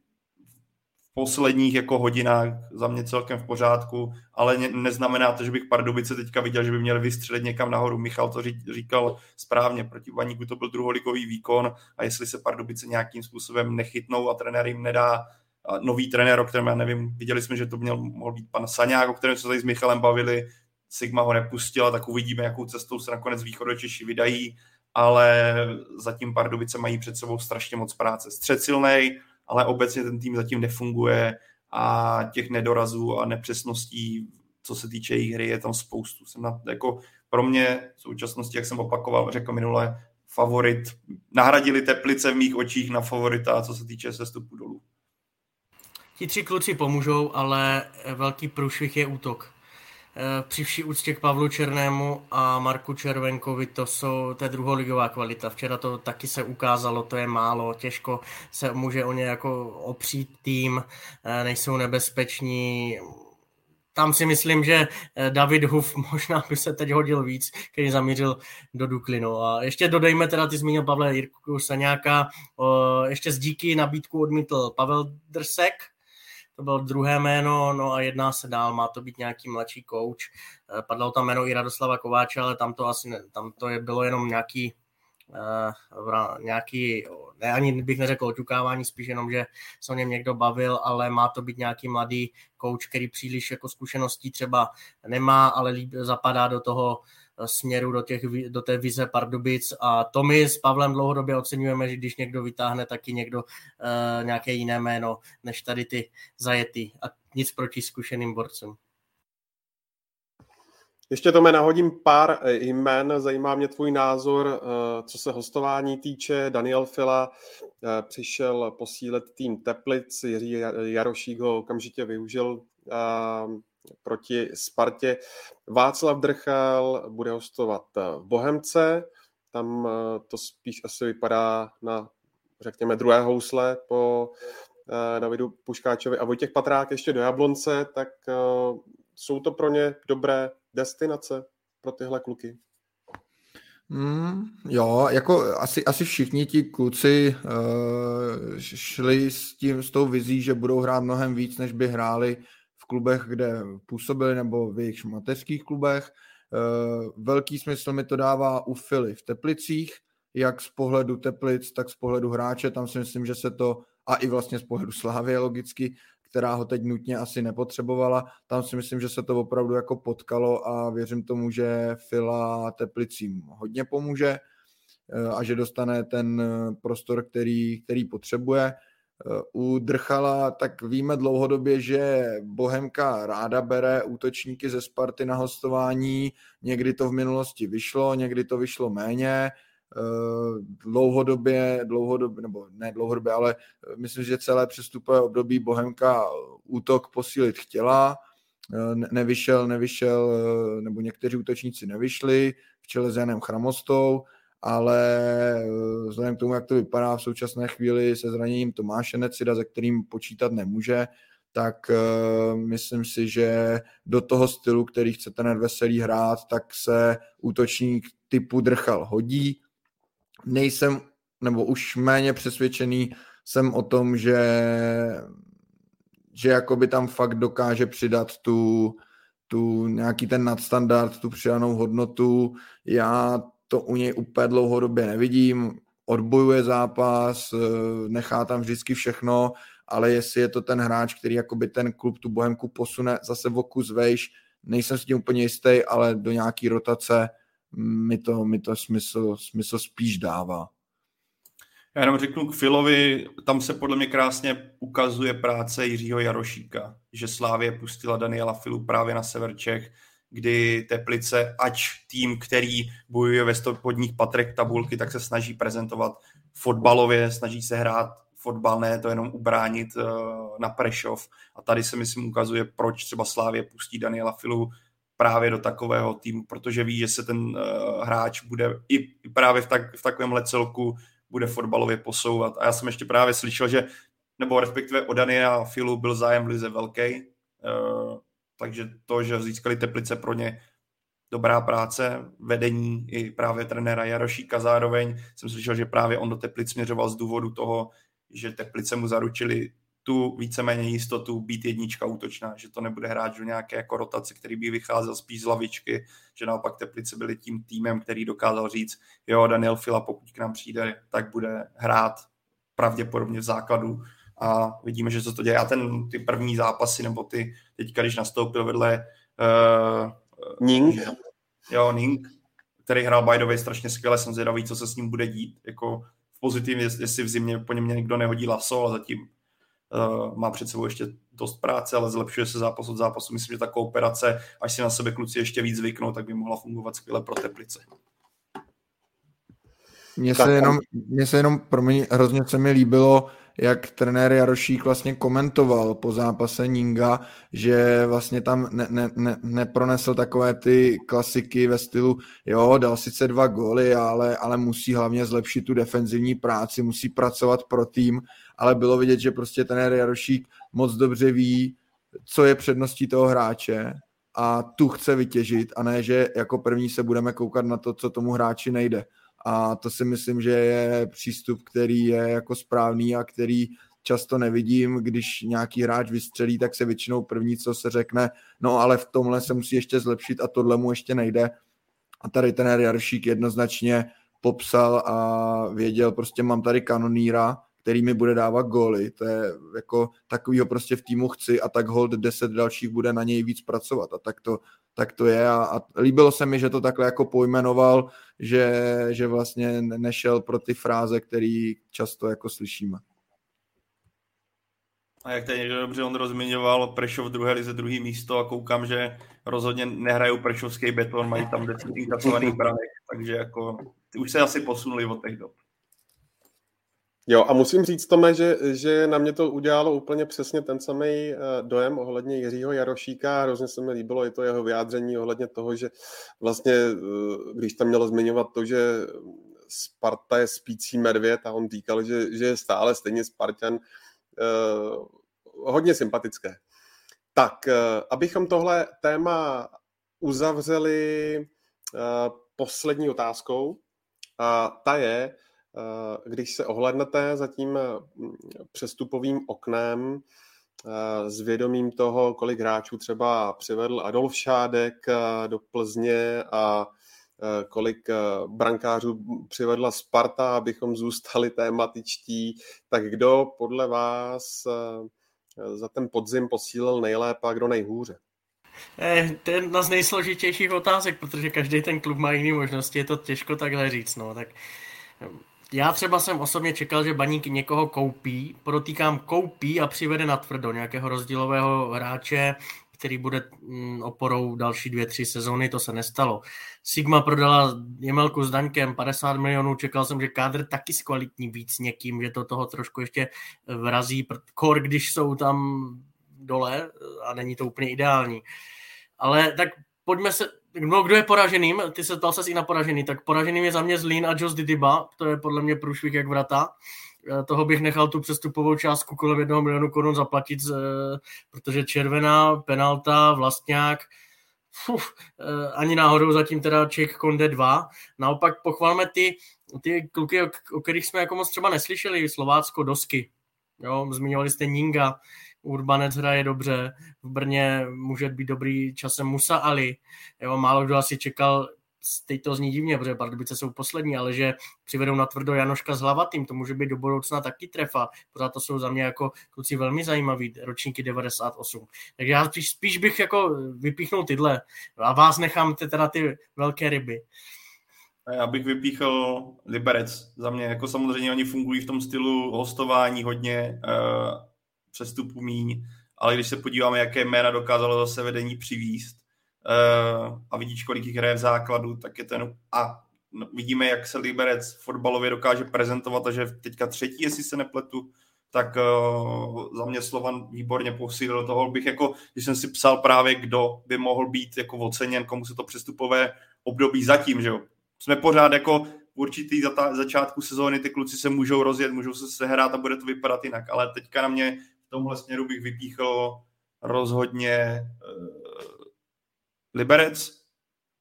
posledních jako hodinách za mě celkem v pořádku, ale neznamená to, že bych Pardubice teďka viděl, že by měl vystřelit někam nahoru. Michal to říkal správně, proti Baníku to byl druholigový výkon a jestli se Pardubice nějakým způsobem nechytnou a trenér jim nedá nový trenér, o kterém já nevím, viděli jsme, že to měl, mohl být pan Saňák, o kterém se tady s Michalem bavili, Sigma ho nepustila, tak uvidíme, jakou cestou se nakonec Východočeši vydají, ale zatím Pardubice mají před sebou strašně moc práce. Střed silnej, ale obecně ten tým zatím nefunguje a těch nedorazů a nepřesností, co se týče jejich hry, je tam spoustu. Jsem na, jako pro mě v současnosti, jak jsem opakoval, řekl minule, favorit, nahradili Teplice v mých očích na favorita, co se týče sestupu dolů. Ti tři kluci pomůžou, ale velký průšvih je útok. Při vší úctě k Pavlu Černému a Marku Červenkovi, to jsou to je druholigová kvalita. Včera to taky se ukázalo, to je málo, těžko se může o ně jako opřít tým, nejsou nebezpeční. Tam si myslím, že David Huf možná by se teď hodil víc, který zamířil do Duklinu. A ještě dodejme, teda ty zmínil Pavle Jirku Saňáka, ještě z díky nabídku odmítl Pavel Drsek, to bylo druhé jméno, no a jedná se dál, má to být nějaký mladší kouč. Padlo tam jméno i Radoslava Kováče, ale tam to asi ne, tam to je, bylo jenom nějaký, uh, nějaký ne, ani bych neřekl oťukávání, spíš jenom, že se o něm někdo bavil, ale má to být nějaký mladý kouč, který příliš jako zkušeností třeba nemá, ale líp zapadá do toho směru, do, těch, do té vize Pardubic a to my s Pavlem dlouhodobě oceňujeme, že když někdo vytáhne taky někdo uh, nějaké jiné jméno, než tady ty zajetý a nic proti zkušeným borcům. Ještě Tome, nahodím pár jmen, zajímá mě tvůj názor, uh, co se hostování týče. Daniel Fila uh, přišel posílit tým Teplic, Jiří Jarošík ho okamžitě využil uh, proti Spartě. Václav Drchal bude hostovat v Bohemce, tam to spíš asi vypadá na, řekněme, druhé housle po Davidu Puškáčovi a Vojtěch Patrák ještě do Jablonce, tak jsou to pro ně dobré destinace pro tyhle kluky? Mm, jo, jako asi, asi všichni ti kluci uh, šli s tím, s tou vizí, že budou hrát mnohem víc, než by hráli v klubech, kde působili, nebo v jejich mateřských klubech. Uh, velký smysl mi to dává u Fily v Teplicích, jak z pohledu Teplic, tak z pohledu hráče. Tam si myslím, že se to, a i vlastně z pohledu Slavie logicky, která ho teď nutně asi nepotřebovala. Tam si myslím, že se to opravdu jako potkalo a věřím tomu, že Fila Teplicím hodně pomůže a že dostane ten prostor, který, který potřebuje. U Drchala tak víme dlouhodobě, že Bohemka ráda bere útočníky ze Sparty na hostování. Někdy to v minulosti vyšlo, někdy to vyšlo méně. dlouhodobě, dlouhodobě, nebo ne dlouhodobě, ale myslím, že celé přestupové období Bohemka útok posílit chtěla, nevyšel, nevyšel, nebo někteří útočníci nevyšli, v čele s Janem Chramostou, ale vzhledem k tomu, jak to vypadá v současné chvíli se zraněním Tomáše Necida, se kterým počítat nemůže, tak myslím si, že do toho stylu, který chce ten Veselý hrát, tak se útočník typu Drchal hodí. Nejsem, nebo už méně přesvědčený jsem o tom, že, že jakoby tam fakt dokáže přidat tu, tu nějaký ten nadstandard, tu přidanou hodnotu. Já to u něj úplně dlouhodobě nevidím. Odbojuje zápas, nechá tam vždycky všechno, ale jestli je to ten hráč, který jakoby ten klub, tu Bohemku posune zase o kus vejš, nejsem s tím úplně jistý, ale do nějaký rotace mi to, mi to smysl, smysl spíš dává. Já jenom řeknu k Filovi, tam se podle mě krásně ukazuje práce Jiřího Jarošíka, že Slavie pustila Daniela Filu právě na sever Čech, kdy Teplice, ač tým, který bojuje ve spodních patrech tabulky, tak se snaží prezentovat fotbalově, snaží se hrát fotbal, ne to jenom ubránit na Prešov. A tady se myslím ukazuje, proč třeba Slavie pustí Daniela Filu právě do takového týmu, protože ví, že se ten uh, hráč bude i právě v, tak, v takovémhle celku bude fotbalově posouvat. A já jsem ještě právě slyšel, že, nebo respektive o Daniela Filu byl zájem v lize velký, uh, takže to, že získali Teplice, pro ně dobrá práce, vedení i právě trenéra Jarošíka. Zároveň jsem slyšel, že právě on do Teplic směřoval z důvodu toho, že Teplice mu zaručili tu víceméně jistotu být jednička útočná, že to nebude hráč do nějaké jako rotace, který by vycházel spíš z lavičky, že naopak Teplice byli tím týmem, který dokázal říct, jo, Daniel Fila, pokud k nám přijde, tak bude hrát pravděpodobně v základu a vidíme, že co to děje. A ten, ty první zápasy, nebo ty teďka, když nastoupil vedle uh, Ning, jo, Ning, který hrál by the way strašně skvěle, jsem zvědavý, co se s ním bude dít, jako v pozitivně, jestli v zimě po něm někdo nehodí laso, ale zatím má před sebou ještě dost práce, ale zlepšuje se zápas od zápasu. Myslím, že ta kooperace, až si na sebe kluci ještě víc zvyknou, tak by mohla fungovat skvěle pro Teplice. Mně se jenom, mně se jenom promiň, hrozně se mi líbilo, jak trenér Jarošík vlastně komentoval po zápase Ninga, že vlastně tam ne, ne, ne, nepronesl takové ty klasiky ve stylu, jo, dal sice dva góly, ale, ale musí hlavně zlepšit tu defenzivní práci, musí pracovat pro tým, ale bylo vidět, že prostě trenér Jarošík moc dobře ví, co je předností toho hráče a tu chce vytěžit, a ne, že jako první se budeme koukat na to, co tomu hráči nejde. A to si myslím, že je přístup, který je jako správný a který často nevidím, když nějaký hráč vystřelí, tak se většinou první, co se řekne, no ale v tomhle se musí ještě zlepšit a tohle mu ještě nejde. A tady ten Jarošík jednoznačně popsal a věděl, prostě mám tady kanoníra, který mi bude dávat góly, to je jako takovýho prostě v týmu chci a tak hold deset dalších bude na něj víc pracovat a tak to, tak to je a, a líbilo se mi, že to takhle jako pojmenoval, že, že vlastně nešel pro ty fráze, které často jako slyšíme. A jak tady někdo dobře on rozmiňoval, Prešov v druhé lize druhý místo a koukám, že rozhodně nehrajou prešovský beton, mají tam desetý tacovaný brávek, takže jako ty už se asi posunuli od těch dob. Jo, a musím říct, Tome, že, že na mě to udělalo úplně přesně ten samý dojem ohledně Jiřího Jarošíka. Hrozně se mi líbilo i to jeho vyjádření ohledně toho, že vlastně, když tam mělo zmiňovat to, že Sparta je spící medvěd a on říkal, že, že je stále stejně Spartan, eh, hodně sympatické. Tak, eh, abychom tohle téma uzavřeli, eh, poslední otázkou a ta je, když se ohlédnete za tím přestupovým oknem s vědomím toho, kolik hráčů třeba přivedl Adolf Šádek do Plzně a kolik brankářů přivedla Sparta, abychom zůstali tématičtí, tak kdo podle vás za ten podzim posílil nejlépe a kdo nejhůře? To je jedna z nejsložitějších otázek, protože každý ten klub má jiné možnosti, je to těžko takhle říct. No. Tak já třeba jsem osobně čekal, že Baník někoho koupí, podotýkám koupí a přivede natvrdo nějakého rozdílového hráče, který bude oporou další dvě, tři sezóny, to se nestalo. Sigma prodala Jemelku s Daňkem padesát milionů, čekal jsem, že kádr taky zkvalitní víc někým, že to toho trošku ještě vrazí, kor, když jsou tam dole a není to úplně ideální. Ale tak pojďme se, no, kdo je poraženým, ty se ptal ses i na poražený, tak poraženým je za mě Zlín a Jos Didiba, to je podle mě průšvih jak vrata. Toho bych nechal tu přestupovou částku kolem jednoho milionu korun zaplatit, protože červená, penalta, vlastňák, fuf, ani náhodou zatím teda Čech Konde dva. Naopak pochválme ty, ty kluky, o, o kterých jsme jako moc třeba neslyšeli, Slovácko, Dosky, jo, zmiňovali jste Ninga, Urbanec hraje dobře, v Brně může být dobrý časem Musa Ali, jo, málo kdo asi čekal. Teď to zní divně, protože Pardubice jsou poslední, ale že přivedou natvrdo Janoška s Hlavatým, to může být do budoucna taky trefa. Pořád to jsou za mě jako kluci velmi zajímavý, ročníky devadesát osm. Takže já spíš, spíš bych jako vypíchnul tyhle a vás nechám teda ty velké ryby. Já bych vypíchl Liberec. Za mě jako samozřejmě oni fungují v tom stylu hostování hodně, přestupu míň, ale když se podíváme, jaké jména dokázalo zase vedení přivíst, a vidíš, kolik jich hraje v základu, tak je ten... A vidíme, jak se Liberec fotbalově dokáže prezentovat, a že teďka třetí, jestli se nepletu, tak uh, za mě Slovan výborně posílil toho. Bych jako, když jsem si psal právě, kdo by mohl být jako oceněn, komu se to přestupové období zatím, že jo. Jsme pořád jako určitý zata- začátku sezóny, ty kluci se můžou rozjet, můžou se sehrát a bude to vypadat jinak, ale teďka na mě v tomhle směru bych vypíchl rozhodně... Uh, Liberec,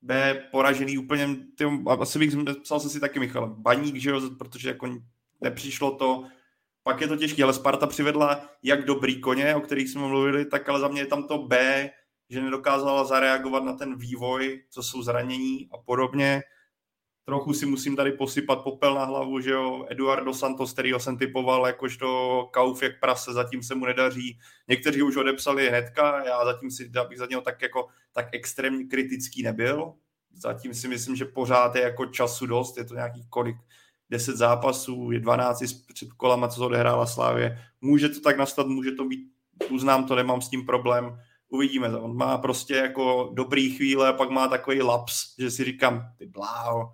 B, poražený úplně, ty, asi bych psal se si taky Michalem, Baník, že jo, protože jako nepřišlo to, pak je to těžké, ale Sparta přivedla jak dobrý koně, o kterých jsme mluvili, tak ale za mě je tam to B, že nedokázala zareagovat na ten vývoj, co jsou zranění a podobně. Trochu si musím tady posypat popel na hlavu, že jo, Eduardo Santos, kterýho jsem typoval, jakožto kauf jak prase, zatím se mu nedaří. Někteří už odepsali hnedka, já zatím si, abych za něho tak jako tak extrémně kritický nebyl. Zatím si myslím, že pořád je jako času dost, je to nějakých kolik, deset zápasů, je dvanáct s předkolama, co se odehrála Slávě. Může to tak nastat, může to být, uznám to, nemám s tím problém. Uvidíme, on má prostě jako dobrý chvíle, pak má takový laps, že si říkám, ty bláho.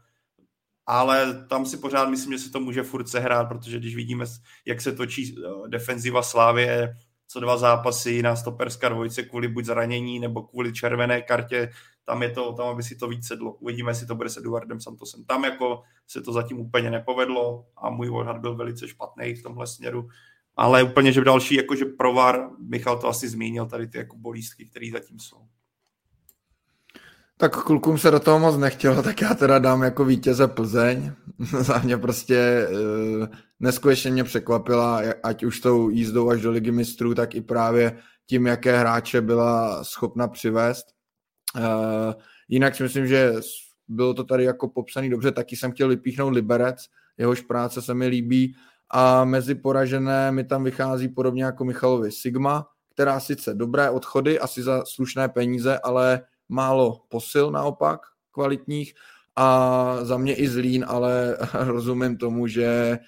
Ale tam si pořád myslím, že se to může furt sehrát, protože když vidíme, jak se točí defenziva Slávie, co dva zápasy na stoperská dvojce kvůli buď zranění nebo kvůli červené kartě, tam je to, tam aby si to víc sedlo. Uvidíme, jestli to bude s Eduardem Santosem. Tam jako se to zatím úplně nepovedlo a můj odhad byl velice špatný v tomhle směru. Ale úplně, že další jakože provar, Michal to asi zmínil, tady ty jako bolístky, které zatím jsou. Tak klukům se do toho moc nechtělo, tak já teda dám jako vítěze Plzeň. Za mě prostě neskutečně mě překvapila, ať už tou jízdou až do Ligy mistrů, tak i právě tím, jaké hráče byla schopna přivést. Jinak si myslím, že bylo to tady jako popsaný dobře, taky jsem chtěl vypíchnout Liberec, jehož práce se mi líbí a mezi poražené mi tam vychází podobně jako Michalovi Sigma, která sice dobré odchody, asi za slušné peníze, ale málo posil naopak kvalitních a za mě i Zlín, ale rozumím tomu, že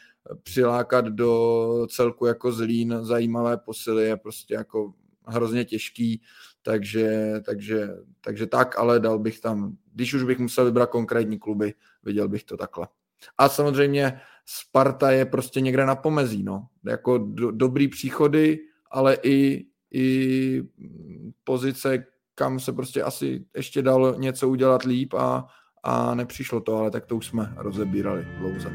přilákat do celku jako Zlín zajímavé posily je prostě jako hrozně těžký, takže, takže, takže tak, ale dal bych tam, když už bych musel vybrat konkrétní kluby, viděl bych to takhle. A samozřejmě Sparta je prostě někde na pomezí, no, jako do, dobrý příchody, ale i, i pozice, kam se prostě asi ještě dalo něco udělat líp a, a nepřišlo to, ale tak to už jsme rozebírali dlouze.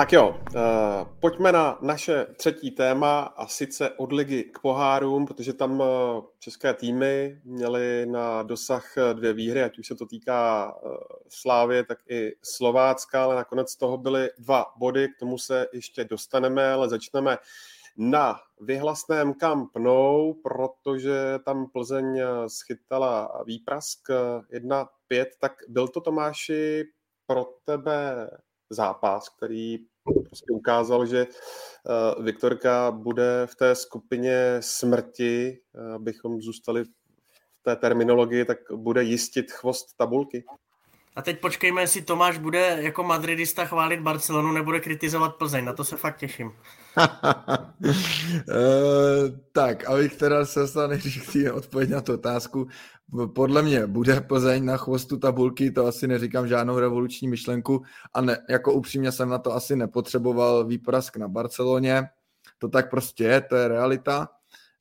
Tak jo, pojďme na naše třetí téma, a sice od ligy k pohárům, protože tam české týmy měly na dosah dvě výhry, ať už se to týká Slávie, tak i Slovácka, ale nakonec toho byly dva body, k tomu se ještě dostaneme, ale začneme na vyhlasném Camp Nou, protože tam Plzeň schytala výprask jedna pět, tak byl to, Tomáši, pro tebe zápas, který prostě ukázal, že Viktorka bude v té skupině smrti, abychom zůstali v té terminologii, tak bude jistit chvost tabulky? A teď počkejme, jestli Tomáš bude jako madridista chválit Barcelonu, nebude kritizovat Plzeň, na to se fakt těším. uh, tak, abych teda se stane říct odpověď na tu otázku. Podle mě bude Plzeň na chvostu tabulky, to asi neříkám žádnou revoluční myšlenku a ne, jako upřímně jsem na to asi nepotřeboval výprask na Barceloně, to tak prostě je, to je realita.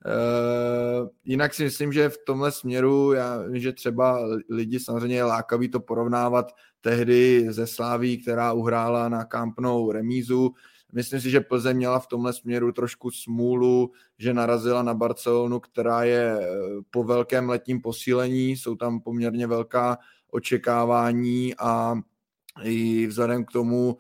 Uh, jinak si myslím, že v tomhle směru, já, že třeba lidi samozřejmě lákaví to porovnávat tehdy ze Slaví, která uhrála na Camp Nou remízu. Myslím si, že Plzeň měla v tomhle směru trošku smůlu, že narazila na Barcelonu, která je po velkém letním posílení, jsou tam poměrně velká očekávání a i vzhledem k tomu,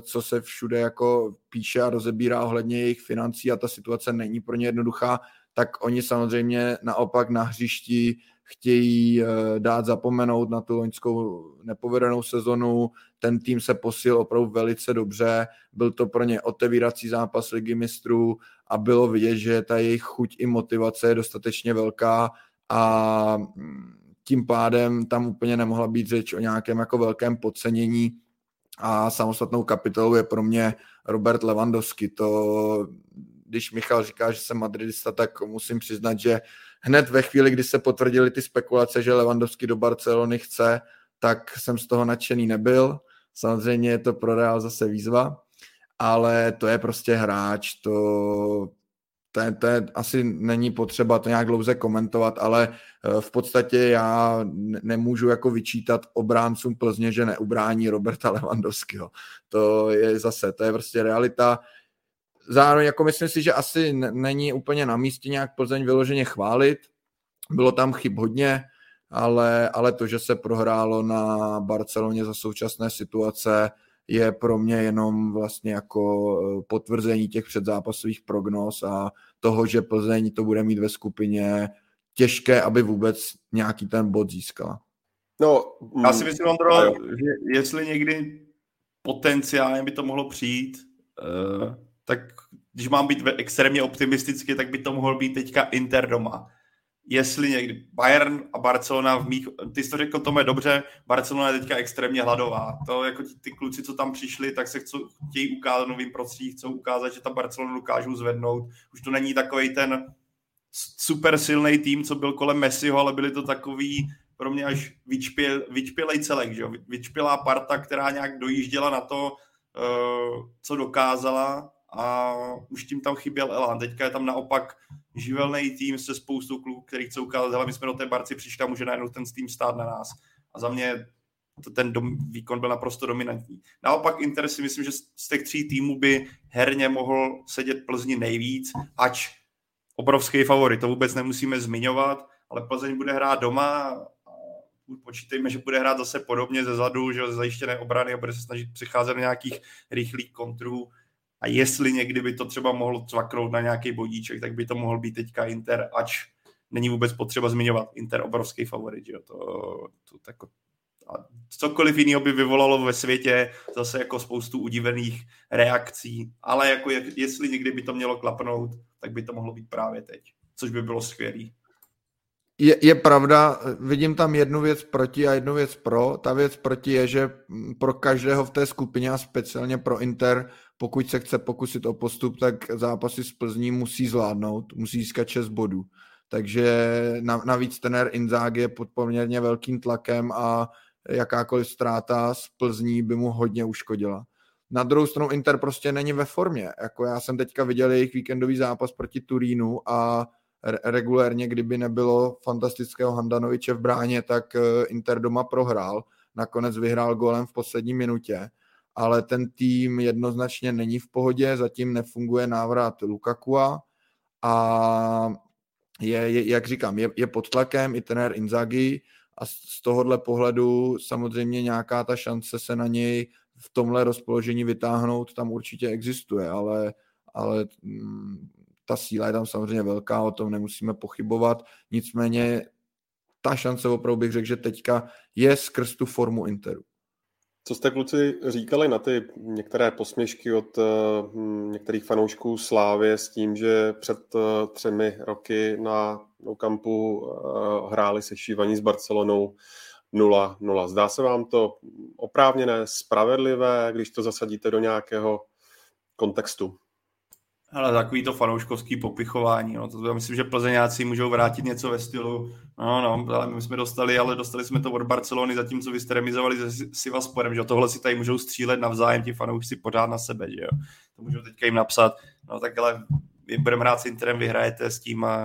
co se všude jako píše a rozebírá ohledně jejich financí a ta situace není pro ně jednoduchá, tak oni samozřejmě naopak na hřišti chtějí dát zapomenout na tu loňskou nepovedenou sezonu. Ten tým se posílil opravdu velice dobře, byl to pro ně otevírací zápas Ligy mistrů a bylo vidět, že ta jejich chuť i motivace je dostatečně velká a tím pádem tam úplně nemohla být řeč o nějakém jako velkém podcenění a samostatnou kapitolou je pro mě Robert Lewandowski. To, když Michal říká, že jsem madridista, tak musím přiznat, že hned ve chvíli, kdy se potvrdily ty spekulace, že Lewandowski do Barcelony chce, tak jsem z toho nadšený nebyl. Samozřejmě je to pro Real zase výzva, ale to je prostě hráč, to... To, to asi není potřeba to nějak dlouze komentovat, ale v podstatě já nemůžu jako vyčítat obráncům Plzně, že neubrání Roberta Lewandowského. To je zase, to je prostě realita. Zároveň jako myslím si, že asi není úplně na místě nějak Plzeň vyloženě chválit. Bylo tam chyb hodně, ale, ale to, že se prohrálo na Barceloně za současné situace, je pro mě jenom vlastně jako potvrzení těch předzápasových prognóz a toho, že Plzeň to bude mít ve skupině těžké, aby vůbec nějaký ten bod získala. No, já si myslím, Ondro, že jestli někdy potenciálně by to mohlo přijít, tak když mám být extrémně optimisticky, tak by to mohlo být teďka Inter doma. Jestli někdy Bayern a Barcelona v mých... Ty jsi to řekl, Tome, dobře, Barcelona je teďka extrémně hladová. To jako ty kluci, co tam přišli, tak se chcou, chtějí ukázat novým prostředí, chcou ukázat, že ta Barcelona dokážou zvednout. Už to není takovej ten super silný tým, co byl kolem Messiho, ale byli to takový pro mě až vyčpěl, vyčpělej celek, že jo? Vyčpělá parta, která nějak dojížděla na to, co dokázala, a už tím tam chyběl elán. Teďka je tam naopak živelný tým se spoustou kluků, který chce ukázat, ale my jsme do té Barci přišli a může najednou ten tým stát na nás. A za mě ten dom, výkon byl naprosto dominantní. Naopak Inter si myslím, že z těch tří týmů by herně mohl sedět Plzni nejvíc, ač obrovský favorit, to vůbec nemusíme zmiňovat, ale Plzeň bude hrát doma, počítejme, že bude hrát zase podobně ze zadu, že ze zajištěné obrany a bude se snažit přicházet na nějakých rychlých kontrů. A jestli někdy by to třeba mohlo cvaknout na nějaký bodíček, tak by to mohl být teďka Inter, ač není vůbec potřeba zmiňovat. Inter obrovský favorit, jo. To, to tako... A cokoliv jiného by vyvolalo ve světě zase jako spoustu udivených reakcí, ale jako jak, jestli někdy by to mělo klapnout, tak by to mohlo být právě teď, což by bylo skvělý. Je, je pravda, vidím tam jednu věc proti a jednu věc pro. Ta věc proti je, že pro každého v té skupině a speciálně pro Inter, pokud se chce pokusit o postup, tak zápasy s Plzní musí zvládnout, musí získat šest bodů. Takže navíc trenér Inzaghi je pod poměrně velkým tlakem a jakákoliv ztráta z Plzní by mu hodně uškodila. Na druhou stranu Inter prostě není ve formě. Jako já jsem teďka viděl jejich víkendový zápas proti Turínu a regulérně, kdyby nebylo fantastického Handanoviče v bráně, tak Inter doma prohrál. Nakonec vyhrál gólem v poslední minutě. ale ten tým jednoznačně není v pohodě, zatím nefunguje návrat Lukakua a je, je jak říkám, je, je pod tlakem i trenér Inzaghi a z, z tohohle pohledu samozřejmě nějaká ta šance se na něj v tomhle rozpoložení vytáhnout tam určitě existuje, ale, ale ta síla je tam samozřejmě velká, o tom nemusíme pochybovat, nicméně ta šance opravdu bych řekl, že teďka je skrz tu formu Interu. Co jste, kluci, říkali na ty některé posměšky od uh, některých fanoušků Slávie s tím, že před uh, třemi roky na Nou Campu uh, hráli sešívaní s Barcelonou nula nula. Zdá se vám to oprávněné, spravedlivé, když to zasadíte do nějakého kontextu? Ale takový to fanouškovský popichování. No, to myslím, že Plzeňáci můžou vrátit něco ve stylu. No, no, ale my jsme dostali, ale dostali jsme to od Barcelony, zatímco vy jste remizovali se Sivasporem, že tohle si tady můžou střílet navzájem ti fanoušci pořád na sebe, že jo. To můžou teďka jim napsat. No tak ale my budeme hrát s Interem, vyhrajete s tím a,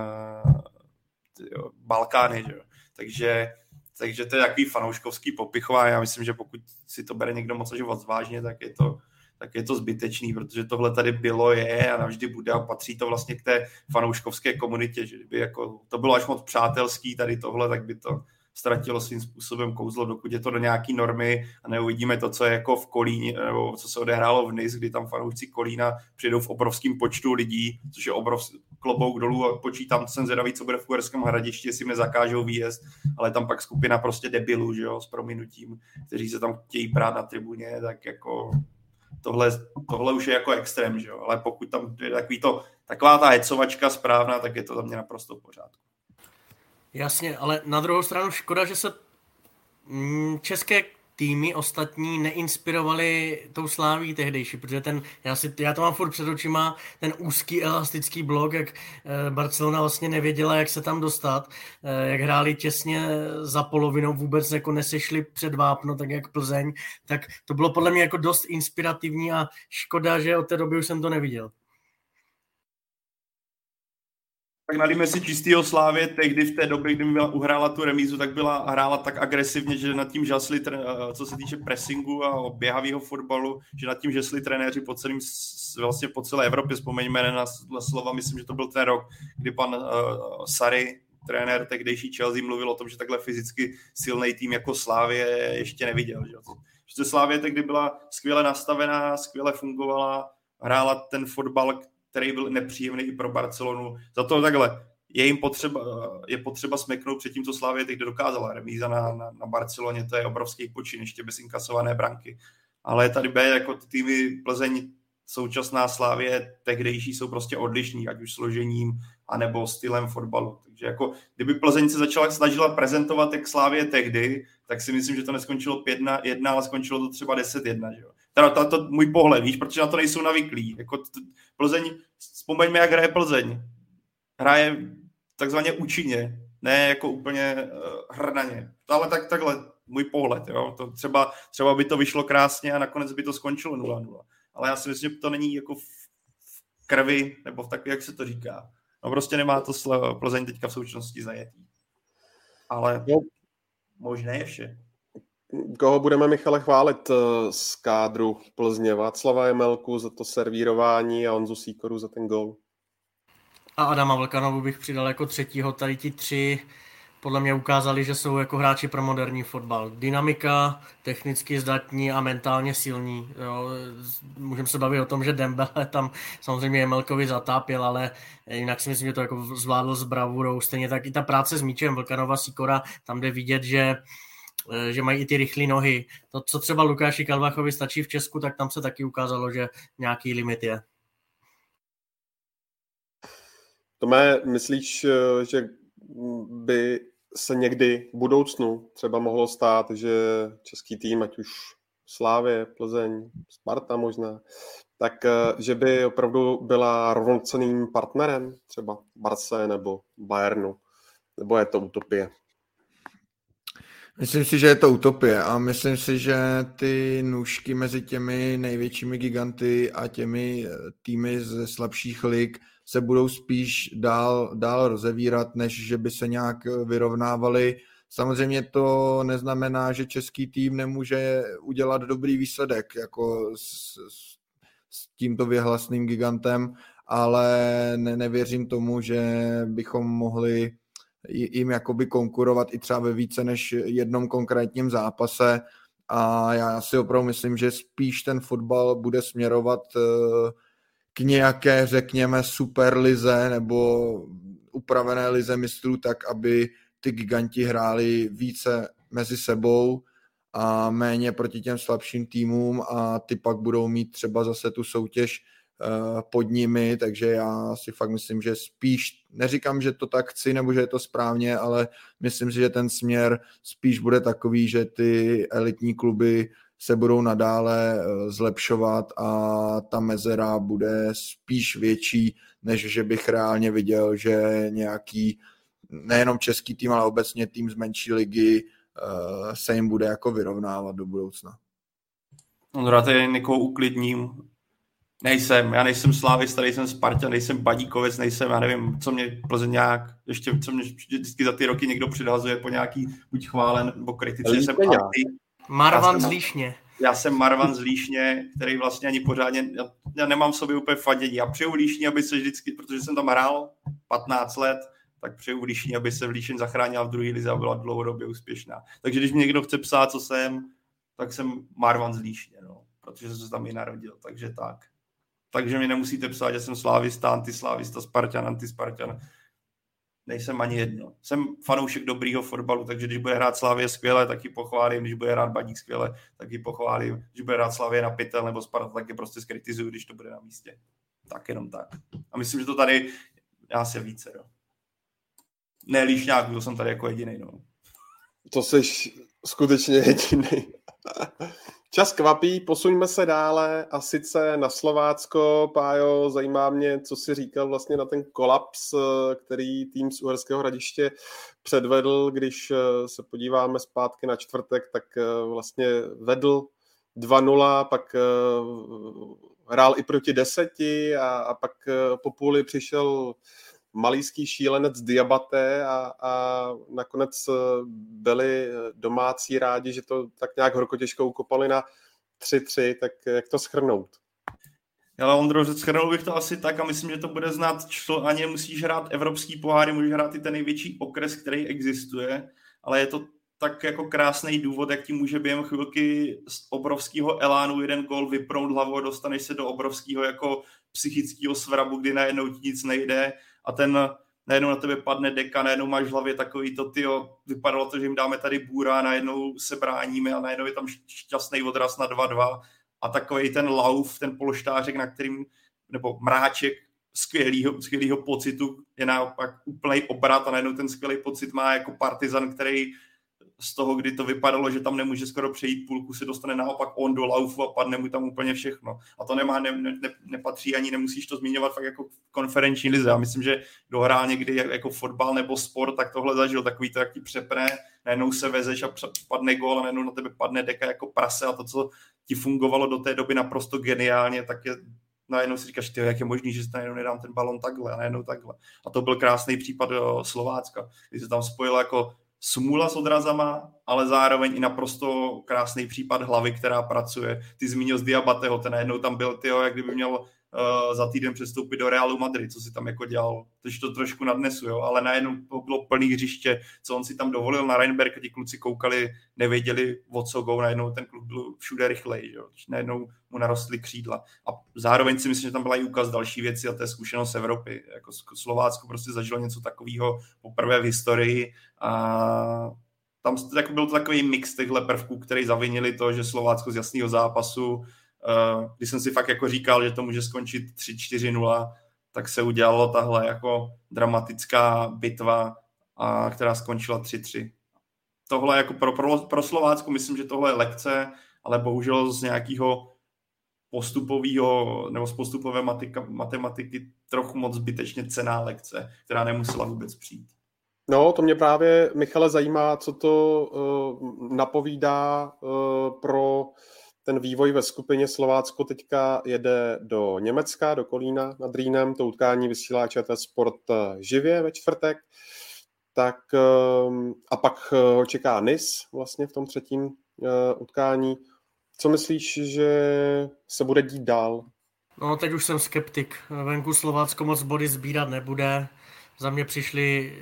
jo, Balkány, že jo. Takže, takže to je takový fanouškovský popichování. Já myslím, že pokud si to bere někdo moc až vážně, tak je to tak je to zbytečný, protože tohle tady bylo, je a navždy bude a patří to vlastně k té fanouškovské komunitě, že kdyby jako to bylo až moc přátelský tady tohle, tak by to ztratilo svým způsobem kouzlo, dokud je to do nějaký normy a neuvidíme to, co je jako v Kolíně, nebo co se odehrálo v Nice, kdy tam fanoušci Kolína přijdou v obrovském počtu lidí, což je obrovský klobouk dolů a počítám, jsem zvědavý, co bude v Uherském Hradišti, jestli mi zakážou výjezd, ale tam pak skupina prostě debilů, že jo, s prominutím, kteří se tam chtějí prát na tribuně, tak jako Tohle, tohle už je jako extrém, že jo? Ale pokud tam je takový to, taková ta hecovačka správná, tak je to za mě naprosto v pořádku. Jasně, ale na druhou stranu škoda, že se české týmy ostatní neinspirovali tou Sláví tehdejší, protože ten, já, si, já to mám furt před očima, ten úzký elastický blok, jak Barcelona vlastně nevěděla, jak se tam dostat, jak hráli těsně za polovinou, vůbec jako nesešli před vápno, tak jak Plzeň, tak to bylo podle mě jako dost inspirativní a škoda, že od té doby už jsem to neviděl. Tak nalíme si čistýho Slávě, tehdy v té době, kdy byla uhrála tu remízu, tak byla hrála tak agresivně, že nad tím žasli, co se týče pressingu a běhavého fotbalu, že nad tím žasli trenéři po, celým, vlastně po celé Evropě. Vzpomeňme na slova, myslím, že to byl ten rok, kdy pan uh, Sarri, trenér tehdejší Chelsea, mluvil o tom, že takhle fyzicky silný tým jako Slávě ještě neviděl. Že? Protože Slávě tehdy byla skvěle nastavená, skvěle fungovala, hrála ten fotbal, který byl nepříjemný i pro Barcelonu. Za to takhle, je jim potřeba, je potřeba smeknout před tím, co Slavia teď dokázala. Remíza na, na, na Barceloně, to je obrovský počin, ještě bez inkasované branky. Ale tady B, jako ty týmy Plzeň, současná Slavie, tehdejší jsou prostě odlišní, ať už složením, anebo stylem fotbalu. Takže jako, kdyby Plzeň se začala snažila prezentovat jak Slavie tehdy, tak si myslím, že to neskončilo pět jedna, ale skončilo to třeba deset jedna, že jo. Teda to, to můj pohled, víš, protože na to nejsou navyklí. Jako t, Plzeň, vzpomeňme, jak hraje Plzeň. Hraje takzvaně účinně, ne jako úplně uh, hrdaně. Ale tak, takhle, můj pohled, jo. To třeba, třeba by to vyšlo krásně a nakonec by to skončilo nula nula. Ale já si myslím, že to není jako v, v krvi, nebo v takové, jak se to říká. No prostě nemá to sl- Plzeň teďka v současnosti zajetí. Ale možné je vše. Koho budeme, Michale, chválit z kádru Plzně? Václava Jemelku za to servírování a Honzu Sýkoru za ten gól. A Adama Vlkanovu bych přidal jako třetího. Tady ti tři podle mě ukázali, že jsou jako hráči pro moderní fotbal. Dynamika, technicky zdatní a mentálně silní. Můžeme se bavit o tom, že Dembele tam samozřejmě Jemelkovi zatápěl, ale jinak si myslím, že to jako zvládl s bravurou. Stejně tak i ta práce s míčem Vlkanova, Sýkora, tam jde vidět, že že mají i ty rychlé nohy. To, co třeba Lukáši Kalvachovi stačí v Česku, tak tam se taky ukázalo, že nějaký limit je. Tome, myslíš, že by se někdy v budoucnu třeba mohlo stát, že český tým, ať už Slavie, Plzeň, Sparta možná, tak že by opravdu byla rovnocenným partnerem třeba Barce nebo Bayernu? Nebo je to utopie? Myslím si, že je to utopie a myslím si, že ty nůžky mezi těmi největšími giganty a těmi týmy ze slabších lig se budou spíš dál, dál rozevírat, než že by se nějak vyrovnávaly. Samozřejmě to neznamená, že český tým nemůže udělat dobrý výsledek jako s, s, s tímto věhlasným gigantem, ale ne, nevěřím tomu, že bychom mohli jim jakoby konkurovat i třeba ve více než jednom konkrétním zápase. A já si opravdu myslím, že spíš ten fotbal bude směrovat k nějaké, řekněme, superlize nebo upravené lize mistrů, tak aby ty giganti hráli více mezi sebou a méně proti těm slabším týmům a ty pak budou mít třeba zase tu soutěž pod nimi, takže já si fakt myslím, že spíš, neříkám, že to tak chci, nebo že je to správně, ale myslím si, že ten směr spíš bude takový, že ty elitní kluby se budou nadále zlepšovat a ta mezera bude spíš větší, než že bych reálně viděl, že nějaký, nejenom český tým, ale obecně tým z menší ligy se jim bude jako vyrovnávat do budoucna. Ondra, tady někoho uklidním. Nejsem, já nejsem slávista, nejsem Spartan, nejsem Badíkovec, nejsem, já nevím, co mě Plzeň nějak, ještě co mě vždycky za ty roky někdo přidazuje po nějaký buď chválen, nebo kritice, já jsem anti. Marvan z Líšně. Já jsem Marvan z Líšně, který vlastně ani pořádně, já, já nemám v sobě úplně fadění. Já přeju Líšni, aby se vždycky, protože jsem tam hrál patnáct let, tak přeju Líšni, aby se v Líšni zachránila v druhé lize a byla dlouhodobě úspěšná. Takže když mi někdo chce psát, co jsem, tak jsem Marvan z Líšně, no, protože jsem se tam i narodil, takže tak. Takže mi nemusíte psát, že jsem slávista, antislávista, Spartan, antispartan. Nejsem ani jedno. Jsem fanoušek dobrýho fotbalu, takže když bude hrát Slavie skvěle, tak ji pochválím. Když bude hrát Badík skvěle, tak ji pochválím. Když bude hrát Slavie na pytel nebo Sparta, tak je prostě zkritizuju, když to bude na místě. Tak jenom tak. A myslím, že to tady já se více. No. Ne, Líšňáku, to jsem tady jako jedinej. No. To jsi skutečně jedinej. Čas kvapí, posuňme se dále a sice na Slovácko. Pájo, zajímá mě, co jsi říkal vlastně na ten kolaps, který tým z Uherského Hradiště předvedl, když se podíváme zpátky na čtvrtek, tak vlastně vedl dva nula, pak hrál i proti deseti a, a pak po půli přišel malijský šílenec Diabaté a, a nakonec byli domácí rádi, že to tak nějak horko těžko ukopali na tři tři, tak jak to shrnout? Ale Ondro, shrnul bych to asi tak a myslím, že to bude znát člo, ani musíš hrát evropský poháry, můžeš hrát i ten největší okres, který existuje, ale je to tak jako krásný důvod, jak ti může během chvilky z obrovského elánu jeden gól vyprout hlavou a dostaneš se do obrovského jako psychického svrabu, kdy najednou ti nic nejde a ten najednou na tebe padne deka, najednou máš v hlavě takový to, tyjo, vypadalo to, že jim dáme tady bůra, najednou se bráníme a najednou je tam šťastný odraz na dva dva a takový ten lauf, ten polštářek, na kterým, nebo mráček skvělýho, skvělýho pocitu je naopak úplnej obrat a najednou ten skvělý pocit má jako Partizan, který z toho, kdy to vypadalo, že tam nemůže skoro přejít půlku, se dostane naopak on do laufu a padne mu tam úplně všechno. A to nemá, ne, ne, nepatří ani, nemusíš to zmiňovat fakt jako konferenční lize. Já myslím, že kdo hrál někdy jako fotbal nebo sport, tak tohle zažil, takový to, jak ti přepne, najednou se vezeš a padne gól a najednou na tebe padne deka jako prase a to, co ti fungovalo do té doby naprosto geniálně, tak je najednou si říkáš, tyjo, jak je možný, že si najednou nedám ten balon takhle a najednou takhle. A to byl krásný případ Slovácka, kdy se tam spojilo jako smůla s odrazama, ale zároveň i naprosto krásný případ hlavy, která pracuje. Ty zmínil z Diabateho, ten najednou tam byl, tyjo, jak kdyby měl uh, za týden přestoupit do Realu Madrid, co si tam jako dělal. Takže to trošku nadnesu, jo, ale najednou to bylo plný hřiště, co on si tam dovolil na Rheinberg, ti kluci koukali, nevěděli, o co go, najednou ten kluk byl všude rychlej, jo, najednou mu narostly křídla. A zároveň si myslím, že tam byla i ukaz další věci a to je zkušenost Evropy. Jako Slovácko prostě zažilo něco takového poprvé v historii a tam jako byl to takový mix těchto prvků, který zavinili to, že Slovácko z jasného zápasu, když jsem si fakt jako říkal, že to může skončit tři čtyři nula, tak se udělalo tahle jako dramatická bitva, a která skončila tři tři. Tohle jako pro, pro, pro Slovácko myslím, že tohle je lekce, ale bohužel z nějakého postupového nebo z postupové matika, matematiky trochu moc zbytečně cenná lekce, která nemusela vůbec přijít. No, to mě právě, Michale, zajímá, co to uh, napovídá uh, pro ten vývoj ve skupině. Slovácko teďka jede do Německa, do Kolína nad Rýnem. To utkání vysílá ČT Sport živě ve čtvrtek. tak a pak ho čeká Nice vlastně v tom třetím utkání. Co myslíš, že se bude dít dál? No, teď už jsem skeptik. Venku Slovácko moc body sbírat nebude. Za mě přišli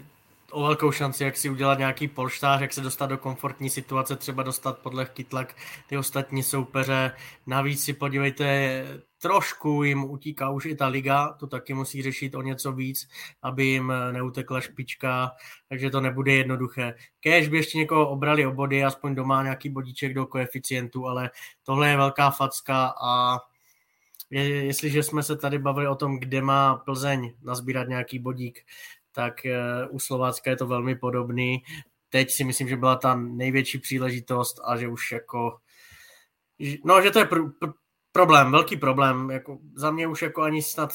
o velkou šanci, jak si udělat nějaký polštář, jak se dostat do komfortní situace, třeba dostat pod lehký tlak ty ostatní soupeře. Navíc si podívejte, trošku jim utíká už i ta liga, to taky musí řešit o něco víc, aby jim neutekla špička, takže to nebude jednoduché. Kéž by ještě někoho obrali o body, aspoň doma nějaký bodíček do koeficientu, ale tohle je velká facka a je, jestliže jsme se tady bavili o tom, kde má Plzeň nazbírat nějaký bodík, tak u Slovácka je to velmi podobný. Teď si myslím, že byla ta největší příležitost a že už jako... No, že to je pr- pr- problém, velký problém. Jako za mě už jako ani snad...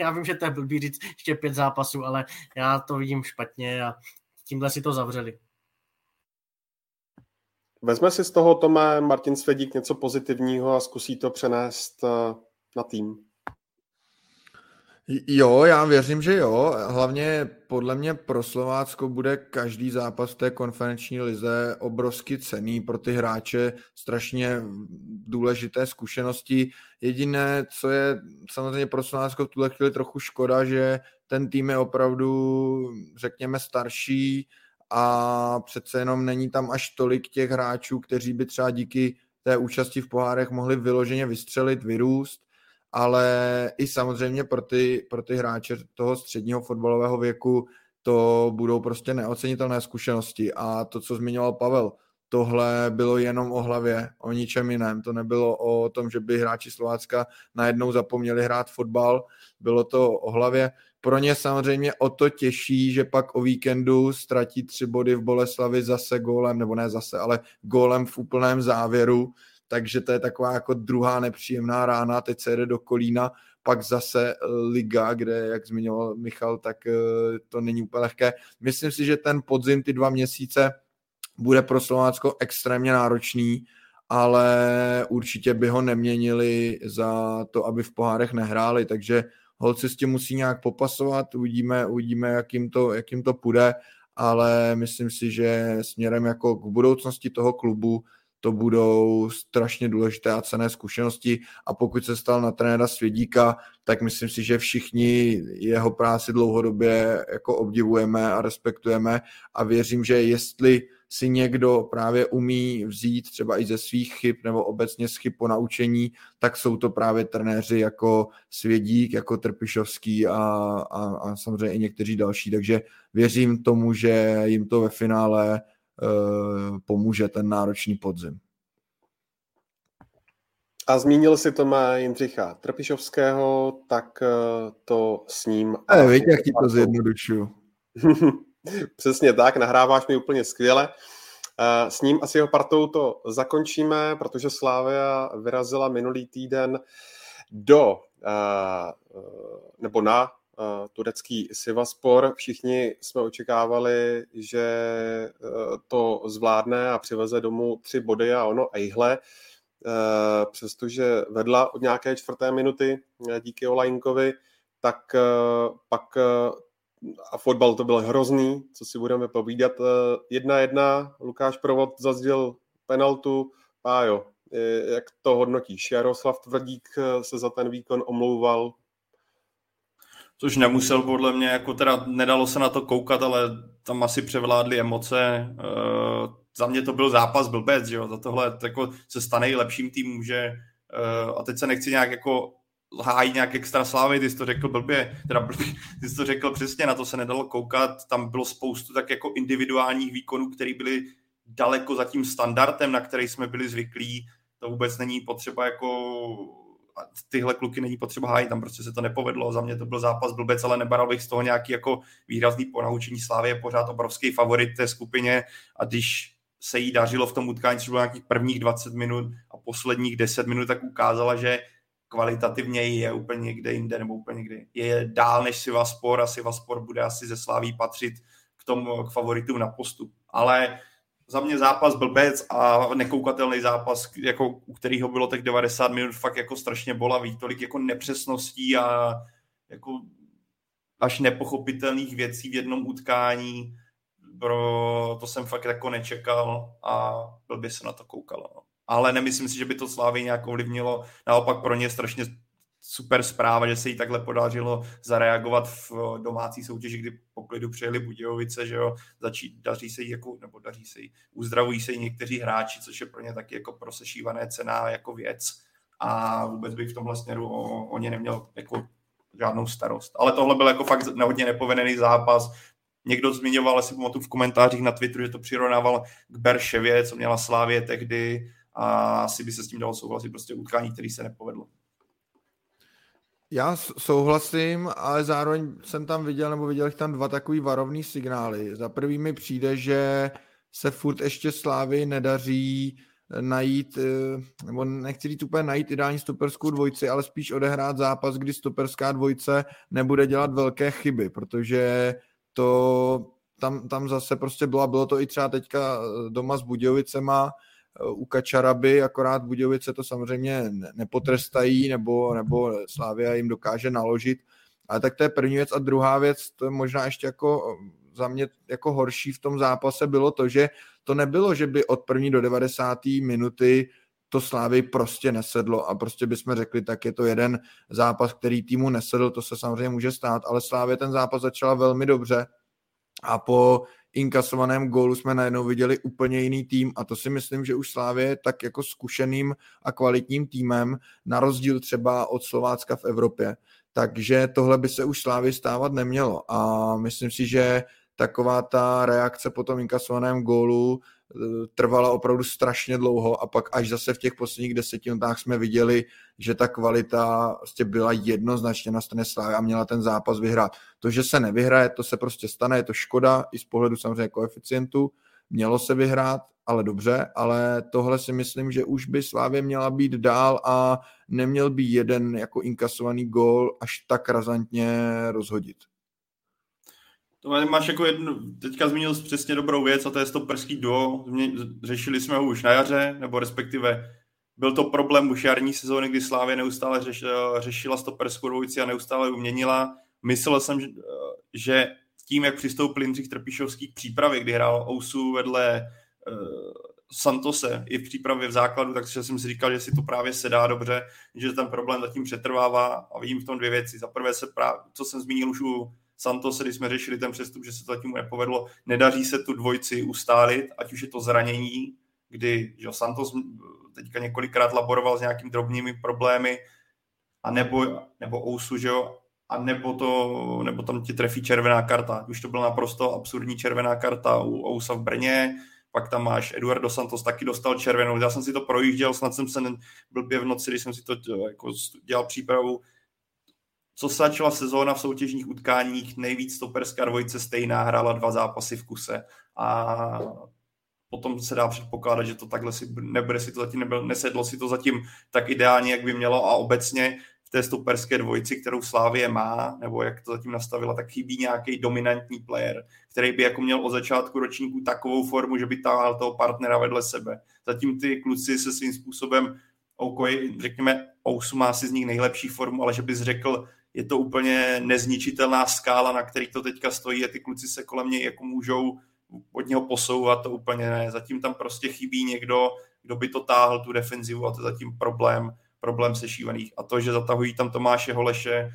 Já vím, že to je blbý říct ještě pět zápasů, ale já to vidím špatně a tímhle si to zavřeli. Vezme si z toho, Tome, Martin Svědík něco pozitivního a zkusí to přenést na tým. Jo, já věřím, že jo. Hlavně podle mě pro Slovácko bude každý zápas té konferenční lize obrovsky cenný, pro ty hráče strašně důležité zkušenosti. Jediné, co je samozřejmě pro Slovácko v tuhle chvíli trochu škoda, že ten tým je opravdu, řekněme, starší a přece jenom není tam až tolik těch hráčů, kteří by třeba díky té účasti v pohárech mohli vyloženě vystřelit, vyrůst. Ale i samozřejmě pro ty, pro ty hráče toho středního fotbalového věku to budou prostě neocenitelné zkušenosti. A to, co zmiňoval Pavel, tohle bylo jenom o hlavě, o ničem jiném. To nebylo o tom, že by hráči Slovácka najednou zapomněli hrát fotbal, bylo to o hlavě. Pro ně samozřejmě o to těší, že pak o víkendu ztratí tři body v Boleslavi zase gólem, nebo ne zase, ale gólem v úplném závěru. Takže to je taková jako druhá nepříjemná rána, teď se jede do Kolína, pak zase liga, kde, jak zmiňoval Michal, tak to není úplně lehké. Myslím si, že ten podzim, ty dva měsíce, bude pro Slovácko extrémně náročný, ale určitě by ho neměnili za to, aby v pohárech nehráli, takže holci s tím musí nějak popasovat, uvidíme, uvidíme jak jim to, jak jim to půjde, ale myslím si, že směrem jako k budoucnosti toho klubu to budou strašně důležité a cenné zkušenosti a pokud se stal na trenéra Svědíka, tak myslím si, že všichni jeho práci dlouhodobě jako obdivujeme a respektujeme a věřím, že jestli si někdo právě umí vzít třeba i ze svých chyb nebo obecně z chyb po naučení, tak jsou to právě trenéři jako Svědík, jako Trpišovský a, a, a samozřejmě i někteří další, takže věřím tomu, že jim to ve finále pomůže ten náročný podzim. A zmínil si to má Jindřicha Trpišovského, tak to s ním... Ale víte, jak ti to zjednodušuju. Přesně tak, nahráváš mi úplně skvěle. S ním a s jeho partou to zakončíme, protože Slavia vyrazila minulý týden do, nebo na turecký Sivaspor. Všichni jsme očekávali, že to zvládne a přiveze domů tři body a ono ejhle, přestože vedla od nějaké čtvrté minuty díky Olajnkovi, tak pak a fotbal to byl hrozný, co si budeme povídat. Jedna jedna, Lukáš Provod zazděl penaltu. Pájo, jak to hodnotíš? Jaroslav Tvrdík se za ten výkon omlouval, což nemusel podle mě, jako teda nedalo se na to koukat, ale tam asi převládly emoce. E, za mě to byl zápas blbec, že jo, za tohle jako se stane i lepším týmům, že e, a teď se nechci nějak jako hájit nějak extra slávy, ty jsi to řekl blbě, teda blbě, ty jsi to řekl přesně, na to se nedalo koukat, tam bylo spoustu tak jako individuálních výkonů, které byly daleko za tím standardem, na který jsme byli zvyklí, to vůbec není potřeba jako... A tyhle kluky není potřeba hájit, tam prostě se to nepovedlo, za mě to byl zápas blbec, ale nebaral bych z toho nějaký jako výrazný ponaučení. Slávy je pořád obrovský favorit té skupině a když se jí dařilo v tom utkání, což bylo nějakých prvních dvacet minut a posledních deset minut, tak ukázala, že kvalitativně je úplně někde jinde, nebo úplně někde je dál než Sivaspor a Sivaspor bude asi ze Sláví patřit k tomu k favoritům na postup, ale za mě zápas blbec a nekoukatelný zápas, jako, u kterého bylo tak devadesát minut fakt jako strašně bolavý, tolik jako nepřesností a jako až nepochopitelných věcí v jednom utkání. pro to jsem fakt jako nečekal a blbě se na to koukalo. No. Ale nemyslím si, že by to Slávy nějak ovlivnilo. Naopak pro ně strašně super zpráva, že se jí takhle podařilo zareagovat v domácí soutěži, kdy po klidu přijeli Budějovice, že jo, začít, daří se jí, jako, nebo daří se jí, uzdravují se jí někteří hráči, což je pro ně taky jako prosešívané cena jako věc a vůbec bych v tomhle směru o, o ně neměl jako žádnou starost. Ale tohle byl jako fakt hodně nepovedený zápas. Někdo zmiňoval, asi pamatuju v komentářích na Twitteru, že to přirovnával k Berševě, co měla Slávie tehdy a asi by se s tím dalo souhlasit, prostě utkání, který se nepovedlo. Já souhlasím, ale zároveň jsem tam viděl, nebo viděl tam dva takový varovný signály. Za prvý mi přijde, že se furt ještě Slávy nedaří najít, nebo nechci říct úplně najít ideální stoperskou dvojici, ale spíš odehrát zápas, kdy stoperská dvojice nebude dělat velké chyby, protože to tam, tam zase prostě bylo, bylo to i třeba teďka doma s Budějovicema, u Kačaraby, akorát Budějovice to samozřejmě nepotrestají nebo, nebo Slavia jim dokáže naložit. Ale tak to je první věc. A druhá věc, to je možná ještě jako za mě jako horší v tom zápase bylo to, že to nebylo, že by od první do devadesáté minuty to Slavii prostě nesedlo a prostě bychom řekli, tak je to jeden zápas, který týmu nesedl, to se samozřejmě může stát, ale Slavia ten zápas začala velmi dobře a po inkasovaném gólu jsme najednou viděli úplně jiný tým a to si myslím, že už Slavie je tak jako zkušeným a kvalitním týmem na rozdíl třeba od Slovácka v Evropě. Takže tohle by se už Slavii stávat nemělo a myslím si, že taková ta reakce po tom inkasovaném gólu trvala opravdu strašně dlouho a pak až zase v těch posledních desetinách jsme viděli, že ta kvalita prostě byla jednoznačně na straně Slávy a měla ten zápas vyhrát. To, že se nevyhraje, to se prostě stane, je to škoda i z pohledu samozřejmě koeficientu, mělo se vyhrát, ale dobře, ale tohle si myslím, že už by Slávě měla být dál a neměl by jeden jako inkasovaný gól až tak razantně rozhodit. Máš jako jednu, teďka zmínil jsi přesně dobrou věc a to je stoperský duo. Řešili jsme ho už na jaře, nebo respektive byl to problém už jarní sezóny, kdy Slávie neustále řeš, řešila stoperskou dvojici a neustále uměnila. Myslel jsem, že tím, jak přistoupil Jindřich Trpišovský k přípravě, kdy hrál Ousu vedle uh, Santose i v přípravě v základu, takže jsem si říkal, že si to právě sedá dobře, že ten problém zatím přetrvává a vidím v tom dvě věci. Za prvé se právě, co jsem zmínil už u Santos, když jsme řešili ten přestup, že se to zatím nepovedlo, nedaří se tu dvojici ustálit, ať už je to zranění, kdy že Santos teďka několikrát laboroval s nějakými drobnými problémy, a nebo, nebo Ousu, že jo, a nebo, to, nebo tam ti trefí červená karta. Už to byla naprosto absurdní červená karta u Ousa v Brně, pak tam máš Eduardo Santos, taky dostal červenou. Já jsem si to projížděl, snad jsem se blbě v noci, když jsem si to jako dělal přípravu, co se začala sezóna v soutěžních utkáních, nejvíc stoperská dvojice stejná, hrála dva zápasy v kuse a potom se dá předpokládat, že to takhle si nebude, si to zatím nebylo, nesedlo si to zatím tak ideálně, jak by mělo a obecně v té stoperské dvojici, kterou Slavie má, nebo jak to zatím nastavila, tak chybí nějaký dominantní player, který by jako měl od začátku ročníku takovou formu, že by táhl toho partnera vedle sebe. Zatím ty kluci se svým způsobem, OK, řekněme, Ousu má si z nich nejlepší formu, ale že bys řekl, je to úplně nezničitelná skála, na který to teďka stojí a ty kluci se kolem něj jako můžou od něho posouvat, to úplně ne. Zatím tam prostě chybí někdo, kdo by to táhl, tu defenzivu a to je zatím problém, problém sešívaných. A to, že zatahují tam Tomáše Holeše,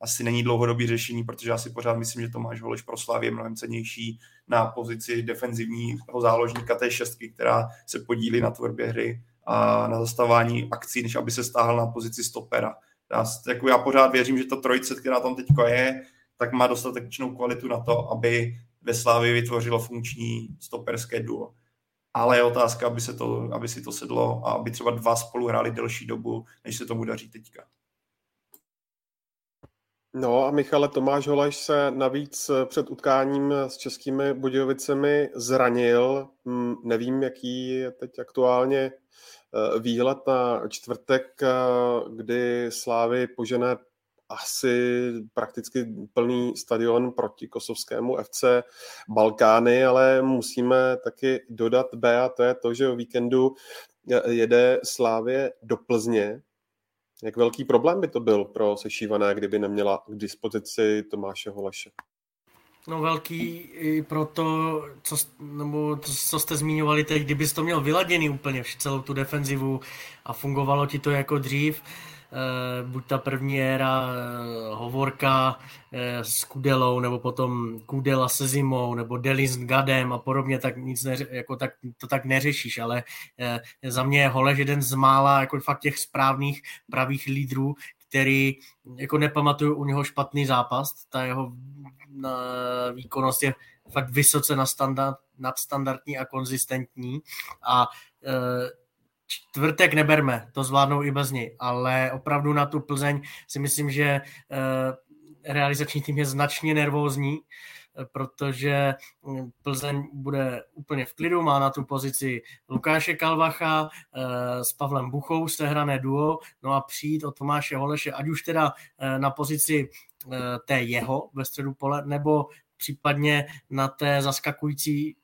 asi není dlouhodobý řešení, protože já si pořád myslím, že Tomáš Holeš pro Slavii je mnohem cennější na pozici defenzivního záložníka té šestky, která se podílí na tvorbě hry a na zastavání akcí, než aby se stáhl na pozici stopera. Já, jako já pořád věřím, že ta trojice, která tam teď je, tak má dostatečnou kvalitu na to, aby ve Slavii vytvořilo funkční stoperské duo. Ale je otázka, aby, se to, aby si to sedlo a aby třeba dva spolu hráli delší dobu, než se tomu daří teďka. No a Michale, Tomáš Holeš se navíc před utkáním s Českými Budějovicemi zranil. Nevím, jaký je teď aktuálně výhled na čtvrtek, kdy Slávy požene asi prakticky plný stadion proti kosovskému F C Balkány, ale musíme taky dodat B a to je to, že o víkendu jede Slávie do Plzně. Jak velký problém by to byl pro sešívané, kdyby neměla k dispozici Tomáše Holeše? No velký i proto, co, nebo co jste zmiňovali teď, kdybys to měl vyladěný úplně celou tu defenzivu a fungovalo ti to jako dřív, eh, buď ta první éra eh, Hovorka eh, s Kudelou, nebo potom Kudela se Zimou, nebo Deli s Gadem a podobně, tak nic neře- jako tak, to tak neřešíš, ale eh, za mě je Holeš jeden z mála jako fakt těch správných pravých lídrů, který jako nepamatuju u něho špatný zápas, ta jeho výkonnost je fakt vysoce nadstandardní a konzistentní a čtvrtek neberme, to zvládnou i bez ní, ale opravdu na tu Plzeň si myslím, že realizační tým je značně nervózní, protože Plzeň bude úplně v klidu, má na tu pozici Lukáše Kalvacha s Pavlem Buchou, sehrané duo, no a přijít od Tomáše Holeše, ať už teda na pozici té jeho ve středu pole, nebo případně na té zaskakující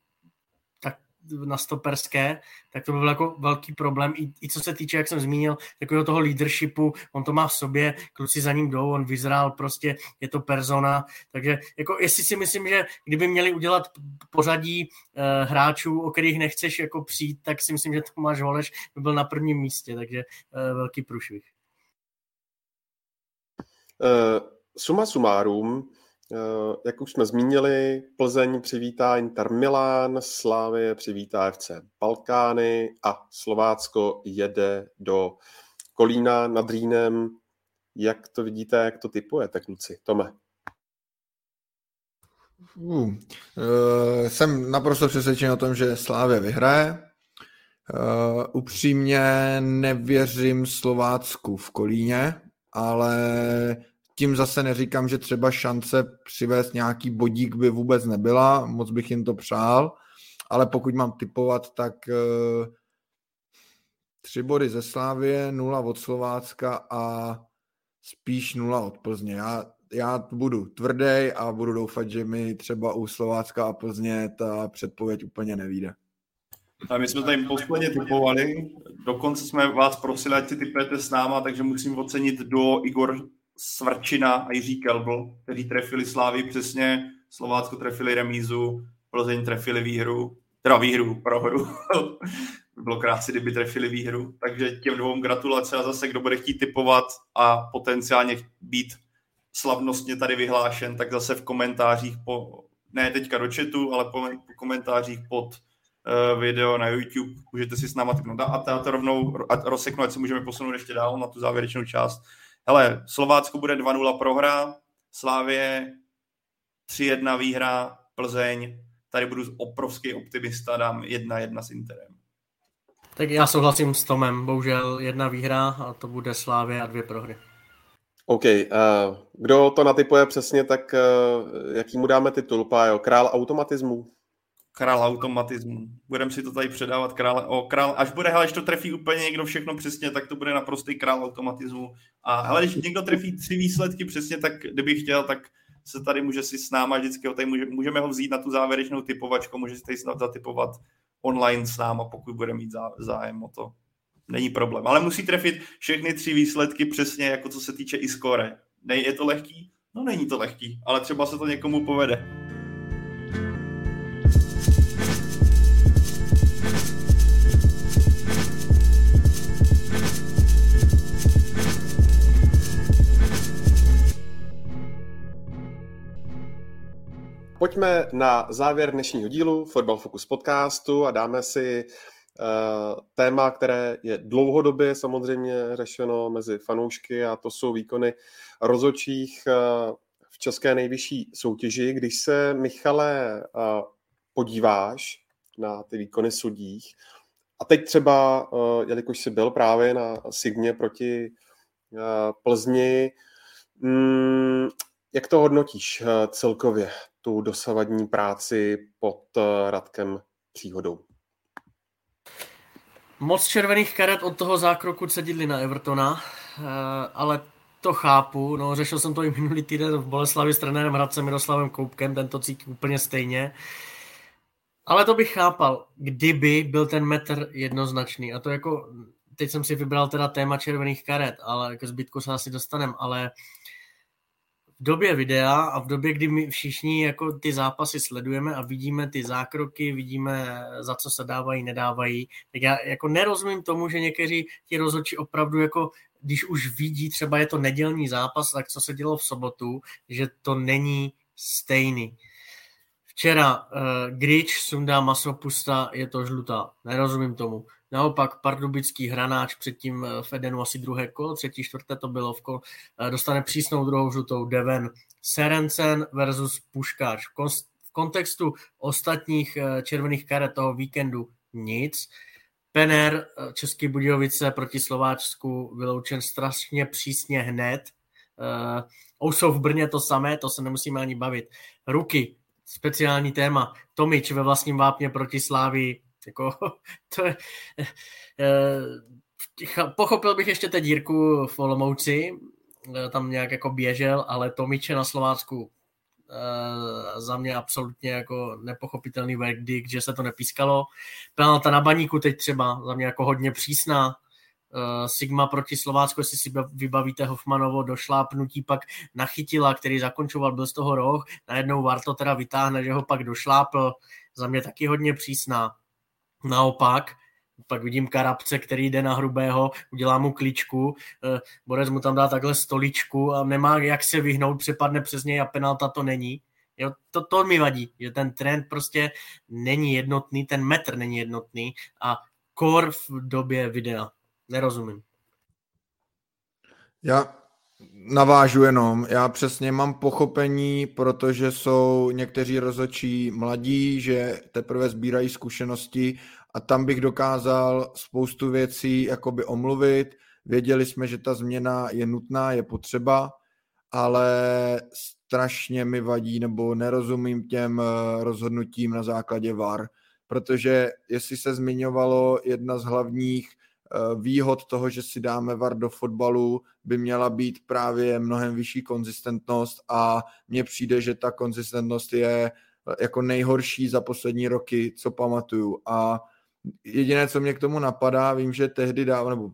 tak na stoperské, tak to by byl jako velký problém. I, i co se týče, jak jsem zmínil, takového toho leadershipu, on to má v sobě, kluci za ním jdou, on vyzrál, prostě je to persona, takže jako jestli si myslím, že kdyby měli udělat pořadí eh, hráčů, o kterých nechceš jako přijít, tak si myslím, že Tomáš Holeš by byl na prvním místě, takže eh, velký průšvih. Uh... Suma sumárum, jak už jsme zmínili, Plzeň přivítá Inter Milán, Slavie přivítá F C Balkány a Slovácko jede do Kolína nad Rýnem. Jak to vidíte, jak to tipujete, kluci? Tome. Uh, jsem naprosto přesvědčen o tom, že Slavie vyhraje. Uh, upřímně nevěřím Slovácku v Kolíně, ale... Tím zase neříkám, že třeba šance přivést nějaký bodík by vůbec nebyla, moc bych jim to přál, ale pokud mám tipovat, tak tři body ze Slavie, nula od Slovácka a spíš nula od Plzně. Já, já budu tvrdý a budu doufat, že mi třeba u Slovácka a Plzně ta předpověď úplně nevyjde. A my jsme tady posledně tipovali, dokonce jsme vás prosili, ať si tipujete s náma, takže musím ocenit do Igor Svrčina a Jiří Kelbl, kteří trefili Slávy přesně, Slovácko trefili remízu, Plzeň trefili výhru, teda výhru, prohru. Bylo krásně, kdyby trefili výhru. Takže těm dvou gratulace a zase, kdo bude chtít tipovat a potenciálně být slavnostně tady vyhlášen, tak zase v komentářích, po, ne teďka do chatu, ale po komentářích pod uh, video na YouTube, můžete si s náma tipnout. A já to rovnou rozseknu, ať se můžeme posunout ještě dál na tu závěrečnou část. Hele, Slovácko bude dva nula prohra, Slavie tři jedna výhra, Plzeň, tady budu obrovský optimista, dám jedna jedna s Interem. Tak já souhlasím s Tomem, bohužel jedna výhra a to bude Slavie a dvě prohry. OK, uh, kdo to natipuje přesně, tak uh, jaký mu dáme titul, Pájo? Král automatismu? Král automatismu. Budeme si to tady předávat. Král, o, král, až bude, hele, až to trefí úplně někdo všechno přesně, tak to bude naprostý král automatismu. A hele, když někdo trefí tři výsledky přesně, tak kdyby chtěl, tak se tady může si s náma vždycky, tady může, můžeme ho vzít na tu závěrečnou typovačku, může si tady snad zatipovat online s náma, pokud bude mít zá, zájem o to. Není problém. Ale musí trefit všechny tři výsledky přesně, jako co se týče i skóre. Ne, je to lehký? No není to lehký, ale třeba se to někomu povede. Pojďme na závěr dnešního dílu Fotbal Focus podcastu a dáme si uh, téma, které je dlouhodobě samozřejmě řešeno mezi fanoušky, a to jsou výkony rozhodčích uh, v české nejvyšší soutěži. Když se, Michale, uh, podíváš na ty výkony sudích a teď třeba, uh, jelikož jsi byl právě na Signě proti uh, Plzni, um, jak to hodnotíš uh, celkově? Tu dosavadní práci pod Radkem Příhodou. Moc červených karet od toho zákroku Cedidlina na Evertona, ale to chápu. No, řešil jsem to i minulý týden v Boleslavi s trenérem Hradcem Miroslavem Koubkem, ten to cítí úplně stejně. Ale to bych chápal, kdyby byl ten metr jednoznačný. A to jako, teď jsem si vybral teda téma červených karet, ale k zbytku se asi dostanem, ale v době videa a v době, kdy my všichni jako ty zápasy sledujeme a vidíme ty zákroky, vidíme, za co se dávají, nedávají, tak já jako nerozumím tomu, že někteří ti rozhodčí opravdu jako, když už vidí, třeba je to nedělní zápas, tak co se dělo v sobotu, že to není stejný. Včera uh, Grič sundá Masopusta, je to žlutá. Nerozumím tomu. Naopak pardubický Hranáč předtím v Edenu asi druhé kolo, třetí, čtvrté to bylo v kol, dostane přísnou druhou žlutou. Deven Serencen versus Puškáč. V kontextu ostatních červených karet toho víkendu nic. Penner Český Budějovice proti Slováčsku vyloučen strašně přísně hned. Ousou v Brně to samé, to se nemusíme ani bavit. Ruky, speciální téma. Tomič ve vlastním vápně proti Slávii. Jako, to je, eh, pochopil bych ještě teď Jirku v Olomouci, eh, tam nějak jako běžel, ale Tomiče na Slovácku eh, za mě absolutně jako nepochopitelný verdikt, že se to nepískalo. Penalta na Baníku teď třeba za mě jako hodně přísná. Eh, Sigma proti Slovácku, jestli si vybavíte Hofmanovo, do šlápnutí pak nachytila, který zakončoval, byl z toho roh, najednou Varto teda vytáhne, že ho pak došlápl, za mě taky hodně přísná. Naopak, pak vidím Karabce, který jde na Hrubého, udělá mu kličku, Borec mu tam dá takhle stoličku a nemá jak se vyhnout, přepadne přes něj a penalta to není. Jo, to, to mi vadí, že ten trend prostě není jednotný, ten metr není jednotný a kor v době videa. Nerozumím. Já navážu jenom, já přesně mám pochopení, protože jsou někteří rozhodčí mladí, že teprve sbírají zkušenosti a tam bych dokázal spoustu věcí jakoby omluvit. Věděli jsme, že ta změna je nutná, je potřeba, ale strašně mi vadí nebo nerozumím těm rozhodnutím na základě V A R, protože jestli se zmiňovalo jedna z hlavních výhod toho, že si dáme V A R do fotbalu, by měla být právě mnohem vyšší konzistentnost a mně přijde, že ta konzistentnost je jako nejhorší za poslední roky, co pamatuju. A jediné, co mě k tomu napadá, vím, že tehdy dávno, nebo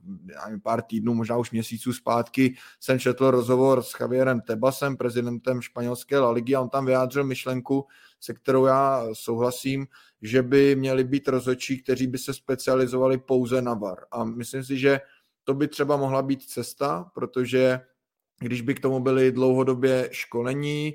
pár týdnů, možná už měsíců zpátky, jsem četl rozhovor s Javierem Tebasem, prezidentem španělské La Ligy, a on tam vyjádřil myšlenku, se kterou já souhlasím, že by měli být rozhodčí, kteří by se specializovali pouze na V A R. A myslím si, že to by třeba mohla být cesta, protože když by k tomu byly dlouhodobě školení,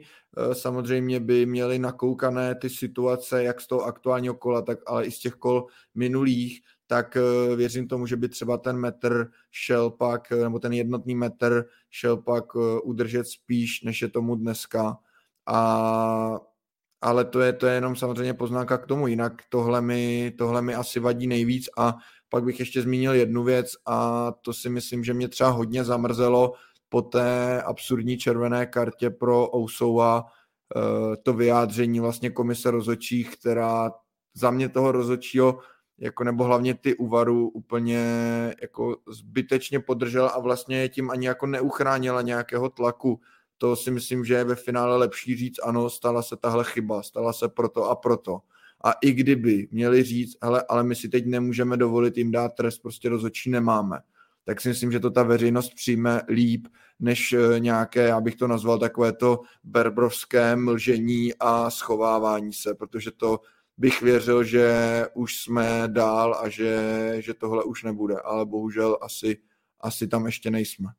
samozřejmě by měli nakoukané ty situace, jak z toho aktuálního kola, tak ale i z těch kol minulých, tak věřím tomu, že by třeba ten metr šel pak, nebo ten jednotný metr šel pak udržet spíš, než je tomu dneska. A ale to je, to je jenom samozřejmě poznámka k tomu, jinak tohle mi, tohle mi asi vadí nejvíc a pak bych ještě zmínil jednu věc a to si myslím, že mě třeba hodně zamrzelo po té absurdní červené kartě pro Ousova to vyjádření vlastně komise rozhodčích, která za mě toho rozhodčího, jako nebo hlavně ty uvaru úplně jako zbytečně podržela a vlastně tím ani jako neuchránila nějakého tlaku. To si myslím, že je ve finále lepší říct, ano, stala se tahle chyba, stala se proto a proto. A i kdyby měli říct, hele, ale my si teď nemůžeme dovolit jim dát trest, prostě rozhodčí nemáme. Tak si myslím, že to ta veřejnost přijme líp, než nějaké, já bych to nazval takové to berbrovské mlžení a schovávání se, protože to bych věřil, že už jsme dál a že, že tohle už nebude, ale bohužel asi, asi tam ještě nejsme.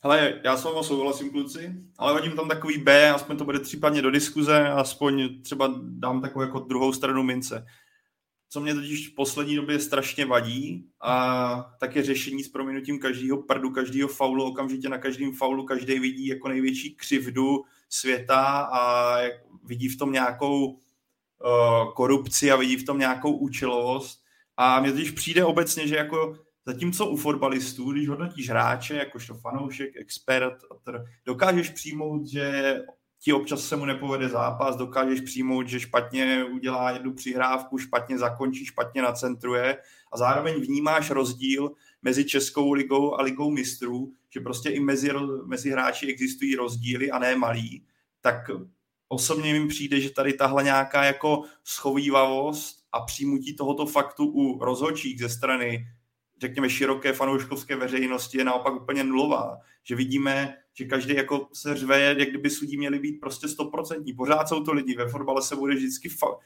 Hele, já s váma souhlasím, kluci, ale hodím tam takový B, aspoň to bude případně do diskuze, aspoň třeba dám takovou jako druhou stranu mince. Co mě totiž v poslední době strašně vadí, a tak je řešení s prominutím každého prdu, každého faulu, okamžitě na každém faulu každý vidí jako největší křivdu světa a vidí v tom nějakou uh, korupci a vidí v tom nějakou účelovost. A mě totiž přijde obecně, že jako zatímco u fotbalistů, když hodnotíš hráče, jakožto fanoušek, expert, dokážeš přijmout, že ti občas se mu nepovede zápas, dokážeš přijmout, že špatně udělá jednu přihrávku, špatně zakončí, špatně nacentruje a zároveň vnímáš rozdíl mezi Českou ligou a ligou mistrů, že prostě i mezi, mezi hráči existují rozdíly a ne malý. Tak osobně mi přijde, že tady tahle nějaká jako schovívavost a přijmutí tohoto faktu u rozhodčích ze strany řekněme široké fanouškovské veřejnosti je naopak úplně nulová, že vidíme že každý jako se řve, jak kdyby sudí měli být prostě stoprocentní. Pořád jsou to lidi, ve fotbale se bude vždycky fa-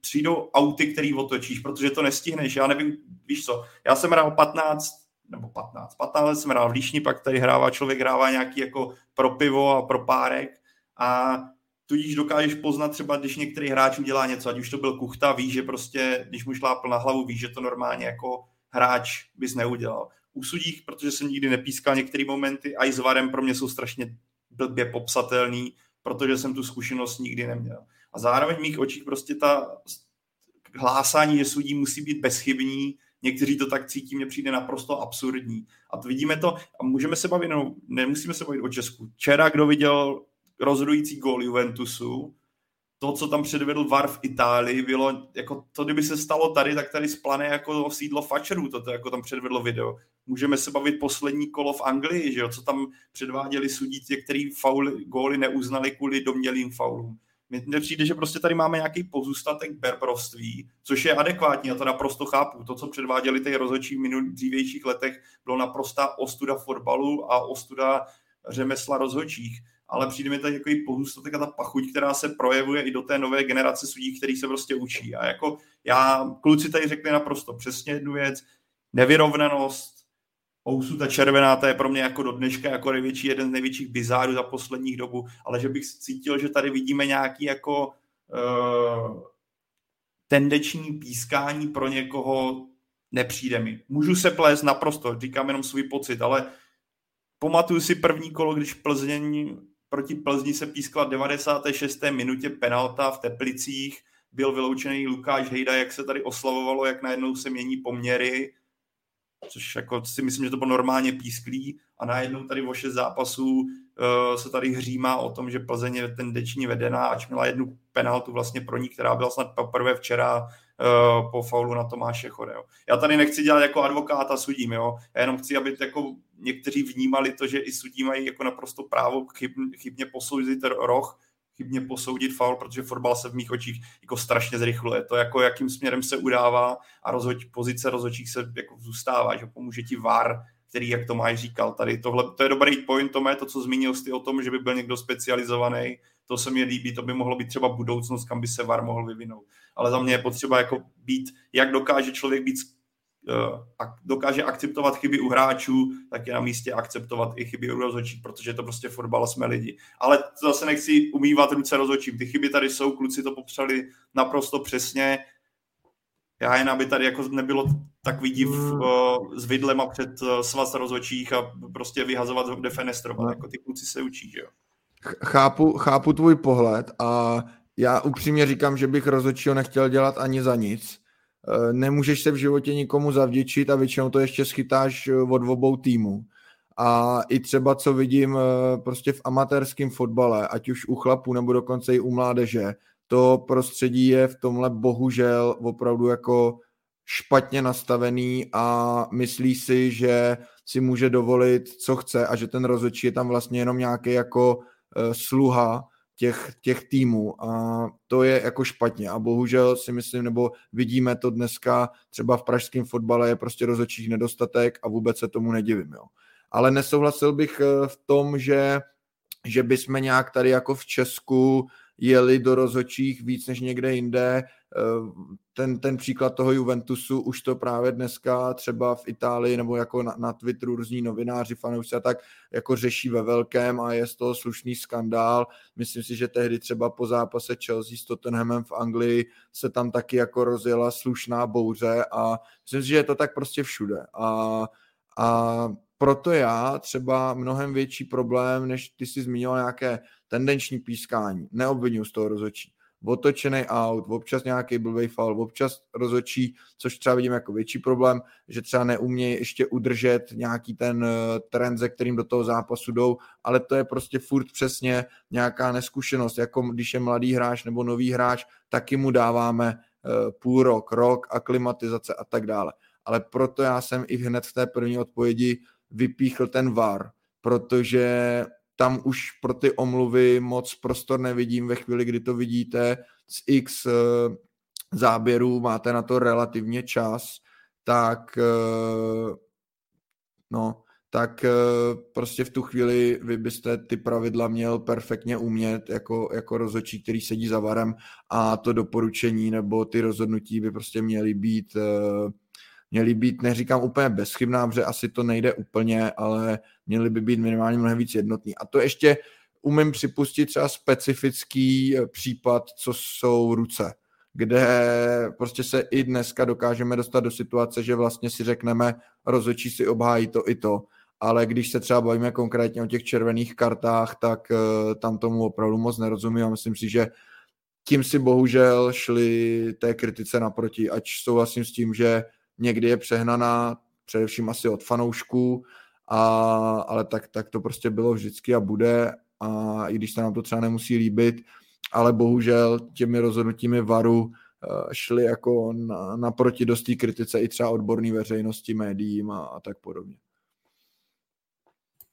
přijdou auty, který otočíš, protože to nestihneš. Já nevím, víš co, já jsem hrál patnáct, nebo patnáct, patnáct let jsem hrál v Líšni, pak tady hrává člověk, hrává nějaký jako pro pivo a pro párek a tudíž dokážeš poznat třeba, když některý hráč udělá něco, ať už to byl Kuchta, víš, že prostě, když mu šlápl na hlavu, víš, že to normálně jako hráč bys neudělal. U sudích, protože jsem nikdy nepískal některé momenty, a i s VARem pro mě jsou strašně blbě popsatelný, protože jsem tu zkušenost nikdy neměl. A zároveň v mých očích prostě ta hlásání, že sudí musí být bezchybní, někteří to tak cítí, mně přijde naprosto absurdní. A to vidíme to, a můžeme se bavit, no, nemusíme se bavit o Česku. Včera, kdo viděl rozhodující gól Juventusu, to, co tam předvedl VAR v Itálii, bylo, jako to, kdyby se stalo tady, tak tady splane jako sídlo Facherů, toto jako tam předvedlo video. Můžeme se bavit poslední kolo v Anglii, že jo, co tam předváděli sudíci, který faul, góly neuznali kvůli domnělým faulům. Mně přijde, že prostě tady máme nějaký pozůstatek berproství, což je adekvátní, a to naprosto chápu. To, co předváděli ty rozhodčí v minulých dřívějších letech, bylo naprostá ostuda fotbalu a ostuda řemesla rozhodčích. Ale přijde mi tady takový pozůstatek a ta pachuť, která se projevuje i do té nové generace sudí, který se prostě učí. A jako já, kluci tady řekli naprosto přesně jednu věc, nevyrovnanost, ousu ta červená, ta je pro mě jako do dneška jako největší, jeden z největších bizárů za posledních dobu, ale že bych cítil, že tady vidíme nějaký jako uh, tendenční pískání pro někoho, nepřijde mi. Můžu se plést naprosto, říkám jenom svůj pocit, ale pamatuju si první kolo, když Plzeň, proti Plzni se pískla v devadesáté šesté minutě penalta v Teplicích, byl vyloučený Lukáš Hejda, jak se tady oslavovalo, jak najednou se mění poměry, což jako si myslím, že to bylo normálně písklý, a najednou tady o šest zápasů uh, se tady hřímá o tom, že Plzeň je tendenčně vedená, ač měla jednu penaltu vlastně pro ní, která byla snad poprvé včera uh, po faulu na Tomáše Choreho. Já tady nechci dělat jako advokáta sudím, jo? Já jenom chci, aby jako někteří vnímali to, že i sudí mají jako naprosto právo chyb, chybně posoudit roh, chybně posoudit faul, protože fotbal se v mých očích jako strašně zrychluje. To, jako jakým směrem se udává a rozhoď, pozice rozhodčích se jako zůstává, že pomůže ti VAR, který, jak Tomáš říkal, tady tohle, to je dobrý point, Tomé, to, co zmínil jsi o tom, že by byl někdo specializovaný, to se mi líbí, to by mohlo být třeba budoucnost, kam by se VAR mohl vyvinout. Ale za mě je potřeba jako být, jak dokáže člověk být, dokáže akceptovat chyby u hráčů, tak je na místě akceptovat i chyby u rozhodčích, protože to prostě fotbal, jsme lidi. Ale to zase nechci umývat ruce rozhodčím. Ty chyby tady jsou, kluci to popsali naprosto přesně. Já jen, aby tady jako nebylo takový div mm. uh, s vidlema před uh, svaz rozhodčích a prostě vyhazovat, defenestrovat. Mm. Jako ty kluci se učí, že jo? Chápu, chápu tvůj pohled a já upřímně říkám, že bych rozhodčího nechtěl dělat ani za nic. Nemůžeš se v životě nikomu zavděčit a většinou to ještě schytáš od obou týmů. A i třeba, co vidím prostě v amatérském fotbale, ať už u chlapů nebo dokonce i u mládeže, to prostředí je v tomhle bohužel opravdu jako špatně nastavený a myslí si, že si může dovolit, co chce a že ten rozhodčí je tam vlastně jenom nějaký jako sluha těch, těch týmů a to je jako špatně a bohužel si myslím, nebo vidíme to dneska třeba v pražském fotbale je prostě rozhodčích nedostatek a vůbec se tomu nedivím, jo. Ale nesouhlasil bych v tom, že, že bychom nějak tady jako v Česku jeli do rozhodčích víc než někde jinde. Ten, ten příklad toho Juventusu už to právě dneska třeba v Itálii nebo jako na, na Twitteru různí novináři, fanoušci a tak jako řeší ve velkém a je z toho slušný skandál. Myslím si, že tehdy třeba po zápase Chelsea s Tottenhamem v Anglii se tam taky jako rozjela slušná bouře a myslím si, že je to tak prostě všude. A, a proto já třeba mnohem větší problém, než ty jsi zmínil nějaké tendenční pískání, neobvinuju z toho rozhodčí. Otočený aut, občas nějaký blbej faul, občas rozhodčí, což třeba vidím jako větší problém, že třeba neumějí ještě udržet nějaký ten trend, ze kterým do toho zápasu jdou, ale to je prostě furt přesně nějaká neskušenost, jako když je mladý hráč nebo nový hráč, taky mu dáváme půl rok, rok, aklimatizace a tak dále. Ale proto já jsem i hned v té první odpovědi vypíchl ten VAR, protože tam už pro ty omluvy moc prostor nevidím ve chvíli, kdy to vidíte z x záběrů, máte na to relativně čas, tak no, tak prostě v tu chvíli vy byste ty pravidla měl perfektně umět jako, jako rozhodčí, který sedí za varem, a to doporučení nebo ty rozhodnutí by prostě měly být, měly být, neříkám úplně bezchybná, protože asi to nejde úplně, ale měly by být minimálně mnohem víc jednotný. A to ještě umím připustit třeba specifický případ, co jsou ruce, kde prostě se i dneska dokážeme dostat do situace, že vlastně si řekneme, rozhodčí si obhájí to i to, ale když se třeba bavíme konkrétně o těch červených kartách, tak tam tomu opravdu moc nerozumím a myslím si, že tím si bohužel šli té kritice naproti, ač souhlasím s tím, že někdy je přehnaná, především asi od fanoušků, a, ale tak, tak to prostě bylo vždycky a bude, a i když se nám to třeba nemusí líbit, ale bohužel těmi rozhodnutími VARu šli jako na, naproti dost té kritice i třeba odborné veřejnosti, médiím a, a tak podobně.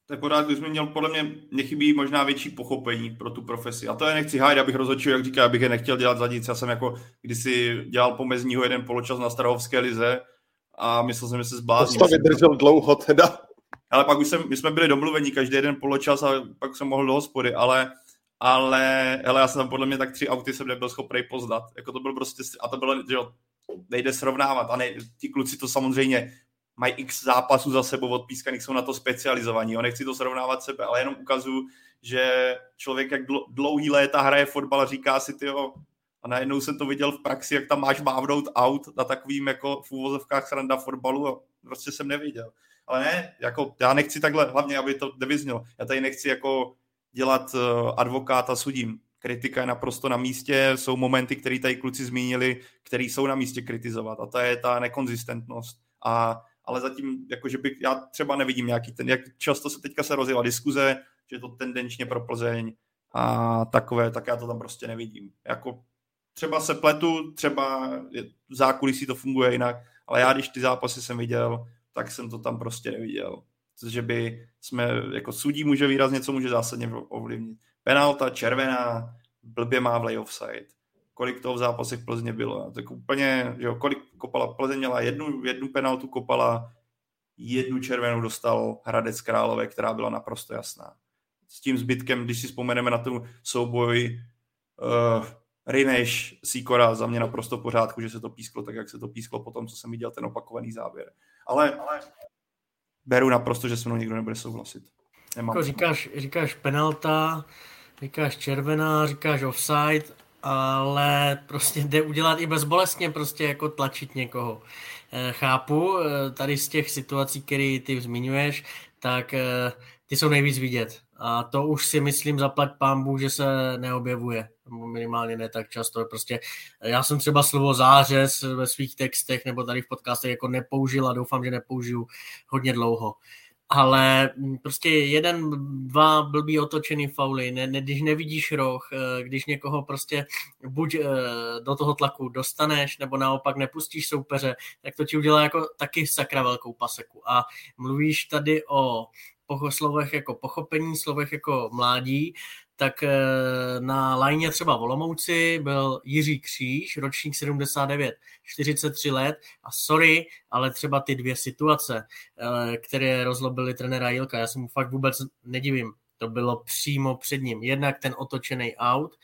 Tak pořád bych měl, podle mě, nechybí možná větší pochopení pro tu profesi. A to je nechci hájit, abych rozhodčil, jak říká, abych je nechtěl dělat za nic. Já jsem jako kdysi dělal pomezního jeden poločas na Strahovské lize a myslel jsem, že se zbláznil. To vydržel dlouho teda. Ale pak už jsem, my jsme byli domluveni každý jeden poločas a pak jsem mohl do hospody, ale ale hele, já jsem tam podle mě tak tři auty jsem nebyl schopný poznat. Jako to bylo prostě, a to bylo, že jo, nejde srovnávat. A nej, ti kluci to samozřejmě mají x zápasů za sebou odpískaných, jsou na to specializovaní. Jo, nechci to srovnávat sebe, ale jenom ukazuju, že člověk jak dlouhý léta hraje fotbal a říká si, tyjo, a najednou jsem to viděl v praxi, jak tam máš mávnout aut na takovým jako v úvozovkách sranda fotbalu, a prostě jsem neviděl. Ale ne, jako já nechci takhle, hlavně, aby to nevyznělo. Já tady nechci jako dělat advokáta sudím. Kritika je naprosto na místě, jsou momenty, které tady kluci zmínili, které jsou na místě kritizovat, a to je ta nekonzistentnost. A, ale zatím, jakože bych, já třeba nevidím nějaký ten, jak často se teďka se rozjela diskuze, že je to tendenčně pro Plzeň a takové, tak já to tam prostě nevidím. Jako třeba se pletu, třeba v zákulisí to funguje jinak, ale já, když ty zápasy jsem viděl, tak jsem to tam prostě neviděl. Že by jsme, jako sudí může výrazně, co může zásadně ovlivnit. Penalta, červená, blbě mávlej offside. Kolik toho v zápasech Plzně bylo. Tak úplně, že jo, kolik kopala Plzeň, měla jednu, jednu penaltu kopala, jednu červenou dostal Hradec Králové, která byla naprosto jasná. S tím zbytkem, když si vzpomeneme na ten souboj uh, Ryneš, Sýkora, za mě naprosto v pořádku, že se to písklo tak, jak se to písklo po tom, co jsem viděl ten opakovaný záběr. Ale, ale beru naprosto, že se mnou nikdo nebude souhlasit. Nemám. Říkáš, říkáš penalta, říkáš červená, říkáš offside, ale prostě jde udělat i bezbolestně, prostě jako tlačit někoho. Chápu, tady z těch situací, které ty zmiňuješ, tak ty jsou nejvíc vidět. A to už si myslím, zaplať pánbůh, že se neobjevuje. Minimálně ne tak často. Prostě já jsem třeba slovo zářez ve svých textech nebo tady v podcastech jako nepoužil a doufám, že nepoužiju hodně dlouho. Ale prostě jeden, dva blbý otočený fauly, ne, ne, když nevidíš roh, když někoho prostě buď do toho tlaku dostaneš, nebo naopak nepustíš soupeře, tak to ti udělá jako taky sakra velkou paseku. A mluvíš tady o slovech jako pochopení, slovech jako mládí, tak na lajně třeba v Olomouci byl Jiří Kříž, ročník sedmdesát devět, čtyřicet tři let, a sorry, ale třeba ty dvě situace, které rozlobily trenéra Jilka, já se mu fakt vůbec nedivím. To bylo přímo před ním. Jednak ten otočený aut,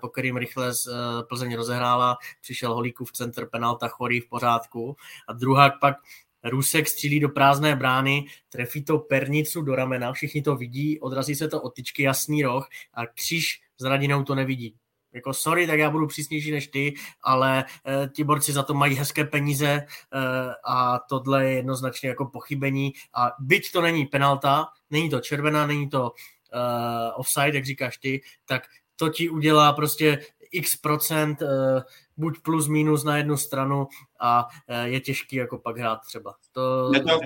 po kterým rychle z Plzeň rozehrála, přišel Holíkův centr, penalta, chorý, v pořádku. A druhá pak Rusek střílí do prázdné brány, trefí to pernicu do ramena, všichni to vidí, odrazí se to od tyčky, jasný roh, a Kříž s Radinou to nevidí. Jako sorry, tak já budu přísnější než ty, ale e, ti borci za to mají hezké peníze e, a tohle je jednoznačně jako pochybení, a byť to není penalta, není to červená, není to e, offside, jak říkáš ty, tak to ti udělá prostě x procent, e, buď plus, minus na jednu stranu, a je těžký jako pak hrát třeba. To, to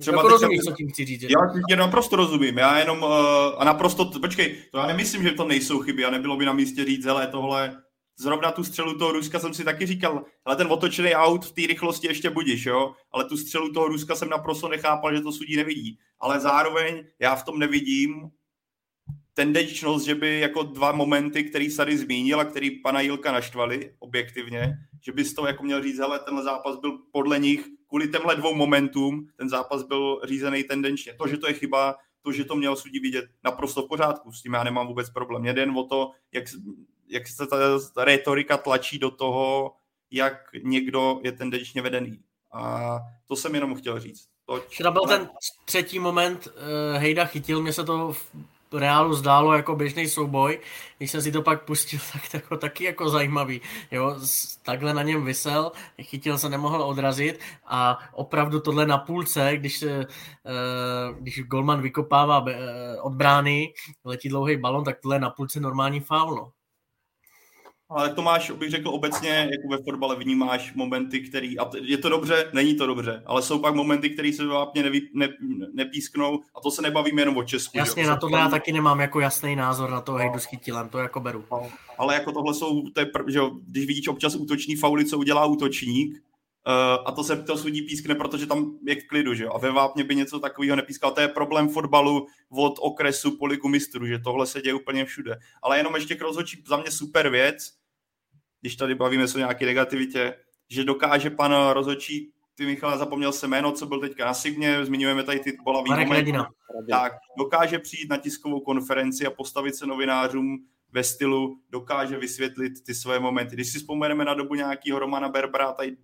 třeba jako rozumíš, co tím chci říct. Já tě naprosto rozumím, já jenom, a naprosto, počkej, to já nemyslím, že to nejsou chyby, a nebylo by na místě říct, hele, tohle, zrovna tu střelu toho Ruska jsem si taky říkal, hele, ten otočený aut v té rychlosti ještě budiš, jo, ale tu střelu toho Ruska jsem naprosto nechápal, že to sudí nevidí, ale zároveň já v tom nevidím tendenčnost, že by jako dva momenty, který tady zmínil a který pana Jilka naštvali objektivně, že bys to jako měl říct, hele, tenhle zápas byl podle nich kvůli těmhle dvou momentům ten zápas byl řízený tendenčně. To, že to je chyba, to, že to měl sudí vidět, naprosto v pořádku, s tím já nemám vůbec problém. Jde jen o to, jak, jak se ta retorika tlačí do toho, jak někdo je tendenčně vedený. A to jsem jenom chtěl říct. To, Včera byl ten třetí moment, Hejda chytil, mě se to v reálu zdálo jako běžný souboj, když jsem si to pak pustil, tak tako, taky jako zajímavý, jo, takhle na něm visel, chytil se, nemohl odrazit a opravdu tohle na půlce, když, se, když golman vykopává od brány, letí dlouhý balon, tak tohle na půlce normální faul, no. Ale to máš, bych řekl obecně, jako ve fotbale vnímáš momenty, který, a je to dobře, není to dobře, ale jsou pak momenty, které se vápně nevy, ne, nepísknou a to se nebavíme jenom o Česku. Jasně, jo? Na tohle já taky nemám jako jasný názor na to, no. Hejdu s Chytilem, to jako beru. No. Ale jako tohle jsou, to je, že když vidíš občas útoční fauly, co udělá útočník uh, a to se to sudí pískne, protože tam je v klidu, že jo, a ve vápně by něco takového nepískal. To je problém fotbalu od okresu po ligu mistrů, že tohle se děje úplně všude. Ale jenom ještě k rozhodčí, za mě super věc, když tady bavíme se o nějaké negativitě, že dokáže pan rozhodčí, ty Michala, zapomněl se jméno, co byl teďka na Signě, zmiňujeme tady ty bolavý momenty. Tak, dokáže přijít na tiskovou konferenci a postavit se novinářům ve stylu, dokáže vysvětlit ty své momenty. Když si vzpomeneme na dobu nějakého Romana Berbera, tady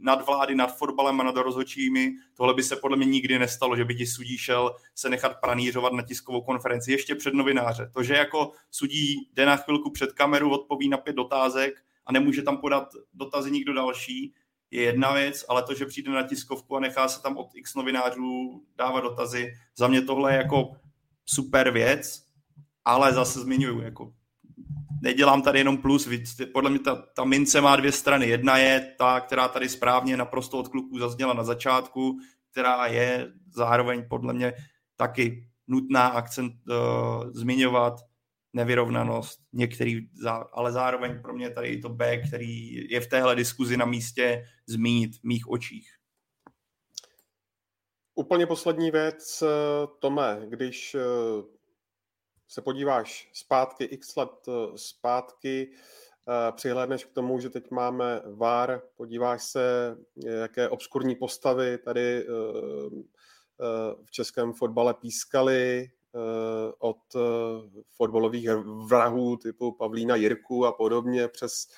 nad vlády, nad fotbalem a nad rozhodčími, tohle by se podle mě nikdy nestalo, že by ti sudí šel se nechat pranířovat na tiskovou konferenci ještě před novináře. To, že jako sudí jde na chvilku před kameru, odpoví na pět otázek, a nemůže tam podat dotazy nikdo další, je jedna věc, ale to, že přijde na tiskovku a nechá se tam od x novinářů dávat dotazy, za mě tohle je jako super věc, ale zase zmiňuju, jako nedělám tady jenom plus, podle mě ta, ta mince má dvě strany, jedna je ta, která tady správně naprosto od kluků zazněla na začátku, která je zároveň podle mě taky nutná akcent uh, zmiňovat, nevyrovnanost některý, ale zároveň pro mě tady je to B, který je v téhle diskuzi na místě zmínit v mých očích. Úplně poslední věc, Tome, když se podíváš zpátky, x let zpátky, přihlédneš k tomu, že teď máme V A R, podíváš se, jaké obskurní postavy tady v českém fotbale pískaly, od fotbalových vrahů typu Pavlína Jirku a podobně přes,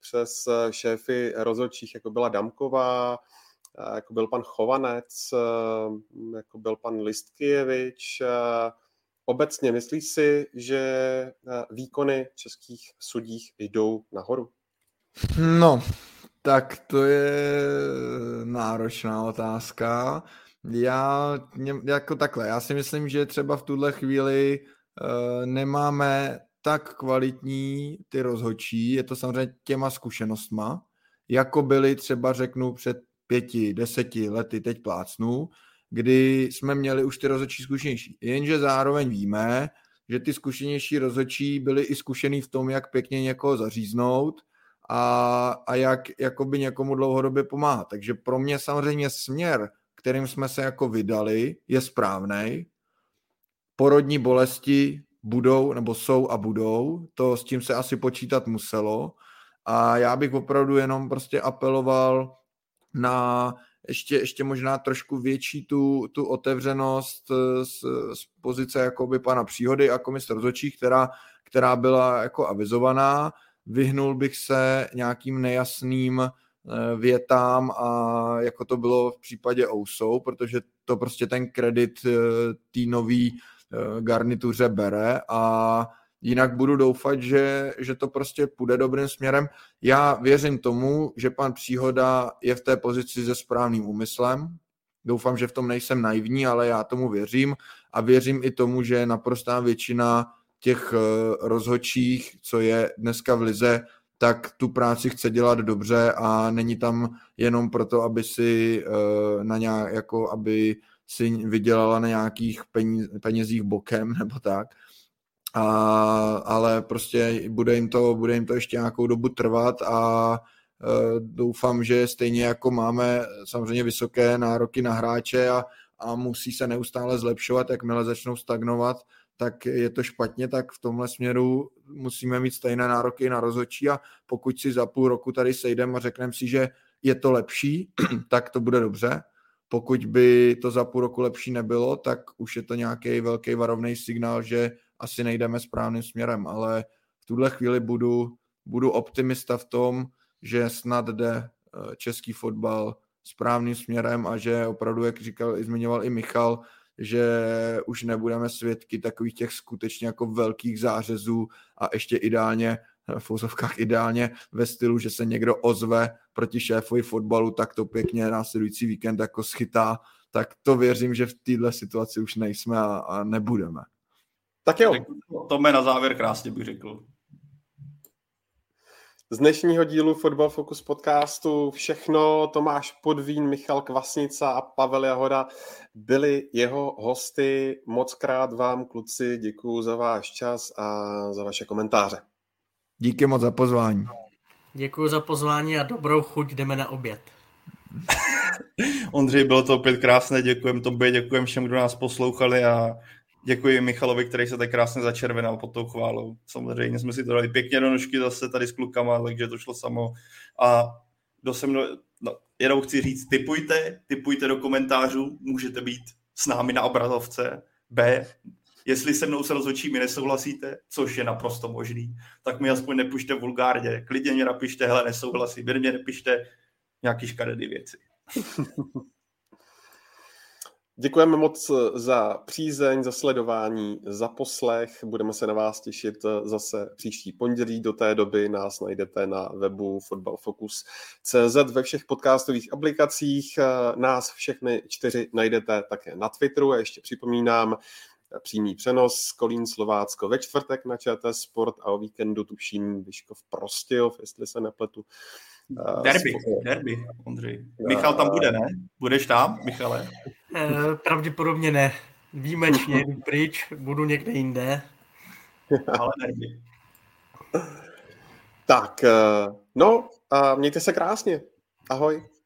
přes šéfy rozhodčích, jako byla Damková, jako byl pan Chovanec, jako byl pan Listkijevič. Obecně myslíš si, že výkony českých sudích jdou nahoru? No, tak to je náročná otázka. Já jako takhle, já si myslím, že třeba v tuhle chvíli uh, nemáme tak kvalitní ty rozhodčí, je to samozřejmě těma zkušenostma, jako byly třeba řeknu před pěti, deseti lety, teď plácnu, kdy jsme měli už ty rozhodčí zkušenější. Jenže zároveň víme, že ty zkušenější rozhodčí byli i zkušený v tom, jak pěkně někoho zaříznout a, a jak jakoby někomu dlouhodobě pomáhat. Takže pro mě samozřejmě směr, kterým jsme se jako vydali, je správnej. Porodní bolesti budou, nebo jsou a budou, to s tím se asi počítat muselo a já bych opravdu jenom prostě apeloval na ještě, ještě možná trošku větší tu, tu otevřenost z, z pozice jakoby pana Příhody a komise rozhodčí, která, která byla jako avizovaná. Vyhnul bych se nějakým nejasným větám a jako to bylo v případě Ousou, protože to prostě ten kredit té nové garnituře bere a jinak budu doufat, že, že to prostě půjde dobrým směrem. Já věřím tomu, že pan Příhoda je v té pozici se správným úmyslem. Doufám, že v tom nejsem naivní, ale já tomu věřím a věřím i tomu, že naprostá většina těch rozhodčích, co je dneska v lize, tak tu práci chce dělat dobře a není tam jenom proto, aby si na nějak, jako aby si vydělala na nějakých peníz, penězích bokem nebo tak. A, ale prostě bude jim to, bude jim to ještě nějakou dobu trvat a doufám, že stejně jako máme samozřejmě vysoké nároky na hráče a, a musí se neustále zlepšovat, jakmile začnou stagnovat, tak je to špatně, tak v tomhle směru musíme mít stejné nároky na rozhodčí a pokud si za půl roku tady sejdeme a řekneme si, že je to lepší, tak to bude dobře. Pokud by to za půl roku lepší nebylo, tak už je to nějaký velký varovný signál, že asi nejdeme správným směrem, ale v tuhle chvíli budu, budu optimista v tom, že snad jde český fotbal správným směrem a že opravdu, jak říkal, zmiňoval i Michal, že už nebudeme svědky takových těch skutečně jako velkých zářezů a ještě ideálně, v úzovkách ideálně ve stylu, že se někdo ozve proti šéfovi fotbalu, tak to pěkně následující víkend jako schytá, tak to věřím, že v této situaci už nejsme a, a nebudeme. Tak jo. Tome, na závěr krásně bych řekl. Z dnešního dílu Fotbal Focus podcastu všechno. Tomáš Podvín, Michal Kvasnica a Pavel Jahoda byli jeho hosty. Mockrát vám, kluci, děkuju za váš čas a za vaše komentáře. Díky moc za pozvání. Děkuju za pozvání a dobrou chuť, jdeme na oběd. Ondřej, bylo to opět krásné, děkujem tobě, děkujem všem, kdo nás poslouchali a děkuji Michalovi, který se tak krásně začervenal pod tou chválou. Samozřejmě jsme si to dali pěkně do nožky zase tady s klukama, takže to šlo samo. A do se mnou, no, jenom chci říct, tipujte, tipujte do komentářů, můžete být s námi na obrazovce. B, jestli se mnou se rozhodčími nesouhlasíte, což je naprosto možný, tak mi aspoň nepište vulgárně, klidně mě napište, hele, nesouhlasím, jen mě nepište nějaký škaredý věci. Děkujeme moc za přízeň, za sledování, za poslech. Budeme se na vás těšit zase příští pondělí. Do té doby nás najdete na webu fotbalfocus tečka cé zet ve všech podcastových aplikacích. Nás všechny čtyři najdete také na Twitteru. A ještě připomínám přímý přenos Kolín Slovácko ve čtvrtek na Č T Sport a o víkendu tuším Vyškov Prostějov, jestli se nepletu. Derby, uh, derby, Ondřej. Michal tam bude, ne? Budeš tam, Michale? Uh, pravděpodobně ne. Výjimečně jdu pryč, budu někde jinde. Ale derby. Tak, uh, no a mějte se krásně. Ahoj.